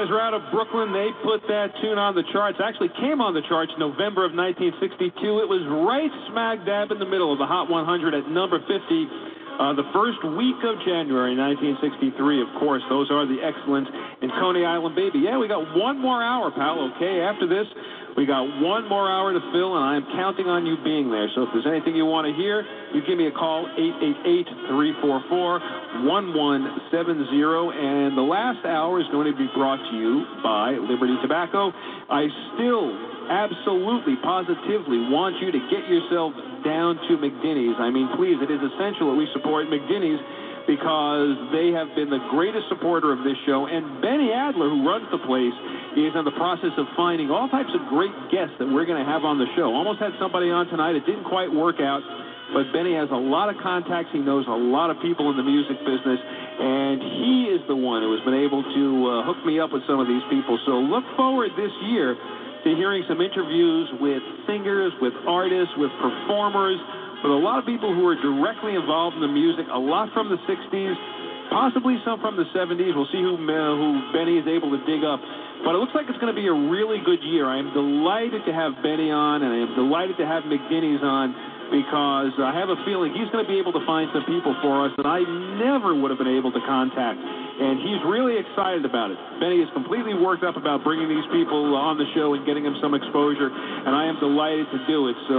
guys were out of Brooklyn. They put that tune on the charts. Actually came on the charts November of 1962. It was right smack dab in the middle of the Hot 100 at number 50. The first week of January 1963, of course. Those are the excellent in Coney Island Baby. Yeah, we got one more hour, pal, okay? After this, we got one more hour to fill, and I'm counting on you being there. So if there's anything you want to hear, you give me a call, 888-344-1170. And the last hour is going to be brought to you by Liberty Tobacco. I still absolutely, positively want you to get yourself down to McDinney's. I mean, please, it is essential that we support McDinney's because they have been the greatest supporter of this show. And Benny Adler, who runs the place, is in the process of finding all types of great guests that we're going to have on the show. Almost had somebody on tonight. It didn't quite work out, but Benny has a lot of contacts. He knows a lot of people in the music business, and he is the one who has been able to hook me up with some of these people. So look forward this year to hearing some interviews with singers, with artists, with performers, with a lot of people who are directly involved in the music, a lot from the 60s, possibly some from the 70s. We'll see who Benny is able to dig up. But it looks like it's going to be a really good year. I am delighted to have Benny on, and I am delighted to have McDinney's on, because I have a feeling he's going to be able to find some people for us that I never would have been able to contact. And he's really excited about it. Benny is completely worked up about bringing these people on the show and getting them some exposure, and I am delighted to do it. So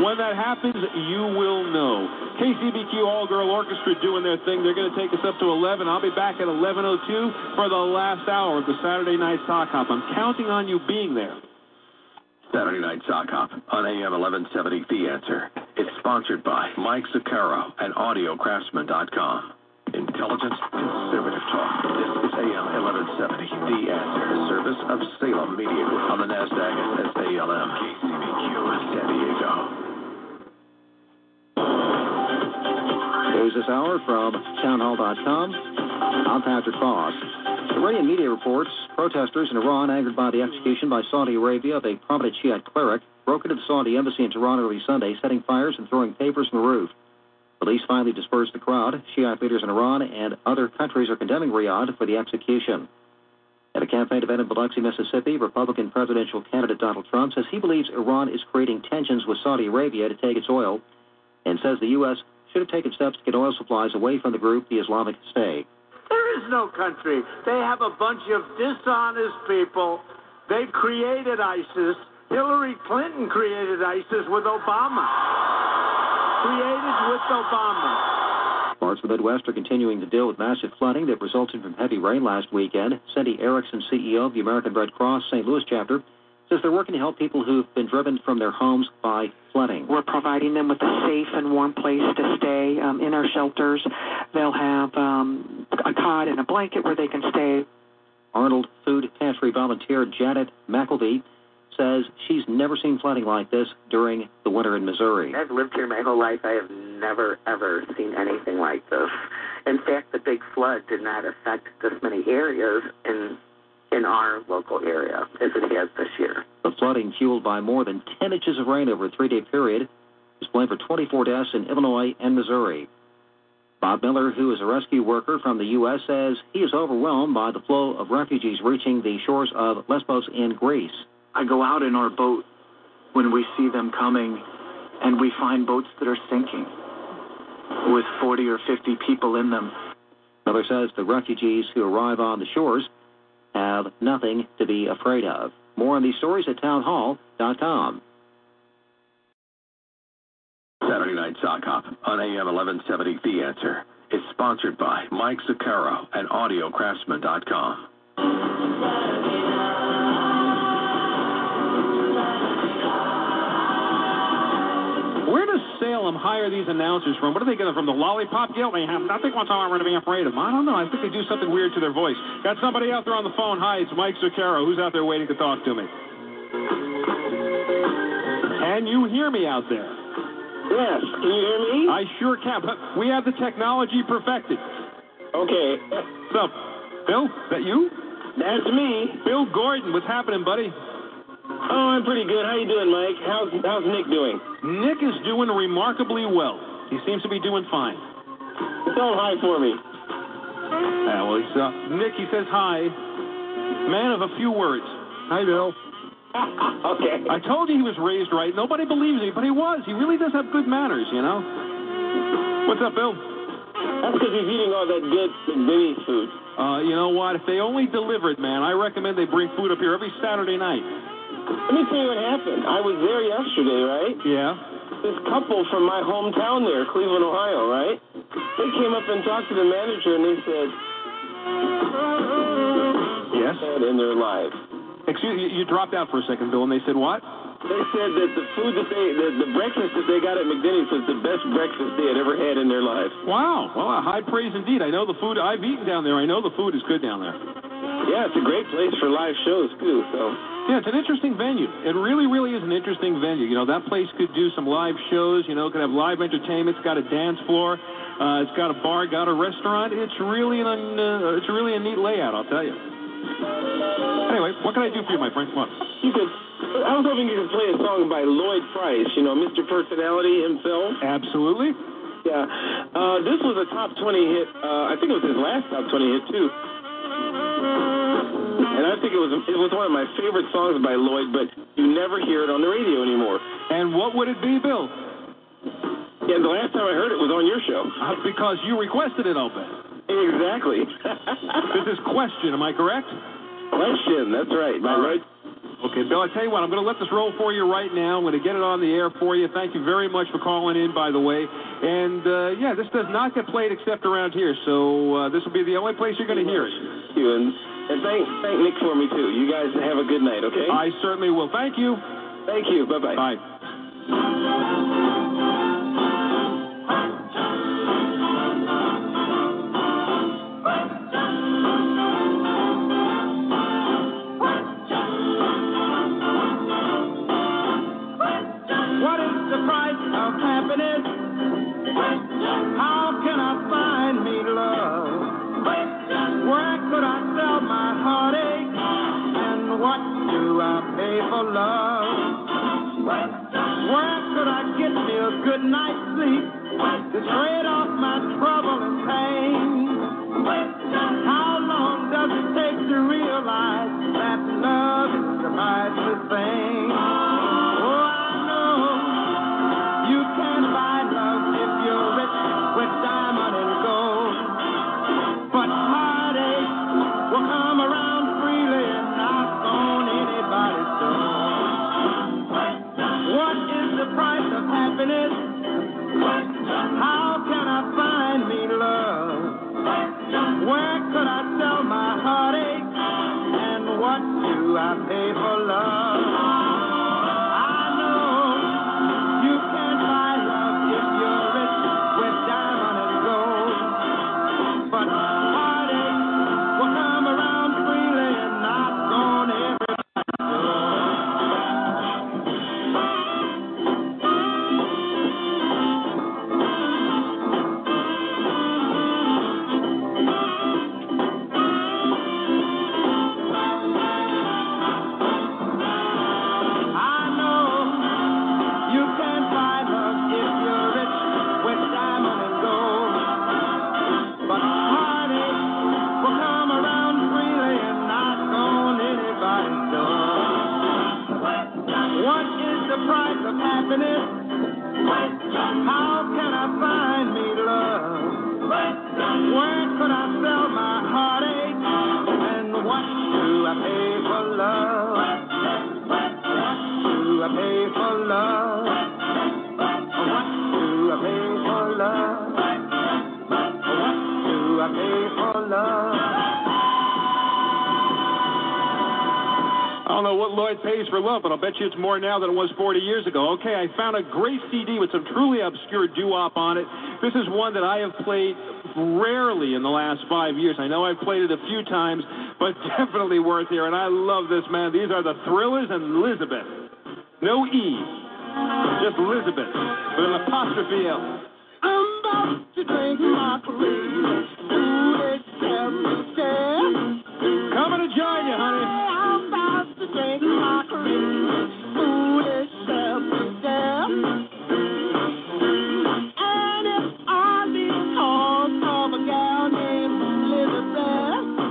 when that happens, you will know. KCBQ All-Girl Orchestra doing their thing. They're going to take us up to 11. I'll be back at 11:02 for the last hour of the Saturday Night Sock Hop. I'm counting on you being there. Saturday Night Sock Hop on AM1170 The Answer. It's sponsored by Mike Zaccaro and AudioCraftsman.com. Intelligent, conservative talk. This is AM1170, The Answer, a service of Salem Media Group on the NASDAQ as SALM, KCBQ, San Diego. News this hour from townhall.com. I'm Patrick Foss. Iranian media reports protesters in Iran angered by the execution by Saudi Arabia of a prominent Shiite cleric broke into the Saudi embassy in Tehran early Sunday, setting fires and throwing papers on the roof. Police finally dispersed the crowd. Shiite leaders in Iran and other countries are condemning Riyadh for the execution. At a campaign event in Biloxi, Mississippi, Republican presidential candidate Donald Trump says he believes Iran is creating tensions with Saudi Arabia to take its oil, and says the U.S. should have taken steps to get oil supplies away from the group, the Islamic State. There is no country. They have a bunch of dishonest people. They created ISIS. Hillary Clinton created ISIS with Obama. Parts of the Midwest are continuing to deal with massive flooding that resulted from heavy rain last weekend. Cindy Erickson, CEO of the American Red Cross St. Louis chapter, says they're working to help people who've been driven from their homes by flooding. We're providing them with a safe and warm place to stay in our shelters. They'll have a cot and a blanket where they can stay. Arnold Food Pantry volunteer Janet McElvey says she's never seen flooding like this during the winter in Missouri. I've lived here my whole life. I have never, ever seen anything like this. In fact, the big flood did not affect this many areas in our local area as it has this year. The flooding, fueled by more than 10 inches of rain over a three-day period, is blamed for 24 deaths in Illinois and Missouri. Bob Miller, who is a rescue worker from the U.S., says he is overwhelmed by the flow of refugees reaching the shores of Lesbos in Greece. I go out in our boat when we see them coming, and we find boats that are sinking with 40 or 50 people in them. Miller says the refugees who arrive on the shores have nothing to be afraid of. More on these stories at townhall.com. Saturday Night Sock Hop on AM 1170 The Answer is sponsored by Mike Zaccaro and AudioCraftsman.com. Where does Salem hire these announcers from? What do they get them from? The Lollipop Guild? They have nothing. One time I'm going to be afraid of them. I don't know. I think they do something weird to their voice. Got somebody out there on the phone. Hi, it's Mike Zaccaro. Who's out there waiting to talk to me? Can you hear me out there? Yes. Can you hear me? I sure can. We have the technology perfected. Okay. What's up? Bill, is that you? That's me. Bill Gordon. What's happening, buddy? Oh, I'm pretty good. How you doing, Mike? How's Nick doing? Nick is doing remarkably well. He seems to be doing fine. Tell him hi for me. Well, Nick, he says hi. Man of a few words. Hi, Bill. Okay. I told you he was raised right. Nobody believes me, but he was. He really does have good manners, you know. What's up, Bill? That's because he's eating all that good baby food. You know what? If they only delivered, man, I recommend they bring food up here every Saturday night. Let me tell you what happened. I was there yesterday, right? Yeah. This couple from my hometown there, Cleveland, Ohio, right? They came up and talked to the manager, and they said, yes? In their lives. Excuse me, you dropped out for a second, Bill, and they said what? They said that the food that the breakfast that they got at McDinney's was the best breakfast they had ever had in their lives. Wow. Well, high praise indeed. I know the food I've eaten down there. I know the food is good down there. Yeah, it's a great place for live shows, too, so. Yeah, it's an interesting venue. It really, really is an interesting venue. You know, that place could do some live shows, you know, could have live entertainment, it's got a dance floor, it's got a bar, got a restaurant. It's really a neat layout, I'll tell you. Anyway, what can I do for you, my friend? Come on. I was hoping you could play a song by Lloyd Price, you know, Mr. Personality himself. Absolutely. Yeah. This was a top 20 hit. I think it was his last top 20 hit, too. And I think it was one of my favorite songs by Lloyd, but you never hear it on the radio anymore. And what would it be, Bill? Yeah, the last time I heard it was on your show. Because you requested it, I'll bet. Exactly. This is Question, am I correct? Question, that's right. Am I right? Okay, Bill, I tell you what, I'm going to let this roll for you right now. I'm going to get it on the air for you. Thank you very much for calling in, by the way. And, yeah, this does not get played except around here, so this will be the only place you're going to hear it. Thank you, and thank Nick for me, too. You guys have a good night, okay? I certainly will. Thank you. Thank you. Bye-bye. Bye. For love, where could I get me a good night's sleep to trade off my trouble and pain? How long does it take to realize that love is the priceless thing? Oh, I know you can buy love if you're rich with diamond and gold, but heartache will come around freely and knock on anybody's door. Price of happiness. How can I find me love? Where could I sell my heartache? And what do I pay for love? I know you can't buy love if you're rich with diamond and gold, but heartache will come around freely and not gone everywhere. Pays for love, but I'll bet you it's more now than it was 40 years ago. Okay, I found a great CD with some truly obscure doo-wop on it. This is one that I have played rarely in the last 5 years. I know I've played it a few times, but definitely worth hearing. I love this, man. These are the Thrillers and Elizabeth. No E, just Elizabeth, with an apostrophe L. I'm about to drink my police. Do it every day. Coming to join you, honey. Take my career, food is self-death. And if I be called from a gal named Elizabeth,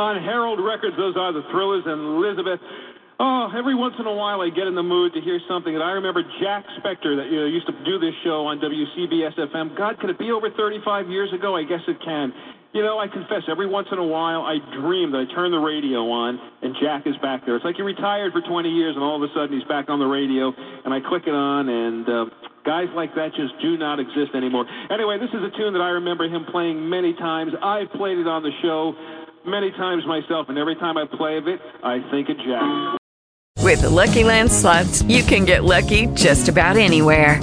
on Herald Records. Those are the Thrillers and Elizabeth. Oh, every once in a while I get in the mood to hear something. And I remember Jack Spector that used to do this show on WCBS-FM. God, could it be over 35 years ago? I guess it can. You know, I confess, every once in a while I dream that I turn the radio on and Jack is back there. It's like he retired for 20 years and all of a sudden he's back on the radio, and I click it on, and guys like that just do not exist anymore. Anyway, this is a tune that I remember him playing many times. I've played it on the show many times myself, and every time I play it, I think of Jack. With the Lucky Land Slots, you can get lucky just about anywhere.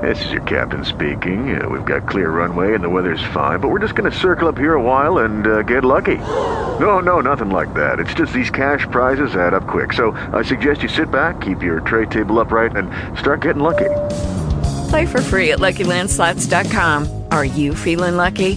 This is your captain speaking. We've got clear runway and the weather's fine, but we're just going to circle up here a while and get lucky. No, nothing like that. It's just these cash prizes add up quick. So I suggest you sit back, keep your tray table upright, and start getting lucky. Play for free at LuckyLandSlots.com. Are you feeling lucky?